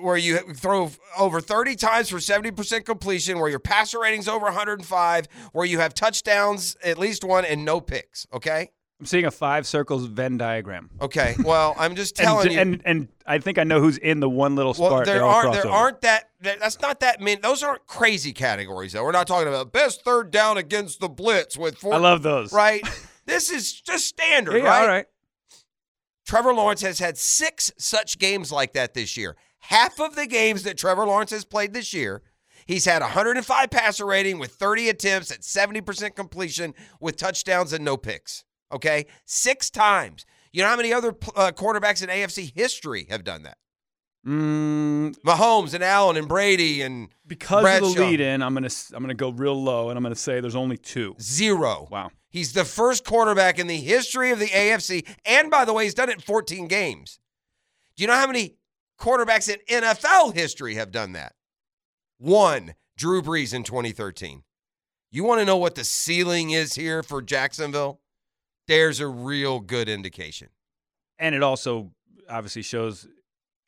where you throw over thirty times for seventy percent completion, where your passer rating's over one hundred five, where you have touchdowns, at least one, and no picks, okay? I'm seeing a five circles Venn diagram. Okay, well, I'm just telling and, you. And and I think I know who's in the one little spot. Well, there, aren't, there aren't that, that's not that many. Those aren't crazy categories, though. We're not talking about best third down against the blitz with four. I love those. Right? This is just standard, yeah, right? All right. Trevor Lawrence has had six such games like that this year. Half of the games that Trevor Lawrence has played this year, he's had one hundred five passer rating with thirty attempts at seventy percent completion with touchdowns and no picks, okay? Six times. You know how many other uh, quarterbacks in A F C history have done that? Mm, Mahomes and Allen and Brady and because Bradshaw. Of the lead-in, I'm gonna I'm gonna go real low and I'm gonna say there's only two. Zero. Wow. He's the first quarterback in the history of the A F C, and by the way, he's done it in fourteen games. Do you know how many quarterbacks in N F L history have done that? One, Drew Brees in twenty thirteen. You want to know what the ceiling is here for Jacksonville? There's a real good indication, and it also obviously shows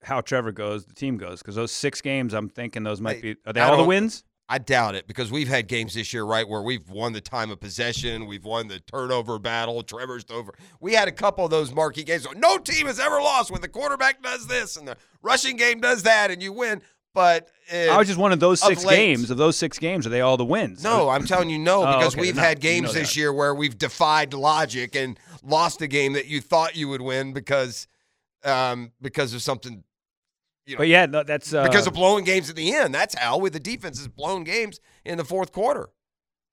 how Trevor goes, the team goes, because those six games, I'm thinking those might be, are they all the wins? I doubt it, because we've had games this year, right, where we've won the time of possession, we've won the turnover battle, Trevor's over. We had a couple of those marquee games. No team has ever lost when the quarterback does this and the rushing game does that and you win. But it, I was just one of those six of late, games. Of those six games, are they all the wins? No, I'm telling you no, because oh, okay. we've no, had games you know this year where we've defied logic and lost a game that you thought you would win because um, because of something. You know, but, yeah, no, that's uh, – because of blowing games at the end. That's how with the defense is blown games in the fourth quarter.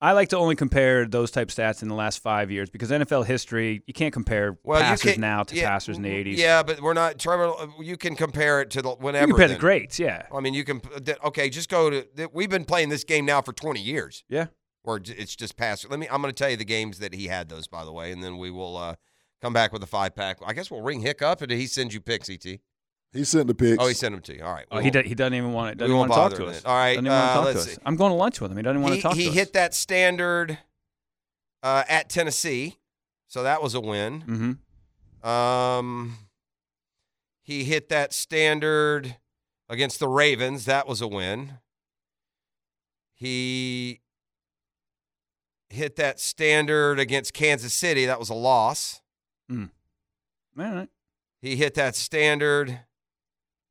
I like to only compare those type stats in the last five years because N F L history, you can't compare well, passers now to yeah, passers in the eighties. Yeah, but we're not – Trevor, you can compare it to the whenever. You can compare then. The greats, yeah. I mean, you can – okay, just go to – we've been playing this game now for twenty years. Yeah. Or it's just passers. Let me – I'm going to tell you the games that he had those, by the way, and then we will uh, come back with a five-pack. I guess we'll ring Hick up, or did he send you picks, E T? He sent the pics. Oh, he sent them to you. All right. Oh, he, does, he doesn't even want it. Doesn't want to talk to us. All right. Uh, let's see. I'm going to lunch with him. He doesn't want he, to talk to us. He hit that standard uh, at Tennessee, so that was a win. Mm-hmm. Um, he hit that standard against the Ravens. That was a win. He hit that standard against Kansas City. That was a loss. Mm. All right. He hit that standard.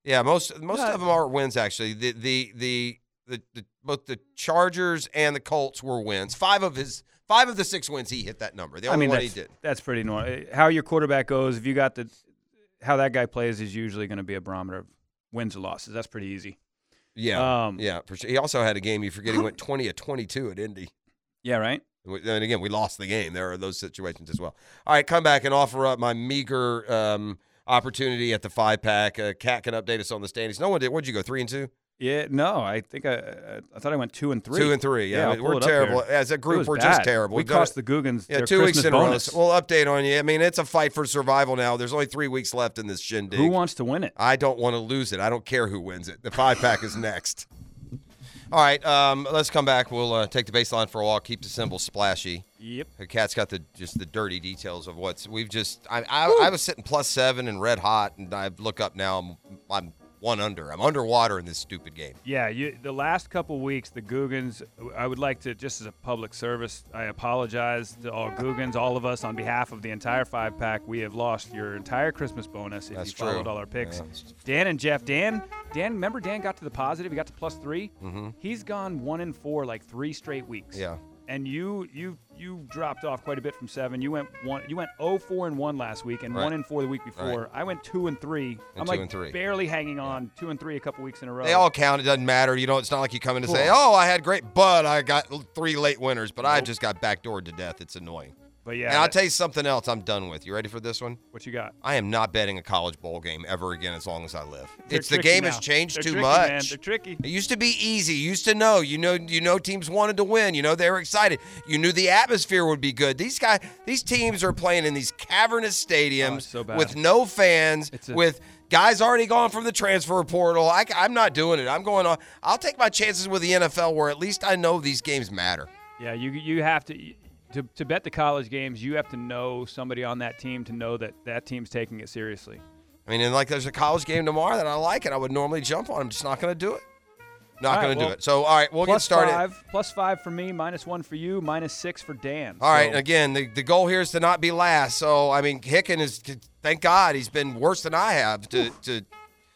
Yeah, most most yeah. of them are wins actually. The, the the the the both the Chargers and the Colts were wins. Five of his five of the six wins he hit that number. The only I mean, one he did. That's pretty normal. How your quarterback goes, if you got the how that guy plays is usually going to be a barometer of wins or losses. That's pretty easy. Yeah, um, yeah. For sure. He also had a game. You forget he went twenty of twenty two at Indy. Yeah, right. And again, we lost the game. There are those situations as well. All right, come back and offer up my meager. Um, Opportunity at the five pack. Uh, Cat can update us on the standings. No one did. What'd you go? Three and two? Yeah, no. I think I, I thought I went two and three. Two and three. Yeah, yeah I mean, we're terrible as a group. We're bad. Just terrible. We We've cost the Googans. Yeah, their two Christmas weeks in a row. We'll update on you. I mean, it's a fight for survival now. There's only three weeks left in this shindig. Who wants to win it? I don't want to lose it. I don't care who wins it. The five pack is next. All right, um, let's come back. We'll uh, take the baseline for a walk. Keep the symbol splashy. Yep. The Cat's got the just the dirty details of what's we've just. I I, I was sitting plus seven and red hot, and I look up now. I'm I'm one under. I'm underwater in this stupid game. Yeah. You, the last couple weeks, the Googans. I would like to just as a public service. I apologize to all Googans, all of us, on behalf of the entire five pack. We have lost your entire Christmas bonus if That's you followed true. all our picks. Yeah. Dan and Jeff. Dan. Dan, remember Dan got to the positive. He got to plus three. Mm-hmm. He's gone one and four like three straight weeks. Yeah. And you, you, you dropped off quite a bit from seven. You went one. You went oh four and one last week, and right. one and four the week before. Right. I went two and three. And I'm two like and three. barely hanging on. Yeah. Two and three a couple weeks in a row. They all count. It doesn't matter. You know, it's not like you come in and cool. say, "Oh, I had great," but I got three late winners. But nope. I just got backdoored to death. It's annoying. But yeah, and I'll tell you something else I'm done with. You ready for this one? What you got? I am not betting a college bowl game ever again as long as I live. They're it's the game now. has changed They're too tricky, much. Man. They're tricky. It used to be easy. You used to know. You know you know teams wanted to win. You know they were excited. You knew the atmosphere would be good. These guys, these teams are playing in these cavernous stadiums oh, so with no fans, a- with guys already gone from the transfer portal. I, I'm not doing it. I'm going on. I'll take my chances with the N F L where at least I know these games matter. Yeah, you you have to – To, to bet the college games, you have to know somebody on that team to know that that team's taking it seriously. I mean, and like there's a college game tomorrow that I like, and I would normally jump on. I'm just not going to do it. Not going to do it. So, all right, we'll get started. Five, plus five for me, minus one for you, minus six for Dan. All right, again, the, the goal here is to not be last. So, I mean, Hicken is, thank God, he's been worse than I have. to to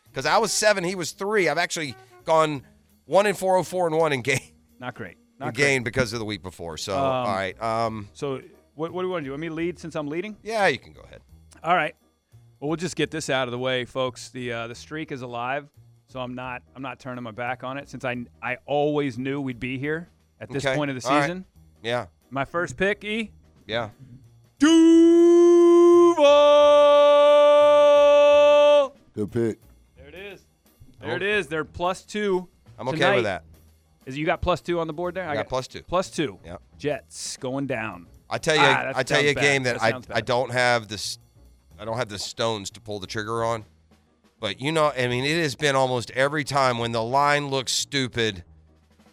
Because I was seven, he was three. I've actually gone one and four, oh, four and one in game. Not great. Not Again, great. because of the week before. So, um, all right. Um, so, what, what do you want to do? Want me to lead since I'm leading? Yeah, you can go ahead. All right. Well, we'll just get this out of the way, folks. The uh, the streak is alive, so I'm not I'm not turning my back on it since I I always knew we'd be here at this okay. point of the season. Right. Yeah. My first pick, E? Yeah. Duval! Good pick. There it is. There oh. it is. They're plus two. I'm okay tonight. with that. Is you got plus two on the board there? I, I got, got plus two. Plus two. Yep. Jets going down. I tell you, ah, I tell you a bad. game that, that I, I don't have this, I don't have the stones to pull the trigger on. But, you know, I mean, it has been almost every time when the line looks stupid,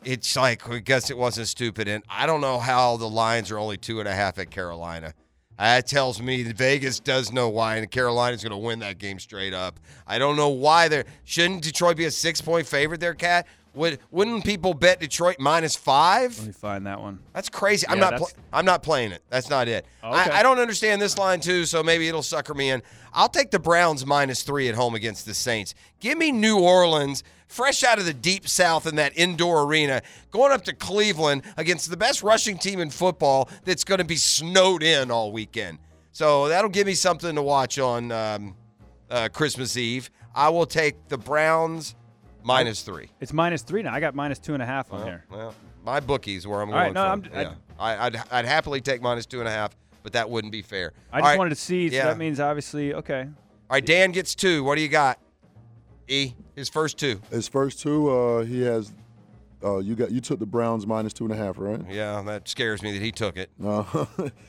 it's like, I guess it wasn't stupid. And I don't know how the lines are only two and a half at Carolina. That tells me that Vegas does know why, and Carolina's going to win that game straight up. I don't know why. There shouldn't Detroit be a six-point favorite there, Cat? Would, wouldn't people bet Detroit minus five? Let me find that one. That's crazy. Yeah, I'm not pl- I'm not playing it. That's not it. Okay. I, I don't understand this line, too, so maybe it'll sucker me in. I'll take the Browns minus three at home against the Saints. Give me New Orleans, fresh out of the deep south in that indoor arena, going up to Cleveland against the best rushing team in football that's going to be snowed in all weekend. So that'll give me something to watch on um, uh, Christmas Eve. I will take the Browns minus three. It's minus three now. I got minus two and a half on well, here. Well, my bookie's where I'm going. All right, no, I'm, yeah. I'd, I'd, I'd happily take minus two and a half, but that wouldn't be fair. I All just right. wanted to see, so yeah. that means obviously, okay. All right, Dan gets two. What do you got? E, his first two. His first two, uh, he has uh, – you got you took the Browns minus two and a half, right? Yeah, that scares me that he took it. Uh,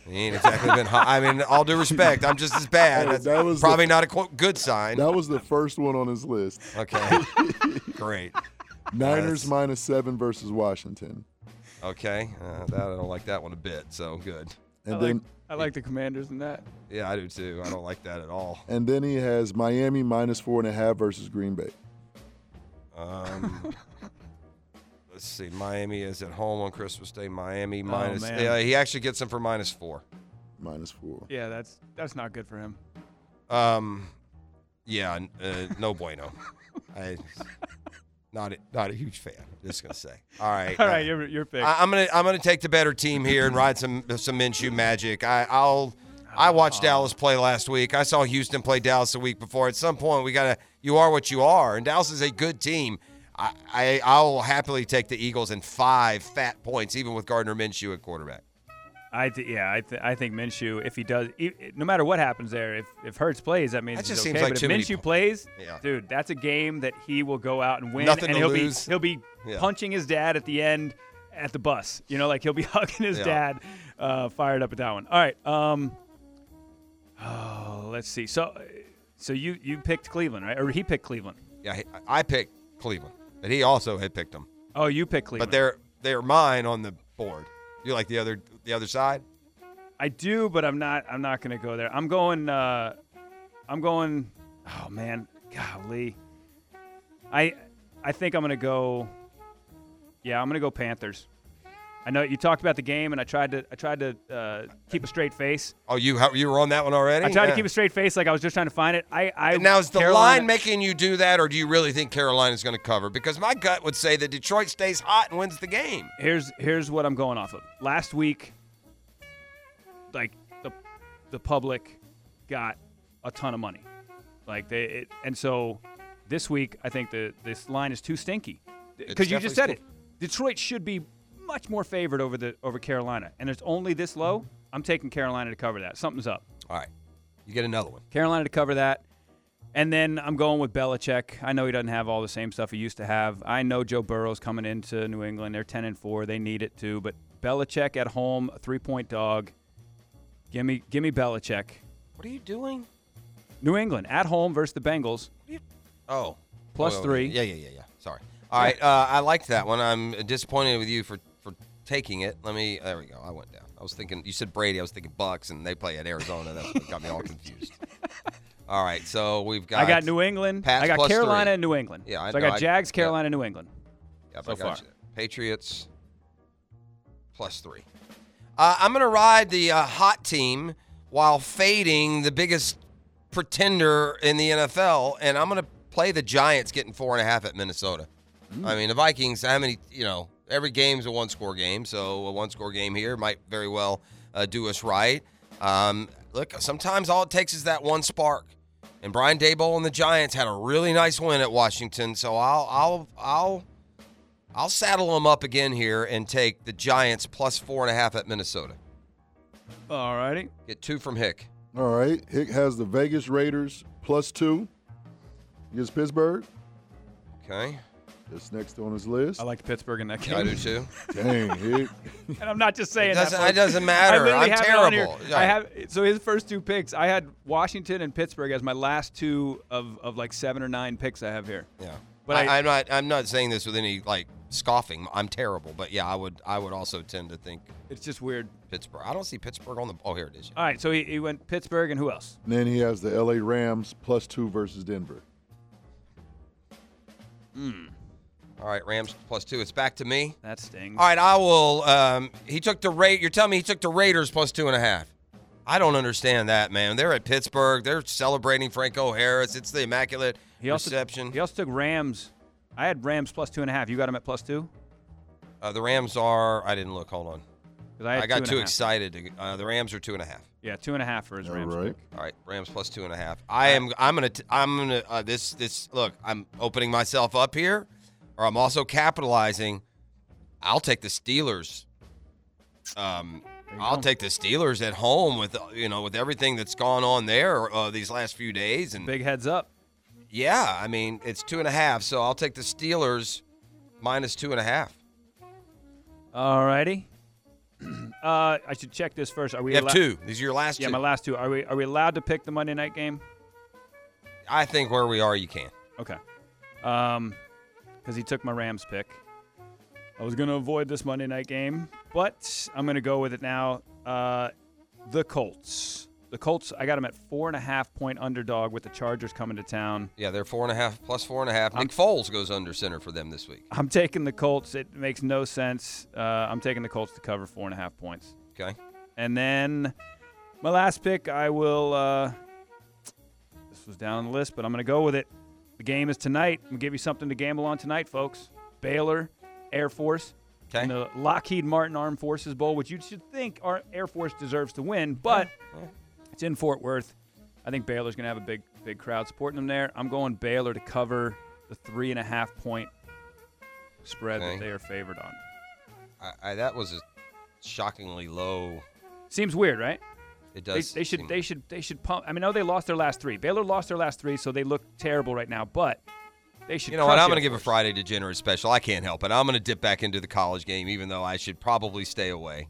he ain't exactly been – I mean, all due respect, I'm just as bad. That's that was probably the, not a quote, good sign. That was the first one on his list. Okay. Great. Niners yes. minus seven versus Washington. Okay. Uh, that, I don't like that one a bit, so good. And I, then, like, I like the Commanders in that. Yeah, I do too. I don't like that at all. And then he has Miami minus four and a half versus Green Bay. Um, let's see. Miami is at home on Christmas Day. Miami minus. Oh, uh, he actually gets them for minus four. Minus four. Yeah, that's that's not good for him. Um, yeah, uh, no bueno. I. Not a, not a huge fan. Just gonna say. All right. All right. Uh, your your pick. I, I'm gonna I'm gonna take the better team here and ride some some Minshew magic. I I'll I watched oh. Dallas play last week. I saw Houston play Dallas the week before. At some point, we gotta. You are what you are, and Dallas is a good team. I, I I'll happily take the Eagles in five fat points, even with Gardner Minshew at quarterback. I th- yeah, I th- I think Minshew, if he does, he, no matter what happens there, if if Hurts plays, that means that just it's okay. Seems like but if Minshew points. plays, yeah. dude, that's a game that he will go out and win. Nothing and to he'll lose. Be he'll be yeah. punching his dad at the end at the bus. You know, like he'll be hugging his yeah. dad, uh, fired up at that one. All right, um, oh, let's see. So, so you you picked Cleveland, right? Or he picked Cleveland? Yeah, I picked Cleveland, but he also had picked them. Oh, you picked Cleveland, but they're they're mine on the board. You like the other the other side? I do, but I'm not I'm not gonna go there. I'm going uh, I'm going oh man, golly. I I think I'm gonna go yeah, I'm gonna go Panthers. I know you talked about the game and I tried to I tried to uh, keep a straight face. Oh, you you were on that one already? I tried yeah. to keep a straight face like I was just trying to find it. I, I and now is the Carolina, line making you do that, or do you really think Carolina's gonna cover? Because my gut would say that Detroit stays hot and wins the game. Here's here's what I'm going off of. Last week, like the the public got a ton of money. Like they it, and so this week I think the this line is too stinky. Because you just said stinky. it. Detroit should be much more favored over the over Carolina, and it's only this low. I'm taking Carolina to cover that. Something's up. All right, you get another one. Carolina to cover that, and then I'm going with Belichick. I know he doesn't have all the same stuff he used to have. I know Joe Burrow's coming into New England. They're ten and four. They need it too. But Belichick at home, a three point dog. Give me, give me Belichick. What are you doing? New England at home versus the Bengals. You, oh, plus oh, three. Yeah, yeah, yeah, yeah. Sorry. All right, uh, I liked that one. I'm disappointed with you for. Taking it, let me. There we go. I went down. I was thinking. You said Brady. I was thinking Bucks, and they play at Arizona. That's what got me all confused. All right, so we've got. I got New England. Pats I got Carolina three. and New England. Yeah, I, so I got I, Jags, Carolina, yeah. New England. Yeah, so I got far. You. Patriots plus three. Uh, I'm gonna ride the uh, hot team while fading the biggest pretender in the N F L, and I'm gonna play the Giants getting four and a half at Minnesota. Mm. I mean, the Vikings. How many? You know. Every game's a one-score game, so a one-score game here might very well uh, do us right. Um, look, sometimes all it takes is that one spark. And Brian Daboll and the Giants had a really nice win at Washington, so I'll I'll I'll I'll saddle them up again here and take the Giants plus four and a half at Minnesota. All righty, get two from Hick. All right, Hick has the Vegas Raiders plus two against Pittsburgh. Okay. That's next on his list. I like Pittsburgh in that game. I do too. Dang, dude. And I'm not just saying it that. Folks. It doesn't matter. I'm terrible. I have so his first two picks. I had Washington and Pittsburgh as my last two of, of like seven or nine picks I have here. Yeah, but I, I, I'm not. I'm not saying this with any like scoffing. I'm terrible, but yeah, I would. I would also tend to think it's just weird. Pittsburgh. I don't see Pittsburgh on the. Oh, here it is. All right, so he, he went Pittsburgh and who else? And then he has the L A Rams plus two versus Denver. Hmm. All right, Rams plus two. It's back to me. That stings. All right, I will. Um, he took the Ra- You're telling me he took the Raiders plus two and a half. I don't understand that, man. They're at Pittsburgh. They're celebrating Franco Harris. It's the immaculate he also, reception. He also took Rams. I had Rams plus two and a half. You got him at plus two? Uh, the Rams are. I didn't look. Hold on. I, I got too excited. To, uh, the Rams are two and a half. Yeah, two and a half for his all Rams. Right. All right, Rams plus two and a half. I am. I'm gonna. T- I'm gonna. Uh, this. This. Look, I'm opening myself up here. Or I'm also capitalizing. I'll take the Steelers. Um, I'll go. take the Steelers at home with you know with everything that's gone on there uh, these last few days and big heads up. Yeah, I mean it's two and a half, so I'll take the Steelers minus two and a half. All righty. Uh, I should check this first. Are we? You have allo- two. These are your last. Yeah, two. My last two. Are we? Are we allowed to pick the Monday night game? I think where we are, you can. Okay. Um. Because he took my Rams pick. I was going to avoid this Monday night game, but I'm going to go with it now. Uh, the Colts. The Colts, I got them at four and a half point underdog with the Chargers coming to town. Yeah, they're four and a half plus four and a half. I'm, Nick Foles goes under center for them this week. I'm taking the Colts. It makes no sense. Uh, I'm taking the Colts to cover four and a half points. Okay. And then my last pick, I will uh, – this was down on the list, but I'm going to go with it. The game is tonight. I'm going to give you something to gamble on tonight, folks. Baylor, Air Force, okay. And the Lockheed Martin Armed Forces Bowl, which you should think our Air Force deserves to win, but yeah. Yeah. It's in Fort Worth. I think Baylor's going to have a big, big crowd supporting them there. I'm going Baylor to cover the three and a half point spread okay. that they are favored on. I, I, that was a shockingly low. Seems weird, right? It does. They, they should. They weird. should. They should pump. I mean, no, they lost their last three. Baylor lost their last three, so they look terrible right now. But they should. You know what? I'm going to give a Friday Degenerate special. I can't help it. I'm going to dip back into the college game, even though I should probably stay away.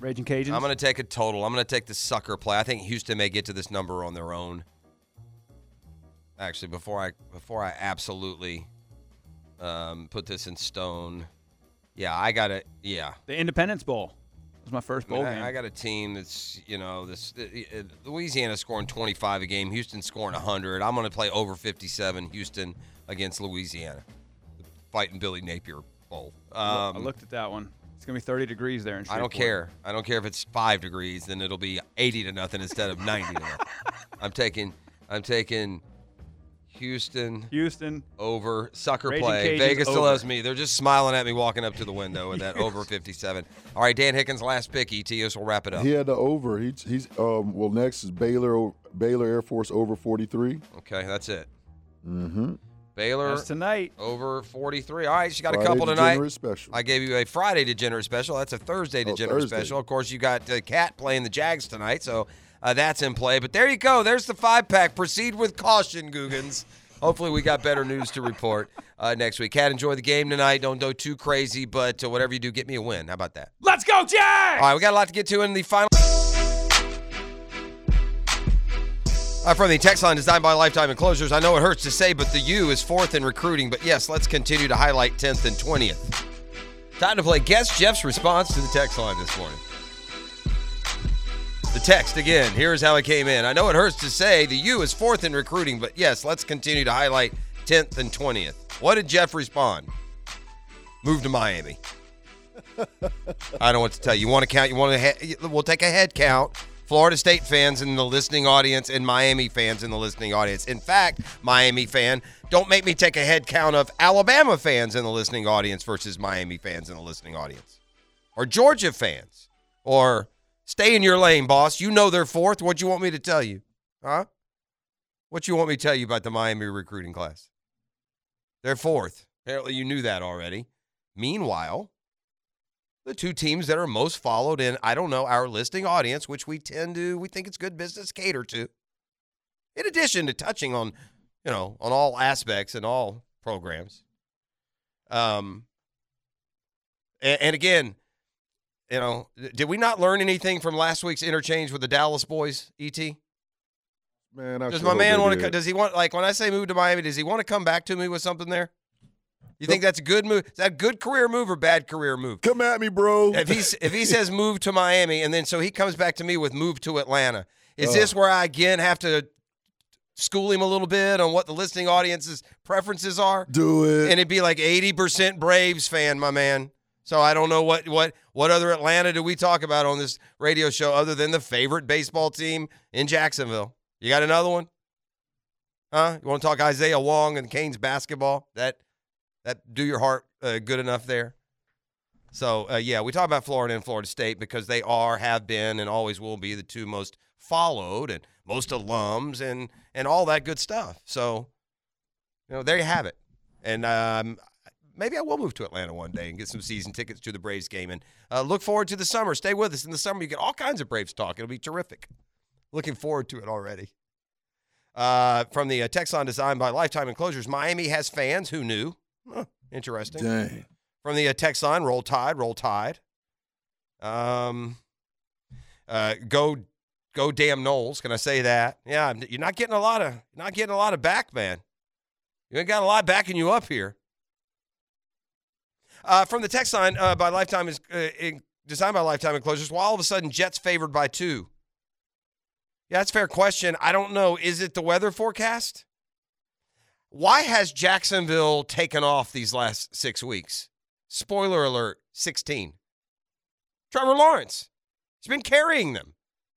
Raging Cajuns. I'm going to take a total. I'm going to take the sucker play. I think Houston may get to this number on their own. Actually, before I before I absolutely um, put this in stone, yeah, I got to yeah. The Independence Bowl. It was my first bowl I mean, game. I, I got a team that's, you know, this uh, Louisiana scoring twenty-five a game. Houston scoring one hundred. I'm going to play over fifty-seven Houston against Louisiana. Fighting Billy Napier Bowl. Um, I looked at that one. It's going to be thirty degrees there. In I don't care. I don't care if it's five degrees. Then it'll be eighty to nothing instead of ninety to nothing. I'm taking, I'm taking Houston. Houston. Over. Sucker Raging play. Cajuns Vegas still loves me. They're just smiling at me walking up to the window with that over fifty-seven. All right, Dan Hickens, last pick. E T S will wrap it up. He had the over. He, he's um, well, next is Baylor Baylor Air Force over forty-three. Okay, that's it. Mm-hmm. Baylor that's tonight. Over forty-three. All right, she got Friday a couple tonight. Special. I gave you a Friday Degenerate special. That's a Thursday Degenerate oh, Thursday. special. Of course, you got uh, Cat playing the Jags tonight, so – Uh, that's in play. But there you go. There's the five-pack. Proceed with caution, Googans. Hopefully we got better news to report uh, next week. Cat, enjoy the game tonight. Don't go too crazy, but uh, whatever you do, get me a win. How about that? Let's go, Jags! All right, we got a lot to get to in the final. Uh, from the text line designed by Lifetime Enclosures, I know it hurts to say, but the U is fourth in recruiting. But, yes, let's continue to highlight tenth and twentieth. Time to play Guess Jeff's response to the text line this morning. The text again. Here's how it came in. I know it hurts to say the U is fourth in recruiting, but yes, let's continue to highlight tenth and twentieth. What did Jeff respond? Move to Miami. I don't want to tell you. You want to count? You want to? Head, we'll take a head count. Florida State fans in the listening audience and Miami fans in the listening audience. In fact, Miami fan, don't make me take a head count of Alabama fans in the listening audience versus Miami fans in the listening audience, or Georgia fans, or. Stay in your lane, boss. You know they're fourth. What do you want me to tell you? Huh? What do you want me to tell you about the Miami recruiting class? They're fourth. Apparently you knew that already. Meanwhile, the two teams that are most followed in, I don't know, our listening audience, which we tend to, we think it's good business, cater to. In addition to touching on, you know, on all aspects and all programs. Um, and, and again, you know, did we not learn anything from last week's interchange with the Dallas boys, E T? Man, I does my man want to? Does he want like when I say move to Miami? Does he want to come back to me with something there? You yep. think that's a good move? Is that a good career move or bad career move? Come at me, bro. If he if he says move to Miami, and then so he comes back to me with move to Atlanta, is uh, this where I again have to school him a little bit on what the listening audience's preferences are? Do it, and it'd be like eighty percent Braves fan, my man. So I don't know what what what other Atlanta do we talk about on this radio show other than the favorite baseball team in Jacksonville? You got another one? Huh? You want to talk Isaiah Wong and Canes basketball? That that do your heart uh, good enough there? So, uh, yeah, we talk about Florida and Florida State because they are, have been, and always will be the two most followed and most alums and, and all that good stuff. So, you know, there you have it. And um, maybe I will move to Atlanta one day and get some season tickets to the Braves game. And uh, look forward to the summer. Stay with us. In the summer, you get all kinds of Braves talk. It'll be terrific. Looking forward to it already. Uh, from the uh, Texan Design by Lifetime Enclosures, Miami has fans. Who knew? Huh, interesting. Dang. From the uh, Texan, Roll Tide, Roll Tide. Um, uh, go, go, damn Knowles. Can I say that? Yeah, you're not getting a lot of, not getting a lot of back, man. You ain't got a lot backing you up here. Uh, from the Texan uh, by Lifetime is uh, Design by Lifetime Enclosures. Why all of a sudden Jets favored by two? Yeah, that's a fair question. I don't know. Is it the weather forecast? Why has Jacksonville taken off these last six weeks? Spoiler alert, sixteen. Trevor Lawrence. He's been carrying them.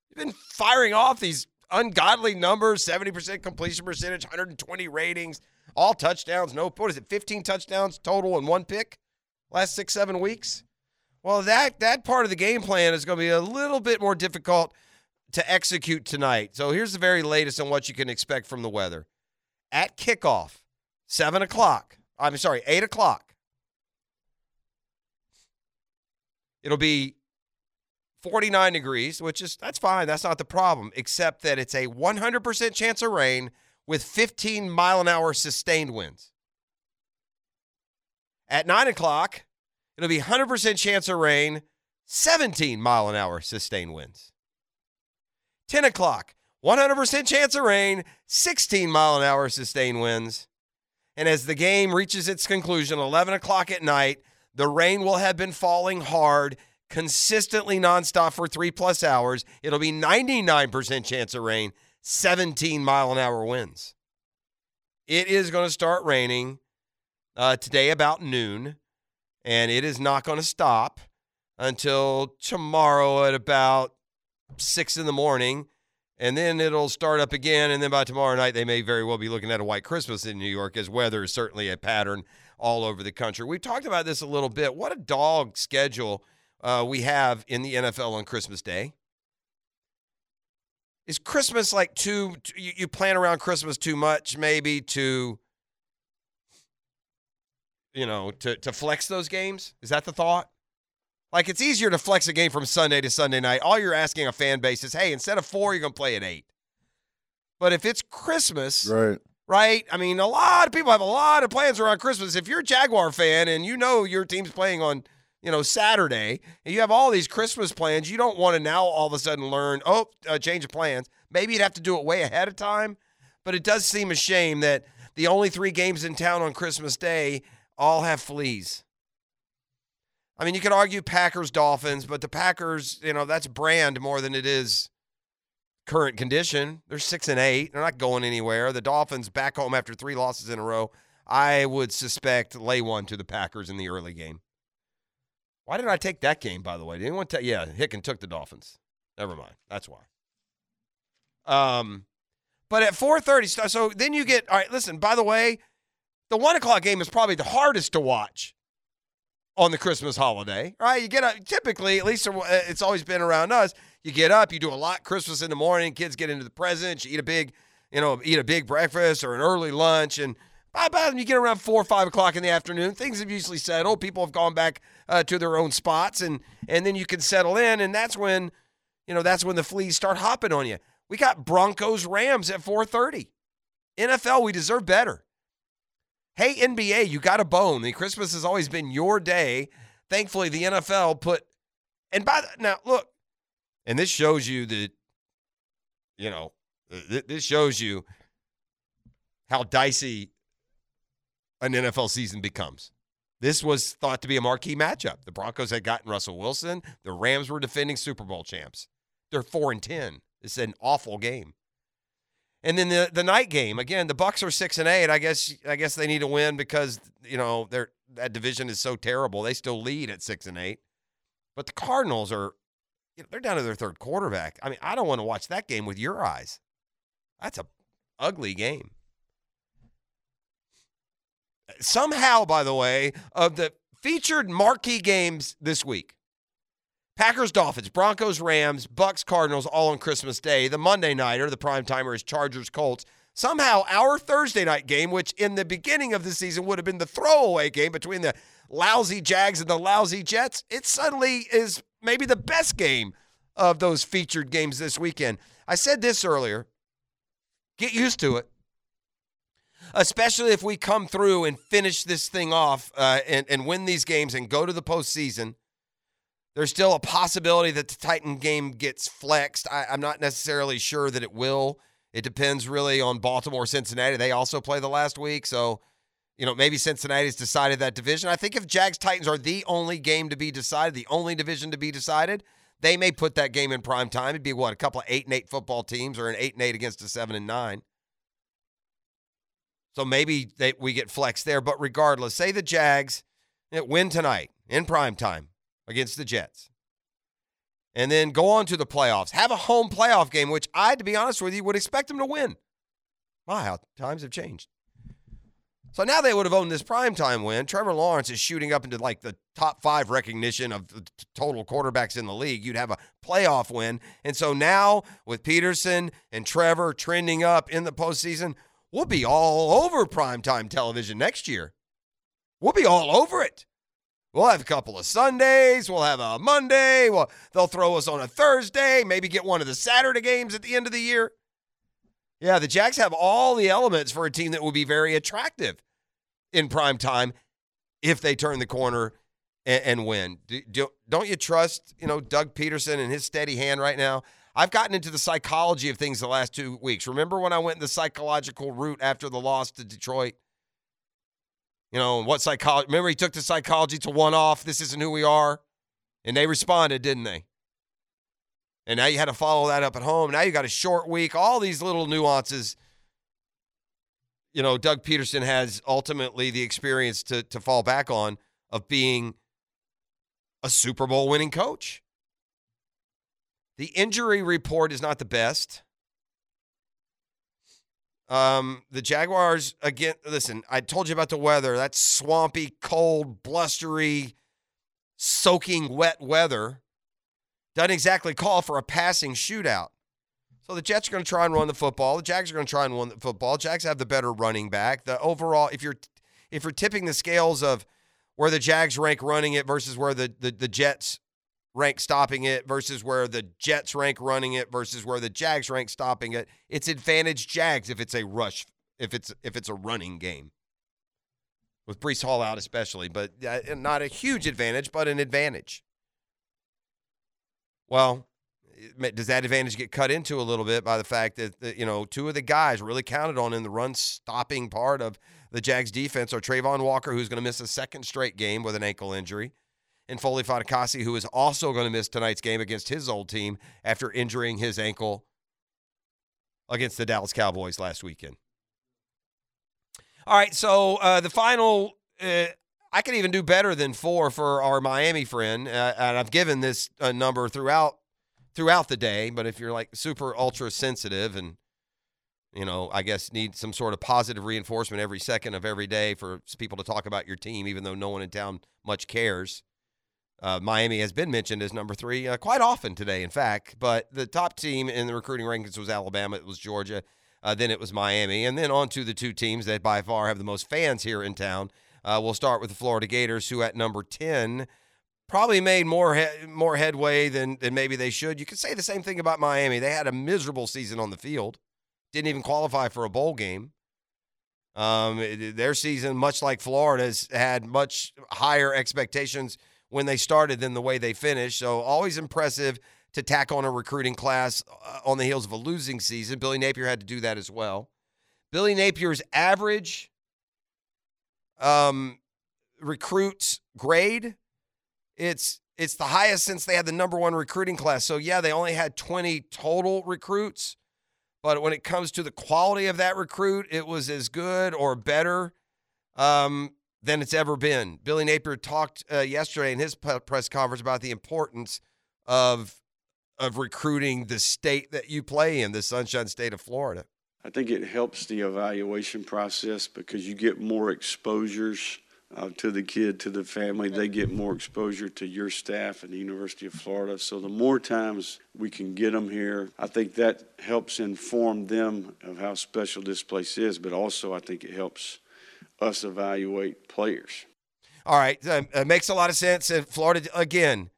He's been firing off these ungodly numbers, seventy percent completion percentage, one hundred twenty ratings, all touchdowns, no, what is it, fifteen touchdowns total and one pick last six, seven weeks? Well, that that part of the game plan is going to be a little bit more difficult to execute tonight. So here's the very latest on what you can expect from the weather. At kickoff, seven o'clock. I'm sorry, eight o'clock. It'll be forty-nine degrees, which is, that's fine. That's not the problem, except that it's a one hundred percent chance of rain with fifteen mile an hour sustained winds. At nine o'clock, it'll be one hundred percent chance of rain, seventeen mile an hour sustained winds. ten o'clock, one hundred percent chance of rain, sixteen mile an hour sustained winds. And as the game reaches its conclusion, eleven o'clock at night, the rain will have been falling hard, consistently nonstop for three-plus hours. It'll be ninety-nine percent chance of rain, seventeen mile an hour winds. It is going to start raining uh, today about noon, and it is not going to stop until tomorrow at about six in the morning, and then it'll start up again, and then by tomorrow night they may very well be looking at a white Christmas in New York, as weather is certainly a pattern all over the country. We've talked about this a little bit. What a dog schedule uh, we have in the N F L on Christmas Day. Is Christmas like too, you, you plan around Christmas too much maybe to, you know, to, to flex those games? Is that the thought? Like, it's easier to flex a game from Sunday to Sunday night. All you're asking a fan base is, hey, instead of four, you're going to play at eight. But if it's Christmas, right. right? I mean, a lot of people have a lot of plans around Christmas. If you're a Jaguar fan and you know your team's playing on, you know, Saturday, and you have all these Christmas plans, you don't want to now all of a sudden learn, oh, uh, change of plans. Maybe you'd have to do it way ahead of time. But it does seem a shame that the only three games in town on Christmas Day all have fleas. I mean, you could argue Packers, Dolphins, but the Packers, you know, that's brand more than it is current condition. They're six and eight. They're not going anywhere. The Dolphins back home after three losses in a row. I would suspect lay one to the Packers in the early game. Why did I take that game, by the way? Did anyone tell? Yeah, Hicken took the Dolphins. Never mind. That's why. Um, but at four thirty, so then you get, all right, listen, by the way, the one o'clock game is probably the hardest to watch on the Christmas holiday, right? You get up, typically, at least it's always been around us, you get up, you do a lot Christmas in the morning, kids get into the presents, you eat a big, you know, eat a big breakfast or an early lunch, and by the time you get around four or five o'clock in the afternoon, things have usually settled, people have gone back uh, to their own spots, and and then you can settle in, and that's when, you know, that's when the fleas start hopping on you. We got Broncos Rams at four thirty. N F L, we deserve better. hey, N B A, you got a bone. The Christmas has always been your day. Thankfully, the N F L put, and by the, now, look, and this shows you that, you know, th- this shows you how dicey an N F L season becomes. This was thought to be a marquee matchup. The Broncos had gotten Russell Wilson. The Rams were defending Super Bowl champs. They're four and ten. It's an awful game. And then the, the night game, again, the Bucs are six and eight. I guess I guess they need to win because, you know, their that division is so terrible. They still lead at six and eight. But the Cardinals are, you know, they're down to their third quarterback. I mean, I don't want to watch that game with your eyes. That's a ugly game. Somehow, by the way, of the featured marquee games this week, Packers, Dolphins, Broncos, Rams, Bucs, Cardinals, all on Christmas Day. The Monday nighter, the primetimer is Chargers, Colts. Somehow, our Thursday night game, which in the beginning of the season would have been the throwaway game between the lousy Jags and the lousy Jets, it suddenly is maybe the best game of those featured games this weekend. I said this earlier. Get used to it. Especially if we come through and finish this thing off uh, and, and win these games and go to the postseason, there's still a possibility that the Titan game gets flexed. I, I'm not necessarily sure that it will. It depends really on Baltimore, Cincinnati. They also play the last week, so you know maybe Cincinnati's decided that division. I think if Jags Titans are the only game to be decided, the only division to be decided, they may put that game in prime time. It'd be what, a couple of eight and eight football teams, or an eight and eight against a seven and nine. So maybe they, we get flexed there. But regardless, say the Jags win tonight in primetime against the Jets. And then go on to the playoffs. Have a home playoff game, which I, to be honest with you, would expect them to win. Wow, how times have changed. So now they would have owned this primetime win. Trevor Lawrence is shooting up into like the top five recognition of the t- total quarterbacks in the league. You'd have a playoff win. And so now with Peterson and Trevor trending up in the postseason, we'll be all over primetime television next year. We'll be all over it. We'll have a couple of Sundays. We'll have a Monday. Well, they'll throw us on a Thursday, maybe get one of the Saturday games at the end of the year. Yeah, the Jags have all the elements for a team that will be very attractive in primetime if they turn the corner and, and win. Do, do, don't you trust, you know, Doug Peterson and his steady hand right now? I've gotten into the psychology of things the last two weeks. Remember when I went in the psychological route after the loss to Detroit? You know, what psychology? Remember he took the psychology to one off. This isn't who we are. And they responded, didn't they? And now you had to follow that up at home. Now you got a short week. All these little nuances. You know, Doug Peterson has ultimately the experience to, to fall back on of being a Super Bowl winning coach. The injury report is not the best. Um, the Jaguars, again, listen, I told you about the weather. That swampy, cold, blustery, soaking wet weather doesn't exactly call for a passing shootout. So the Jets are going to try and run the football. The Jags are going to try and run the football. Jags have the better running back. The overall, if you're if you're tipping the scales of where the Jags rank running it versus where the, the, the Jets rank stopping it versus where the Jets rank running it versus where the Jags rank stopping it, it's advantage Jags if it's a rush, if it's if it's a running game. With Breece Hall out especially, but not a huge advantage, but an advantage. Well, does that advantage get cut into a little bit by the fact that, that you know, two of the guys really counted on in the run-stopping part of the Jags defense are Trayvon Walker, who's going to miss a second straight game with an ankle injury, and Foye Oluokun, who is also going to miss tonight's game against his old team after injuring his ankle against the Dallas Cowboys last weekend. All right, so uh, the final, uh, I could even do better than four for our Miami friend, uh, and I've given this uh, number throughout throughout the day, but if you're like super ultra sensitive and, you know, I guess need some sort of positive reinforcement every second of every day for people to talk about your team, even though no one in town much cares. Uh, Miami has been mentioned as number three uh, quite often today, in fact. But the top team in the recruiting rankings was Alabama. It was Georgia. Uh, then it was Miami. And then on to the two teams that by far have the most fans here in town. Uh, we'll start with the Florida Gators, who at number ten probably made more he- more headway than, than maybe they should. You could say the same thing about Miami. They had a miserable season on the field. Didn't even qualify for a bowl game. Um, it, their season, much like Florida's, had much higher expectations when they started than the way they finished. So always impressive to tack on a recruiting class uh, on the heels of a losing season. Billy Napier had to do that as well. Billy Napier's average um, recruits grade, it's it's the highest since they had the number one recruiting class. So, yeah, they only had twenty total recruits. But when it comes to the quality of that recruit, it was as good or better um, than it's ever been. Billy Napier talked uh, yesterday in his p- press conference about the importance of of recruiting the state that you play in, the Sunshine State of Florida. I think it helps the evaluation process because you get more exposures uh, to the kid, to the family. They get more exposure to your staff at the University of Florida. So the more times we can get them here, I think that helps inform them of how special this place is, but also I think it helps us evaluate players. All right, uh, it makes a lot of sense. And Florida, again,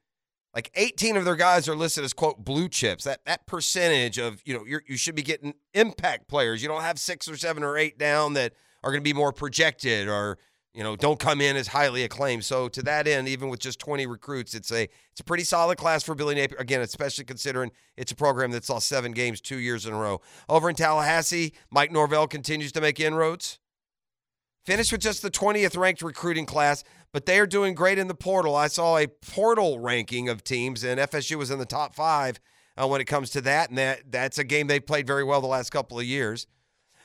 like eighteen of their guys are listed as, quote, blue chips. That that percentage of, you know, you're, you should be getting impact players. You don't have six or seven or eight down that are going to be more projected or, you know, don't come in as highly acclaimed. So to that end, even with just twenty recruits, it's a it's a pretty solid class for Billy Napier. Again, especially considering it's a program that saw seven games two years in a row. Over in Tallahassee, Mike Norvell continues to make inroads. Finished with just the twentieth ranked recruiting class, but they are doing great in the portal. I saw a portal ranking of teams, and F S U was in the top five uh, when it comes to that, and that that's a game they've played very well the last couple of years.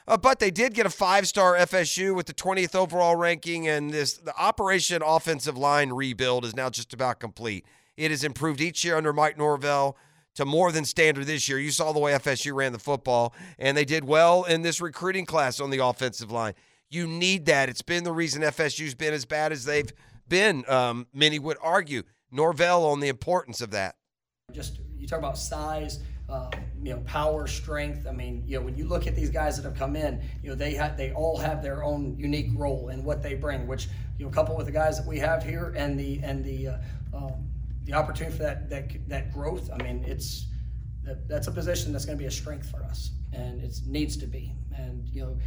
Uh, but they did get a five-star F S U with the twentieth overall ranking, and this the Operation Offensive Line rebuild is now just about complete. It has improved each year under Mike Norvell to more than standard this year. You saw the way F S U ran the football, and they did well in this recruiting class on the offensive line. You need that. It's been the reason F S U's been as bad as they've been, um, many would argue. Norvell on the importance of that. Just you talk about size, uh, you know, power, strength. I mean, you know, when you look at these guys that have come in, you know, they ha- they all have their own unique role in what they bring, which, you know, coupled with the guys that we have here and the and the uh, um, the opportunity for that that that growth. I mean, it's that, that's a position that's going to be a strength for us, and it needs to be. And, you know,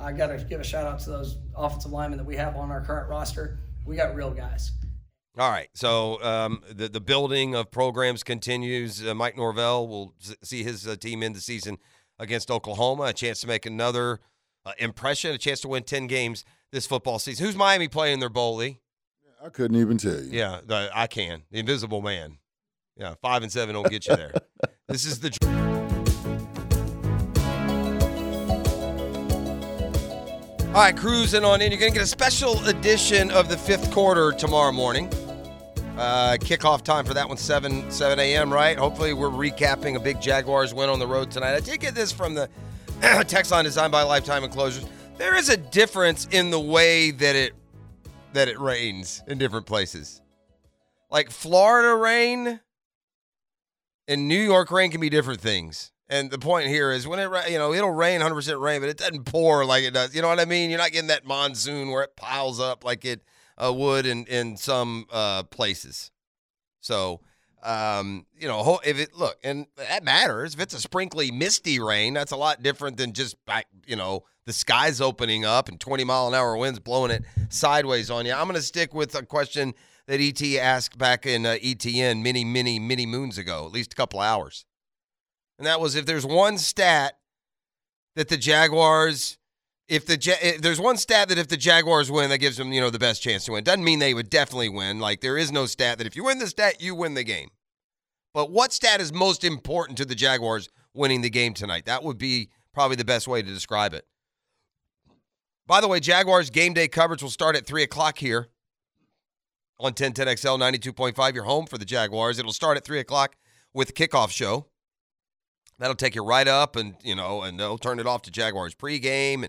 I got to give a shout out to those offensive linemen that we have on our current roster. We got real guys. All right. So um, the, the building of programs continues. Uh, Mike Norvell will see his uh, team end the season against Oklahoma, a chance to make another uh, impression, a chance to win ten games this football season. Who's Miami playing their bowl, Lee? I couldn't even tell you. Yeah, the, I can. The Invisible Man. Yeah, five and seven don't get you there. This is the All right, cruising on in. You're going to get a special edition of the fifth quarter tomorrow morning. Uh, kickoff time for that one, seven a.m., right? Hopefully we're recapping a big Jaguars win on the road tonight. I did get this from the text line designed by Lifetime Enclosures. There is a difference in the way that it that it rains in different places. Like Florida rain and New York rain can be different things. And the point here is when it, you know, it'll rain one hundred percent rain, but it doesn't pour like it does. You know what I mean? You're not getting that monsoon where it piles up like it uh, would in, in some uh, places. So, um, you know, if it, look, and that matters. If it's a sprinkly, misty rain, that's a lot different than just, you know, the skies opening up and twenty mile an hour winds blowing it sideways on you. I'm going to stick with a question that E T asked back in uh, E T N many, many, many moons ago, at least a couple of hours. And that was if there's one stat that the Jaguars, if the ja- if there's one stat that if the Jaguars win, that gives them, you know, the best chance to win. Doesn't mean they would definitely win. Like there is no stat that if you win the stat, you win the game. But what stat is most important to the Jaguars winning the game tonight? That would be probably the best way to describe it. By the way, Jaguars game day coverage will start at three o'clock here on ten ten X L ninety-two point five, your home for the Jaguars. It'll start at three o'clock with the kickoff show. That'll take you right up, and you know, and they'll turn it off to Jaguars pregame, and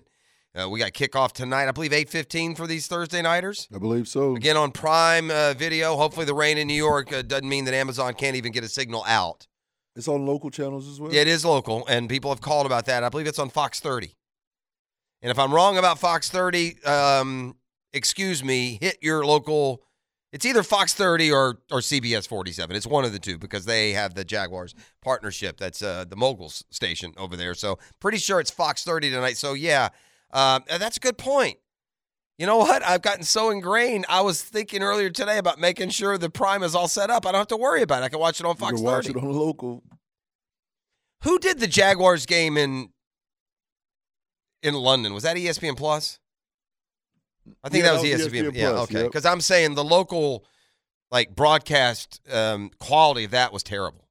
uh, we got kickoff tonight. I believe eight fifteen for these Thursday nighters. I believe so. Again on Prime uh, Video. Hopefully, the rain in New York uh, doesn't mean that Amazon can't even get a signal out. It's on local channels as well. Yeah, it is local, and people have called about that. I believe it's on Fox thirty. And if I'm wrong about Fox thirty, um, excuse me. Hit your local. It's either Fox thirty or or C B S forty-seven. It's one of the two because they have the Jaguars partnership. That's uh, the Moguls station over there. So pretty sure it's Fox thirty tonight. So, yeah, Um, that's a good point. You know what? I've gotten so ingrained. I was thinking earlier today about making sure the Prime is all set up. I don't have to worry about it. I can watch it on Fox thirty. You can watch it on local. Who did the Jaguars game in in London? Was that E S P N Plus? I think yeah, that was E S P N, E S P N Plus. Yeah, okay. Because yep. I'm saying the local like broadcast um, quality of that was terrible.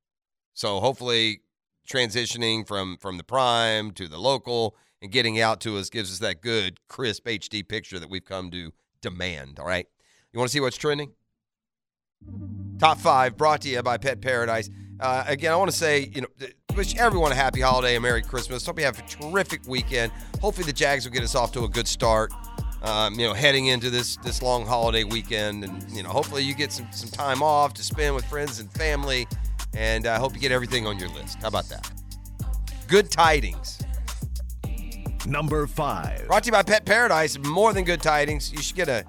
So hopefully transitioning from, from the Prime to the local and getting out to us gives us that good, crisp H D picture that we've come to demand, all right? You want to see what's trending? Top five brought to you by Pet Paradise. Uh, again, I want to say, you know, wish everyone a happy holiday and Merry Christmas. Hope you have a terrific weekend. Hopefully the Jags will get us off to a good start, um, you know, heading into this this long holiday weekend. And, you know, hopefully you get some, some time off to spend with friends and family. And I uh, hope you get everything on your list. How about that? Good tidings. Number five. Brought to you by Pet Paradise. More than good tidings. You should get a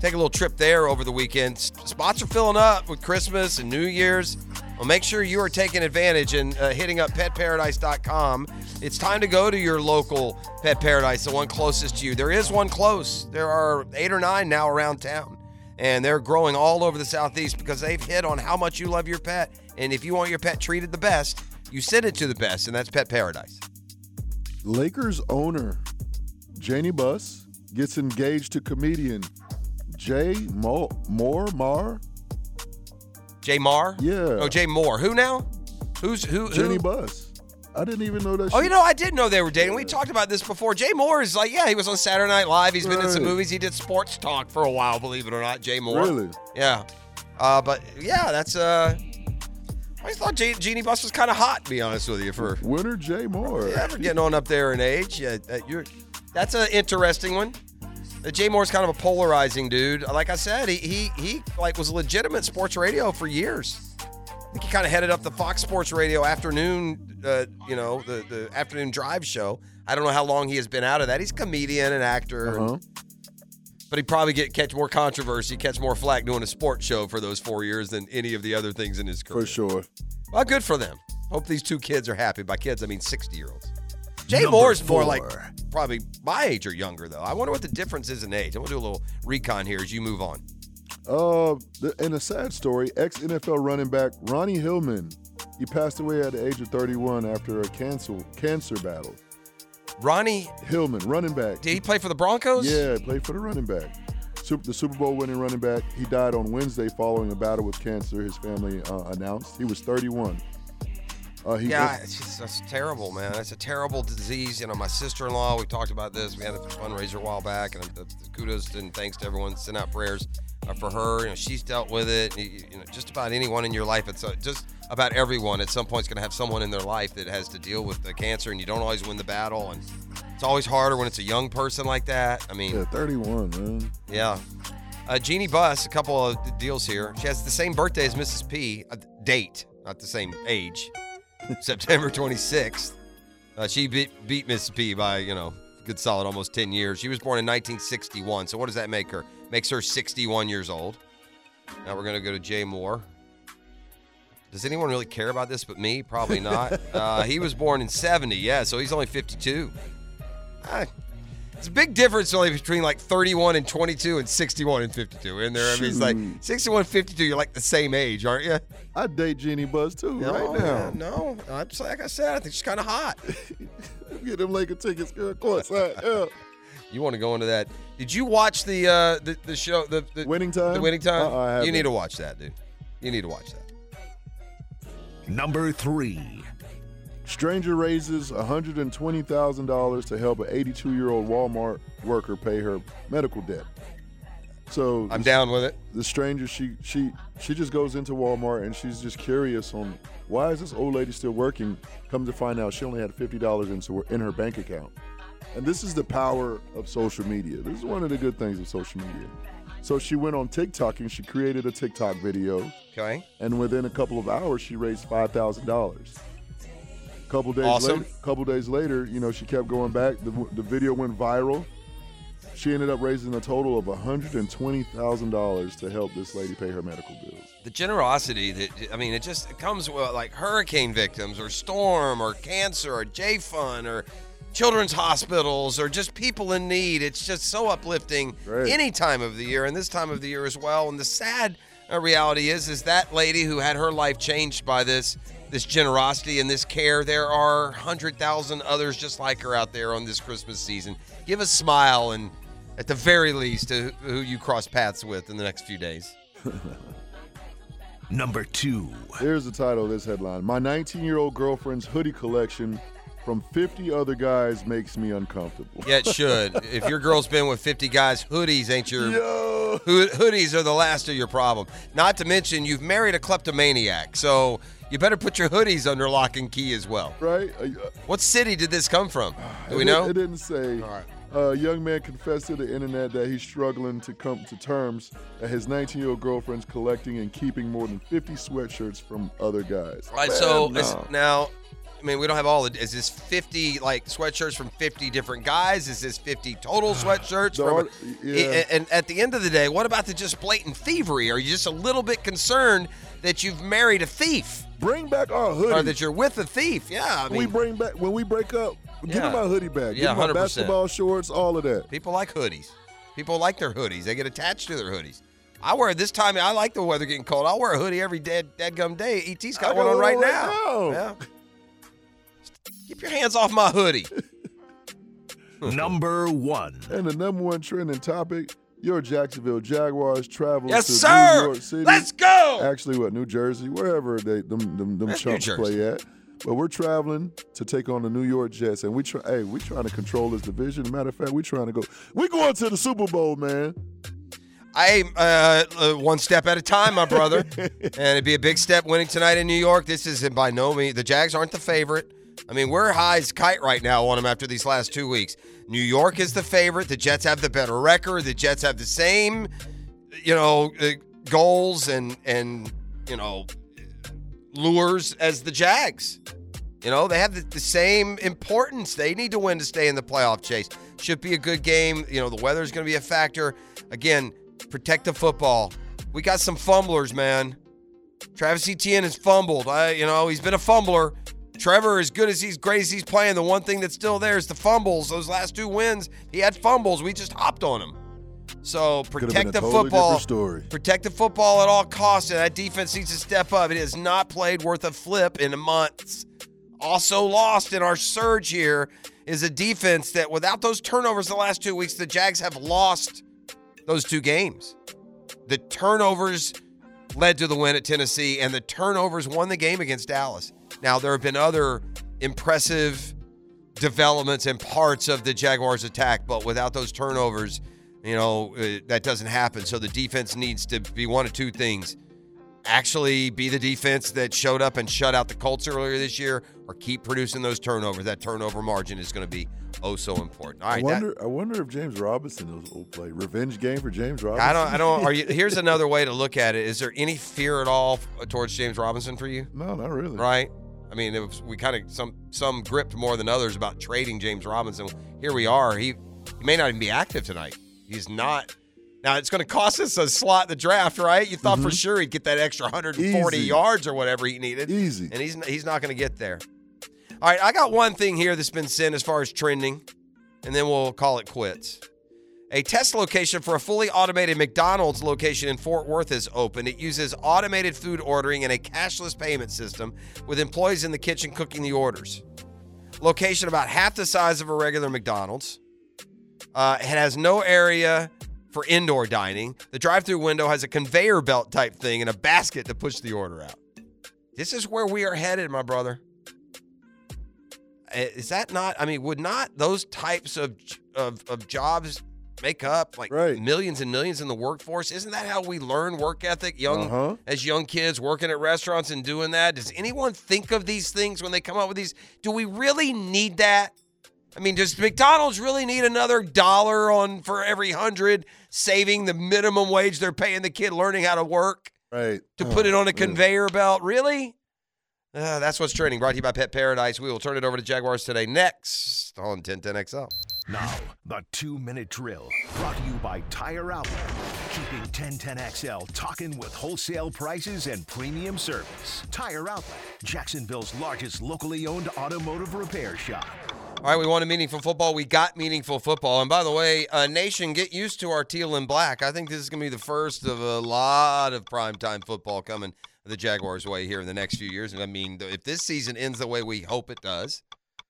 take a little trip there over the weekend. Spots are filling up with Christmas and New Year's. Well, make sure you are taking advantage and uh, hitting up pet paradise dot com. It's time to go to your local Pet Paradise, the one closest to you. There is one close. There are eight or nine now around town. And they're growing all over the Southeast because they've hit on how much you love your pet. And if you want your pet treated the best, you send it to the best, and that's Pet Paradise. Lakers owner Jeannie Buss gets engaged to comedian Jay Mohr. Mohr? Jay Mohr? Yeah. Oh, Jay Mohr. Who now? Who's who? Jeannie who? Buss. I didn't even know that. Oh, she- you know, I did know they were dating. Yeah. We talked about this before. Jay Mohr is like, yeah, he was on Saturday Night Live. He's right. been in some movies. He did sports talk for a while, believe it or not. Jay Mohr. Really? Yeah. Uh, but yeah, that's uh. I just thought Jeannie Buss was kind of hot, to be honest with you. For Winner Jay Mohr. Yeah, for getting on up there in age. Yeah, you're, that's an interesting one. Jay Moore's kind of a polarizing dude. Like I said, he he he like was legitimate sports radio for years. I think he kind of headed up the Fox Sports Radio afternoon, uh, you know, the, the afternoon drive show. I don't know how long he has been out of that. He's a comedian and actor. Uh-huh. And, but he'd probably get catch more controversy, catch more flack doing a sports show for those four years than any of the other things in his career. For sure. Well, good for them. Hope these two kids are happy. By kids, I mean sixty-year-olds. Jay Moore's more like probably my age or younger, though. I wonder what the difference is in age. I want to do a little recon here as you move on. Uh, and a sad story, ex-N F L running back Ronnie Hillman, he passed away at the age of thirty-one after a cancer, cancer battle. Ronnie Hillman, running back. Did he play for the Broncos? Yeah, he played for the running back. Super, the Super Bowl winning running back. He died on Wednesday following a battle with cancer, his family uh, announced. He was thirty-one. Uh, he yeah, was, it's, that's terrible, man. That's a terrible disease. You know, my sister-in-law, we talked about this. We had a fundraiser a while back, and the, the kudos and thanks to everyone. Send out prayers uh, for her. You know, she's dealt with it. You, you know, just about anyone in your life. It's a, just about everyone at some point is going to have someone in their life that has to deal with the cancer, and you don't always win the battle. And it's always harder when it's a young person like that. I mean, yeah, thirty-one, man. Yeah, uh, Jeannie Buss. A couple of deals here. She has the same birthday as Missus P. A date, not the same age. September twenty-sixth. Uh, she beat, beat Miss P by, you know, good solid almost ten years. She was born in nineteen sixty-one. So what does that make her? Makes her sixty-one years old. Now we're going to go to Jay Mohr. Does anyone really care about this but me? Probably not. uh, he was born in seventy. Yeah, so he's only fifty-two. Uh, it's a big difference only between like thirty-one and twenty-two and sixty-one and fifty-two. In there, I mean, it's like sixty-one, fifty-two, you're like the same age, aren't you? I date Jeannie Buss too, no, right now. Man, no, I'm just, like I said, I think she's kind of hot. Get them Laker tickets, girl. Of course, right, yeah. You want to go into that? Did you watch the uh, the, the show, the, the Winning Time? The Winning Time. Uh-uh, you need to watch that, dude. You need to watch that. Number three. Stranger raises one hundred twenty thousand dollars to help an eighty-two-year-old Walmart worker pay her medical debt. So I'm down with it. The stranger, she she she just goes into Walmart and she's just curious on why is this old lady still working? Come to find out, she only had fifty dollars into her, in her bank account. And this is the power of social media. This is one of the good things of social media. So she went on TikTok and she created a TikTok video. Okay. And within a couple of hours, she raised five thousand dollars. Couple days awesome. later, couple days later, you know, she kept going back. The, the video went viral. She ended up raising a total of one hundred twenty thousand dollars to help this lady pay her medical bills. The generosity that, I mean, it just it comes with like hurricane victims or storm or cancer or J-Fund or children's hospitals or just people in need. It's just so uplifting Great. Any time of the year and this time of the year as well. And the sad uh, reality is, is that lady who had her life changed by this, this generosity and this care, there are one hundred thousand others just like her out there on this Christmas season. Give a smile and at the very least to who you cross paths with in the next few days. Number two. Here's the title of this headline. My nineteen-year-old girlfriend's hoodie collection from fifty other guys makes me uncomfortable. Yeah, it should. If your girl's been with fifty guys, hoodies ain't your Yo. Ho- hoodies are the last of your problem. Not to mention you've married a kleptomaniac, so you better put your hoodies under lock and key as well. Right? Uh, what city did this come from? Do we know? It didn't say. All right. A uh, young man confessed to the internet that he's struggling to come to terms that his nineteen-year-old girlfriend's collecting and keeping more than fifty sweatshirts from other guys. All right, man, so no. is, now, I mean, we don't have all the, is this fifty, like, sweatshirts from fifty different guys? Is this fifty total sweatshirts? from, art, yeah. And at the end of the day, what about the just blatant thievery? Are you just a little bit concerned that you've married a thief? Bring back our hoodie. Or that you're with a thief, yeah. I mean, we bring back, when we break up, give yeah. them my hoodie back. Yeah, give them my basketball shorts, all of that. People like hoodies. People like their hoodies. They get attached to their hoodies. I wear this time. I like the weather getting cold. I'll wear a hoodie every dead dadgum day. E T's got one on right, right now. now. Yeah. Keep your hands off my hoodie. Number one. And the number one trending topic, your Jacksonville Jaguars travel yes, to sir. New York City. Let's go! Actually, what, New Jersey? Wherever they them, them, them chumps play at. But we're traveling to take on the New York Jets, and we try. Hey, we trying to control this division. Matter of fact, we trying to go. We going to the Super Bowl, man. I uh, uh, one step at a time, my brother. And it'd be a big step winning tonight in New York. This isn't by no means. The Jags aren't the favorite. I mean, we're high as kite right now on them after these last two weeks. New York is the favorite. The Jets have the better record. The Jets have the same, you know, uh, goals and and you know. lures as the Jags. You know, they have the, the same importance. They need to win to stay in the playoff chase. Should be a good game. You know, the weather is going to be a factor. Again, protect the football. We got some fumblers, man. Travis Etienne has fumbled. I, you know, he's been a fumbler. Trevor, as good as he's great as he's playing, the one thing that's still there is the fumbles. Those last two wins, he had fumbles. We just hopped on him. So protect the totally football. Story. Protect the football at all costs, and that defense needs to step up. It has not played worth a flip in months. Also lost in our surge here is a defense that, without those turnovers the last two weeks, the Jags have lost those two games. The turnovers led to the win at Tennessee, and the turnovers won the game against Dallas. Now, there have been other impressive developments and parts of the Jaguars' attack, but without those turnovers, you know, uh, that doesn't happen. So the defense needs to be one of two things. Actually be the defense that showed up and shut out the Colts earlier this year, or keep producing those turnovers. That turnover margin is going to be oh so important. All right, I wonder, that, I wonder if James Robinson will play. Revenge game for James Robinson? I don't. I don't. Are you, here's another way to look at it. Is there any fear at all towards James Robinson for you? No, not really. Right? I mean, it was, we kind of, some, some gripped more than others about trading James Robinson. Here we are. He, he may not even be active tonight. He's not. Now, it's going to cost us a slot in the draft, right? You thought mm-hmm. for sure he'd get that extra one hundred forty Easy. Yards or whatever he needed. Easy. And he's he's not going to get there. All right, I got one thing here that's been sent as far as trending, and then we'll call it quits. A test location for a fully automated McDonald's location in Fort Worth is open. It uses automated food ordering and a cashless payment system with employees in the kitchen cooking the orders. Location about half the size of a regular McDonald's. Uh, it has no area for indoor dining. The drive-through window has a conveyor belt type thing and a basket to push the order out. This is where we are headed, my brother. Is that not, I mean, would not those types of of, of jobs make up like right. millions and millions in the workforce? Isn't that how we learn work ethic young uh-huh. as young kids working at restaurants and doing that? Does anyone think of these things when they come up with these? Do we really need that? I mean, does McDonald's really need another dollar on for every hundred saving the minimum wage they're paying the kid learning how to work? Right. To oh, put it on a conveyor belt? Really? Uh, that's what's trending. Brought to you by Pet Paradise. We will turn it over to Jaguars Today next on ten ten X L. Now, the two-minute drill. Brought to you by Tire Outlet. Keeping ten ten X L talking with wholesale prices and premium service. Tire Outlet, Jacksonville's largest locally owned automotive repair shop. All right, we want a meaningful football. We got meaningful football. And by the way, uh, Nation, get used to our teal and black. I think this is going to be the first of a lot of primetime football coming the Jaguars' way here in the next few years. And I mean, if this season ends the way we hope it does,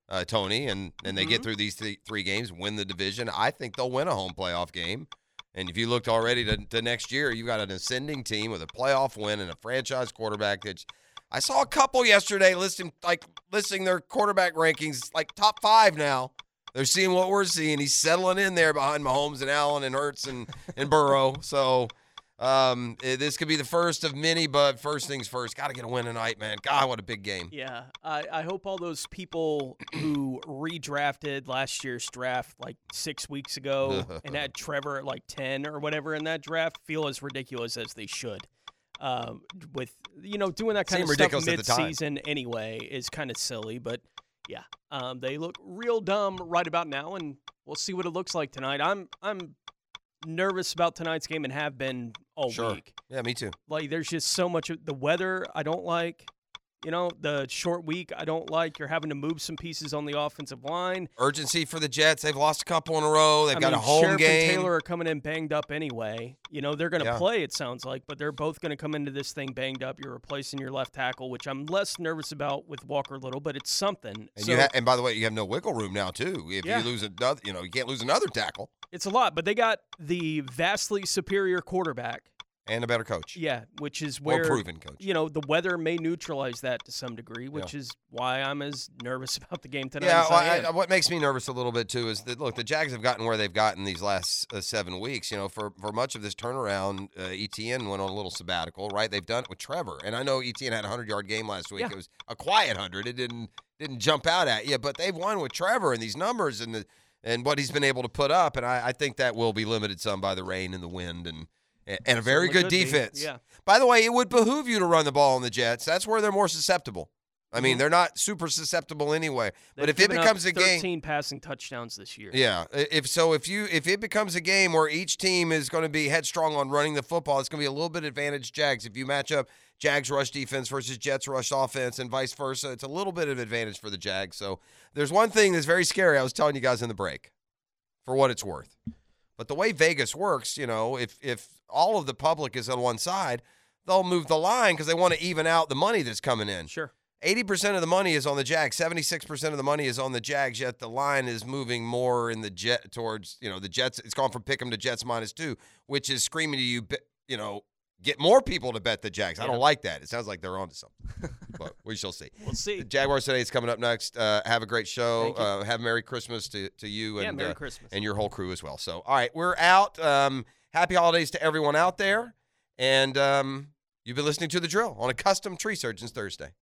uh, Tony, and, and they mm-hmm. get through these th- three games, win the division, I think they'll win a home playoff game. And if you looked already to, to next year, you've got an ascending team with a playoff win and a franchise quarterback that's – I saw a couple yesterday listing like listing their quarterback rankings, like top five now. They're seeing what we're seeing. He's settling in there behind Mahomes and Allen and Hurts and, and Burrow. So um, this could be the first of many, but first things first. Got to get a win tonight, man. God, what a big game. Yeah, I, I hope all those people who redrafted last year's draft like six weeks ago and had Trevor at like ten or whatever in that draft feel as ridiculous as they should. Um, with, you know, doing that kind Seemed of stuff mid-season anyway is kind of silly, but yeah, um, they look real dumb right about now, and we'll see what it looks like tonight. I'm I'm nervous about tonight's game and have been all sure. week. Yeah, me too. Like, there's just so much of the weather I don't like. You know, the short week I don't like. You're having to move some pieces on the offensive line. Urgency for the Jets. They've lost a couple in a row. They've I got mean, a home Sheriff game. Sheriff and Taylor are coming in banged up anyway. You know, they're going to yeah. play, it sounds like, but they're both going to come into this thing banged up. You're replacing your left tackle, which I'm less nervous about with Walker Little, but it's something. And, so, you ha- and by the way, you have no wiggle room now, too. If yeah. you lose another, you know, you can't lose another tackle. It's a lot, but they got the vastly superior quarterback. And a better coach. Yeah, which is where, more proven coach. You know, the weather may neutralize that to some degree, which yeah. is why I'm as nervous about the game tonight. Yeah, as well, I am. I, what makes me nervous a little bit, too, is that, look, the Jags have gotten where they've gotten these last uh, seven weeks. You know, for, for much of this turnaround, uh, Etienne went on a little sabbatical, right? They've done it with Trevor. And I know Etienne had a hundred-yard game last week. Yeah. It was a quiet hundred. It didn't didn't jump out at you, but they've won with Trevor and these numbers and, the, and what he's been able to put up. And I, I think that will be limited some by the rain and the wind and And a very good defense. Yeah. By the way, it would behoove you to run the ball on the Jets. That's where they're more susceptible. I mean, they're not super susceptible anyway. But if it becomes a game, thirteen passing touchdowns this year. Yeah. If so, if you if it becomes a game where each team is going to be headstrong on running the football, it's going to be a little bit advantage Jags. If you match up Jags rush defense versus Jets rush offense and vice versa, it's a little bit of advantage for the Jags. So there's one thing that's very scary. I was telling you guys in the break, for what it's worth. But the way Vegas works, you know, if if all of the public is on one side, they'll move the line because they want to even out the money that's coming in. Sure. eighty percent of the money is on the Jags. seventy-six percent of the money is on the Jags, yet the line is moving more in the jet towards, you know, the Jets. It's gone from pick'em to Jets minus two, which is screaming to you, you know, get more people to bet the Jags. I don't yeah. like that. It sounds like they're on to something. But we shall see. We'll see. The Jaguars Today is coming up next. Uh, have a great show. Uh, have Merry Christmas to, to you and, yeah, Merry uh, Christmas. And your whole crew as well. So, all right, we're out. Um, happy holidays to everyone out there. And um, you've been listening to The Drill on a custom Tree Surgeons Thursday.